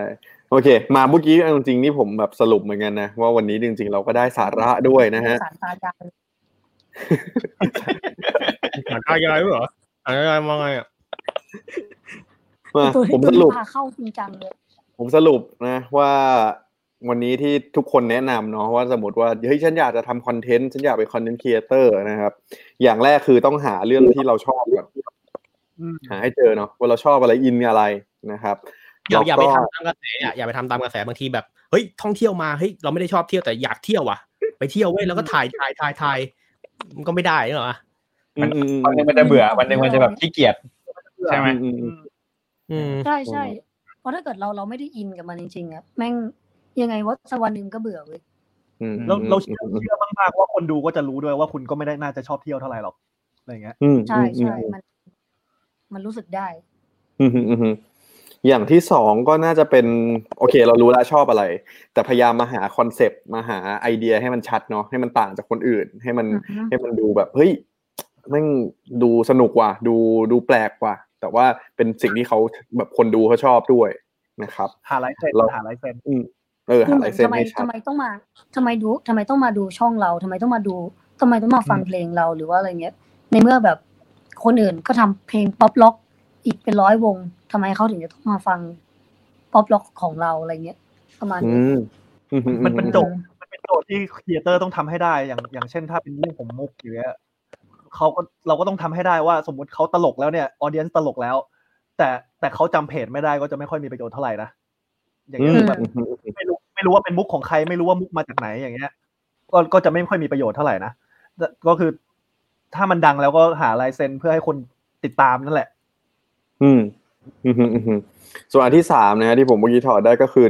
โอเคมาเมื่อกี้จริงๆนี่ผมแบบสรุปเหมือนกันนะว่าวันนี้จริงๆเราก็ได้สาระด้วยนะฮะสาระอาญาหรออาญามาไงอ่ะผมสรุปเข้าจริงจังเลยผมสรุปนะว่าวันนี้ที่ทุกคนแนะนำเนาะว่าสมมติว่าเฮ้ยฉันอยากจะทำคอนเทนต์ฉันอยากเป็นคอนเทนต์ครีเอเตอร์นะครับอย่างแรกคือต้องหาเรื่องที่เราชอบก่อนหาให้เจอเนาะว่าเราชอบอะไรอินอะไรนะครับอย่าไปทำตามกระแสอย่าไปทำตามกระแสบางทีแบบเฮ้ยท่องเที่ยวมาเฮ้ยเราไม่ได้ชอบเที่ยวแต่อยากเที่ยวว่ะไปเที่ยวเว้ยแล้วก็ถ่ายมันก็ไม่ได้หรอมันจะเบื่อมันจะแบบขี้เกียจใช่ไหมใช่เพราะถ้าเกิดเราไม่ได้อินกับมันจริงๆอ่ะแม่งยังไงว่าสักวันนึงก็เบื่อเว้ยเราเชื่อมากๆว่าคนดูก็จะรู้ด้วยว่าคุณก็ไม่ได้น่าจะชอบเที่ยวเท่าไหร่หรอกอะไรเงี้ยใช่ใช่มันรู้สึกได้อย่างที่2ก็น่าจะเป็นโอเคเรารู้แล้วชอบอะไรแต่พยายามมาหาคอนเซปต์มาหาไอเดียให้มันชัดเนาะให้มันต่างจากคนอื่นให้มันดูแบบเฮ้ยแม่งดูสนุกว่ะดูแปลกว่ะแต่ว่าเป็นสิ่งที่เขาแบบคนดูเขาชอบด้วยนะครับหาไลฟ์เซนหาไลฟ์เซนให้ชัดทำไมต้องมาดูช่องเราทำไมต้องมาฟังเพลงเราหรือว่าอะไรเงี้ยในเมื่อแบบคนอื่นก็ทำเพลงป๊อปล็อกอีกเป็น100วงทำไมเขาถึงจะต้องมาฟังป๊อปล็อกของเราอะไรเงี้ยประมาณนี้มันเป็นโจทย์ที่ครีเอเตอร์ต้องทำให้ได้อย่างเช่นถ้าเป็นเรื่องของมุกอย่างเงี้ยเราก็ต้องทำให้ได้ว่าสมมติเขาตลกแล้วเนี่ยออเดียนตลกแล้วแต่เขาจำเพจไม่ได้ก็จะไม่ค่อยมีประโยชน์เท่าไหร่นะอย่างเงี้ยแบบไม่รู้ว่าเป็นมุกของใครไม่รู้ว่ามุกมาจากไหนอย่างเงี้ยก็จะไม่ค่อยมีประโยชน์เท่าไหร่นะก็คือถ้ามันดังแล้วก็หาลายเซ็นเพื่อให้คนติดตามนั่นแหละส่วนอันที่ 3นะที่ผมเมื่อกี้ถอดได้ก็คือ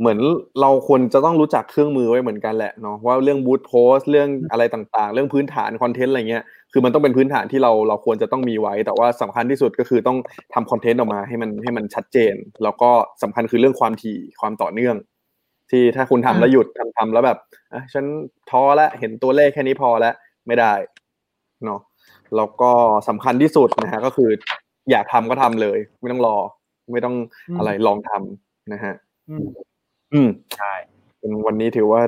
เหมือนเราควรจะต้องรู้จักเครื่องมือไว้เหมือนกันแหละเนาะว่าเรื่องบูทโพสเรื่องอะไรต่างๆเรื่องพื้นฐานคอนเทนต์อะไรเงี้ยคือมันต้องเป็นพื้นฐานที่เราควรจะต้องมีไว้แต่ว่าสำคัญที่สุดก็คือต้องทำคอนเทนต์ออกมาให้มันชัดเจนแล้วก็สำคัญคือเรื่องความถี่ความต่อเนื่องที่ถ้าคุณทำแล้วหยุดทำแล้วแบบฉันท้อละเห็นตัวเลขแค่นี้พอละไม่ได้เนาะแล้วก็สำคัญที่สุดนะฮะก็คืออยากทำก็ทำเลยไม่ต้องรอไม่ต้องอะไรลองทำนะฮะใช่วันนี้ถือว่า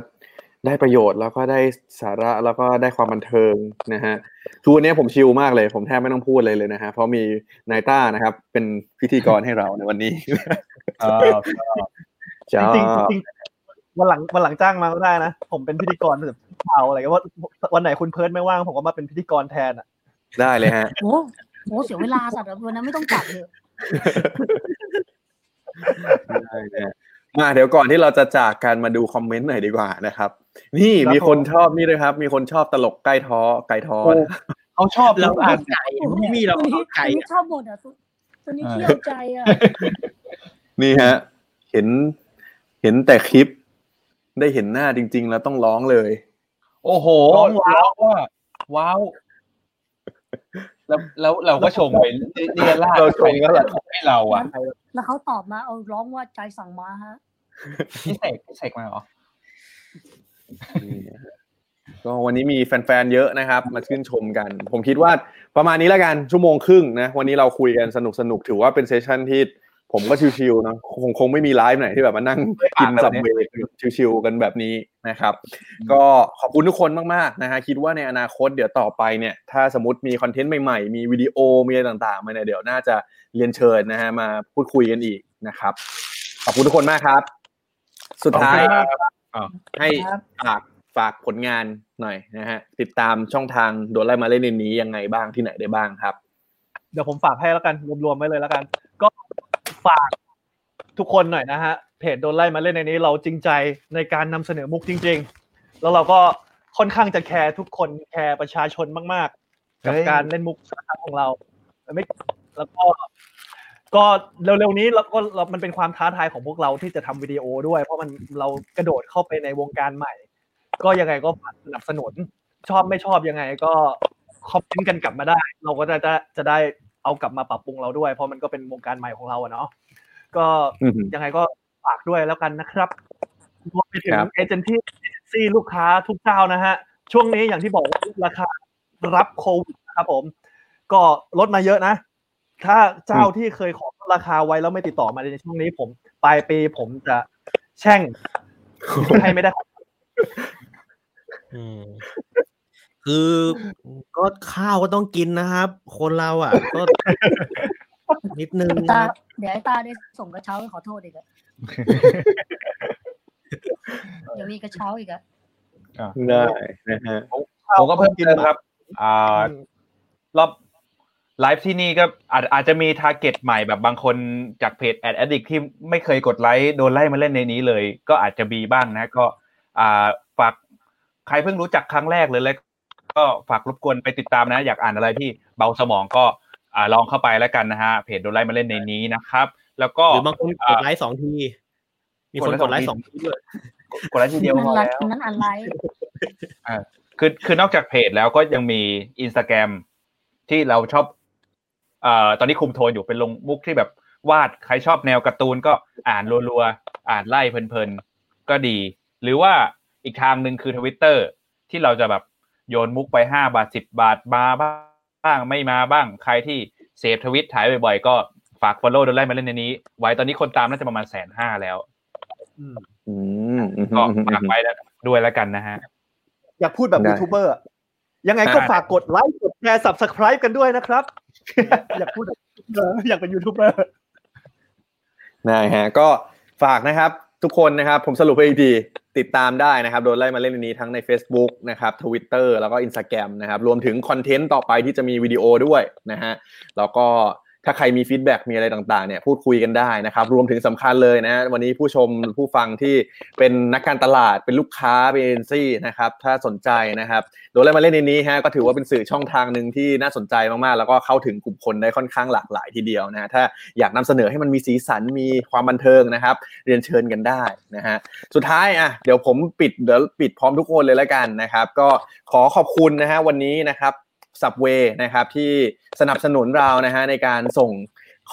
ได้ประโยชน์แล้วก็ได้สาระแล้วก็ได้ความบันเทิงนะฮะคือวันนี้ผมชิลมากเลยผมแทบไม่ต้องพูดเลยนะฮะเพราะมีนายต้านะครับเป็นพิธีกรให้เราในวันนี้จริงวันหลังจ้างมาก็ได้นะผมเป็นพิธีกรแบบข่าวอะไรก็ว่าวันไหนคุณเพิร์ทไม่ว่างผมก็มาเป็นพิธีกรแทนอ่ะได้เลยฮะโอ้เสียเวลาสัตว์วันนั้นไม่ต้องจัดเลยได้เลยมาเดี๋ยวก่อนที่เราจะจากกันมาดูคอมเมนต์หน่อยดีกว่านะครับนี่มีคนชอบนี่ด้วยครับมีคนชอบตลกใกล้ท้อไก่ท้อเขาชอบเราอ่านไก่ไม่มีเราเข้าใจชอบหมดอ่ะตัวนี้เที่ยวใจอ่ะนี่ฮะเห็นแต่คลิปได้เห็นหน้าจริงๆแล้วต้องร้องเลยโอ้โหร้องว้าวว่าว้าวแล้วเราก็ชมไปเนี่ยล่าเราชมก็แบบให้เราอ่ะแล้วเขาตอบมาเอาร้องว่าใจสั่งมาฮะพี่เสกมาเหรอก็วันนี้มีแฟนๆเยอะนะครับมาชื่นชมกันผมคิดว่าประมาณนี้แล้วกันชั่วโมงครึ่งนะวันนี้เราคุยกันสนุกๆถือว่าเป็นเซสชั่นที่ผมก็ชิวๆนะคงไม่มีไลฟ์ไหนที่แบบมานั่งกิน Subway ชิวๆกันแบบนี้นะครับก็ขอบคุณทุกคนมากๆนะฮะคิดว่าในอนาคตเดี๋ยวต่อไปเนี่ยถ้าสมมุติมีคอนเทนต์ใหม่ๆมีวิดีโอมีอะไรต่างๆมาเนี่ยเดี๋ยวน่าจะเรียนเชิญนะฮะมาพูดคุยกันอีกนะครับขอบคุณทุกคนมากครับสุดท้ายให้ฝากผลงานหน่อยนะฮะติดตามช่องทางโดนไล่มาเล่นในนี้ยังไงบ้างที่ไหนได้บ้างครับเดี๋ยวผมฝากให้แล้วกันรวมๆไว้เลยแล้วกันก็ฝากทุกคนหน่อยนะฮะเพจโดนไล่มาเล่นในนี้เราจริงใจในการนำเสนอมุกจริงๆแล้วเราก็ค่อนข้างจะแคร์ทุกคนแคร์ประชาชนมากๆกับการเล่นมุกของเราแล้วก็เร็วๆนี้แล้วก็มันเป็นความท้าทายของพวกเราที่จะทำวิดีโอด้วยเพราะมันเรากระโดดเข้าไปในวงการใหม่ก็ยังไงก็สนับสนุนชอบไม่ชอบยังไงก็คอมเมนต์กันกลับมาได้เราก็จะได้เอากลับมาปรับปรุงเราด้วยเพราะมันก็เป็นวงการใหม่ของเราเนาะก็ยังไงก็ฝากด้วยแล้วกันนะครับรวมไปถึงเอเจนซี่ลูกค้าทุกเจ้านะฮะช่วงนี้อย่างที่บอกว่าราคารับโควิดนะครับผมก็ลดมาเยอะนะถ้าเจ้าที่เคยขอราคาไว้แล้วไม่ติดต่อมาในช่วงนี้ผมปลายปีผมจะแช่งใครไม่ได้คือก็ข้าวก็ต้องกินนะครับคนเราอ่ะก็นิดนึงนะเดี๋ยวไอ้ตาได้ส่งกระเช้าขอโทษอีกอ่ะเดี๋ยวมีกระเช้าอีกอ่ะได้นะฮะผมก็เพิ่มกินนะครับรอบไลฟ์ที่นี่ก็อาจจะมีทาร์เก็ตใหม่แบบบางคนจากเพจ Addict ที่ไม่เคยกดไลค์โดนไล่มาเล่นในนี้เลยก็อาจจะมีบ้างนะก็ฝากใครเพิ่งรู้จักครั้งแรกเลยแล้วก็ฝากรบกวนไปติดตามนะอยากอ่านอะไรที่เบาสมองก็ลองเข้าไปแล้วกันนะฮะเพจโดนไล่มาเล่นในนี้นะครับแล้วก็หรือบางคนกดไลค์2ทีมีคนกดไลค์2ทีด้วยกดไลค์ทีเดียวพอแล้วนั้นอันไลค์คือนอกจากเพจแล้วก็ยังมี Instagram ที่เราชอบตอนนี้คุมโทนอยู่เป็นลงมุกที่แบบวาดใครชอบแนวการ์ตูนก็อ่านรัวๆอ่านไล่เพลินๆก็ดีหรือว่าอีกทางนึงคือ Twitter ที่เราจะแบบโยนมุกไป5บาท10บาทมาบ้างไม่มาบ้างใครที่เสพทวิตถ่ายบ่อยๆก็ฝาก follow โดนไล่มาเล่นในนี้ไว้ตอนนี้คนตามน่าจะประมาณ 150,000 แล้วก็ฝากไว้ด้วยแล้วกันนะฮะอยากพูดแบบยูทูบเบอร์ยังไงก็ฝากกดไลค์กดแชร์ Subscribe กันด้วยนะครับอยากพูดอยากเป็นยูทูบเบอร์นะฮะก็ฝากนะครับทุกคนนะครับผมสรุปให้อีกทีติดตามได้นะครับโดนไล่มาเล่นในนี้ทั้งใน Facebook นะครับ Twitter แล้วก็ Instagram นะครับรวมถึงคอนเทนต์ต่อไปที่จะมีวิดีโอด้วยนะฮะแล้วก็ ถ้าใครมีฟีดแบ็กมีอะไรต่างๆเนี่ยพูดคุยกันได้นะครับรวมถึงสำคัญเลยนะวันนี้ผู้ชมผู้ฟังที่เป็นนักการตลาดเป็นลูกค้าเป็นเอเจนซี่นะครับถ้าสนใจนะครับโดนอะไรมาเล่นในนี้ฮะก็ถือว่าเป็นสื่อช่องทางนึงที่น่าสนใจมากๆแล้วก็เข้าถึงกลุ่มคนได้ค่อนข้างหลากหลายทีเดียวนะถ้าอยากนำเสนอให้มันมีสีสันมีความบันเทิงนะครับเรียนเชิญกันได้นะฮะสุดท้ายอ่ะเดี๋ยวปิดพร้อมทุกคนเลยละกันนะครับก็ขอขอบคุณนะฮะวันนี้นะครับSubway นะครับที่สนับสนุนเรานะฮะในการส่ง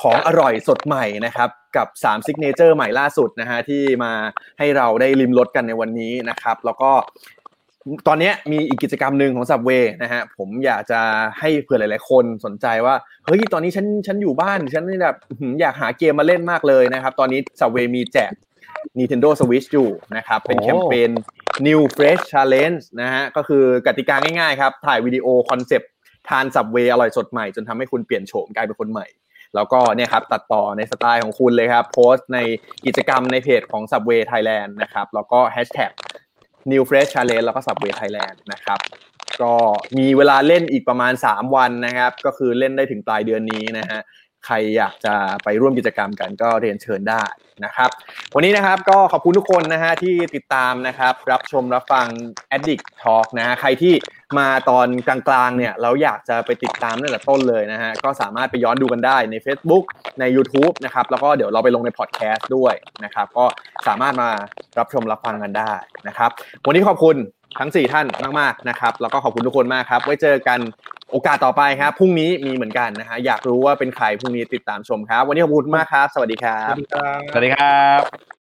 ของอร่อยสดใหม่นะครับกับ3ซิกเนเจอร์ใหม่ล่าสุดนะฮะที่มาให้เราได้ลิ้มรสกันในวันนี้นะครับแล้วก็ตอนนี้มีอีกกิจกรรมหนึ่งของ Subway นะฮะผมอยากจะให้เผื่อหลายๆคนสนใจว่าเฮ้ยตอนนี้ฉันอยู่บ้านฉันแบบอยากหาเกมมาเล่นมากเลยนะครับตอนนี้ Subway มีแจก Nintendo Switch อยู่นะครับเป็นแคมเปญ New Fresh Challenge นะฮะก็คือกติกาง่ายๆครับถ่ายวิดีโอคอนเซ็ปต์ทาน Subway อร่อยสดใหม่จนทำให้คุณเปลี่ยนโฉมกลายเป็นคนใหม่แล้วก็เนี่ยครับตัดต่อในสไตล์ของคุณเลยครับโพสต์ในกิจกรรมในเพจของ Subway Thailand นะครับแล้วก็#New Fresh Challenge แล้วก็ Subway Thailand นะครับก็มีเวลาเล่นอีกประมาณ3วันนะครับก็คือเล่นได้ถึงปลายเดือนนี้นะฮะใครอยากจะไปร่วมกิจกรรมกันก็เรียนเชิญได้นะครับวันนี้นะครับก็ขอบคุณทุกคนนะฮะที่ติดตามนะครับรับชมรับฟัง Addict Talk นะฮะใครที่มาตอนกลางๆเนี่ยเราอยากจะไปติดตามตั้งแต่ต้นเลยนะฮะก็สามารถไปย้อนดูกันได้ใน Facebook ใน YouTube นะครับแล้วก็เดี๋ยวเราไปลงในพอดแคสต์ด้วยนะครับก็สามารถมารับชมรับฟังกันได้นะครับวันนี้ขอบคุณทั้ง4ท่านมากๆนะครับแล้วก็ขอบคุณทุกคนมากครับไว้เจอกันโอกาสต่อไปครับพรุ่งนี้มีเหมือนกันนะฮะอยากรู้ว่าเป็นใครพรุ่งนี้ติดตามชมครับวันนี้ขอบคุณมากครับสวัสดีครับสวัสดีครับ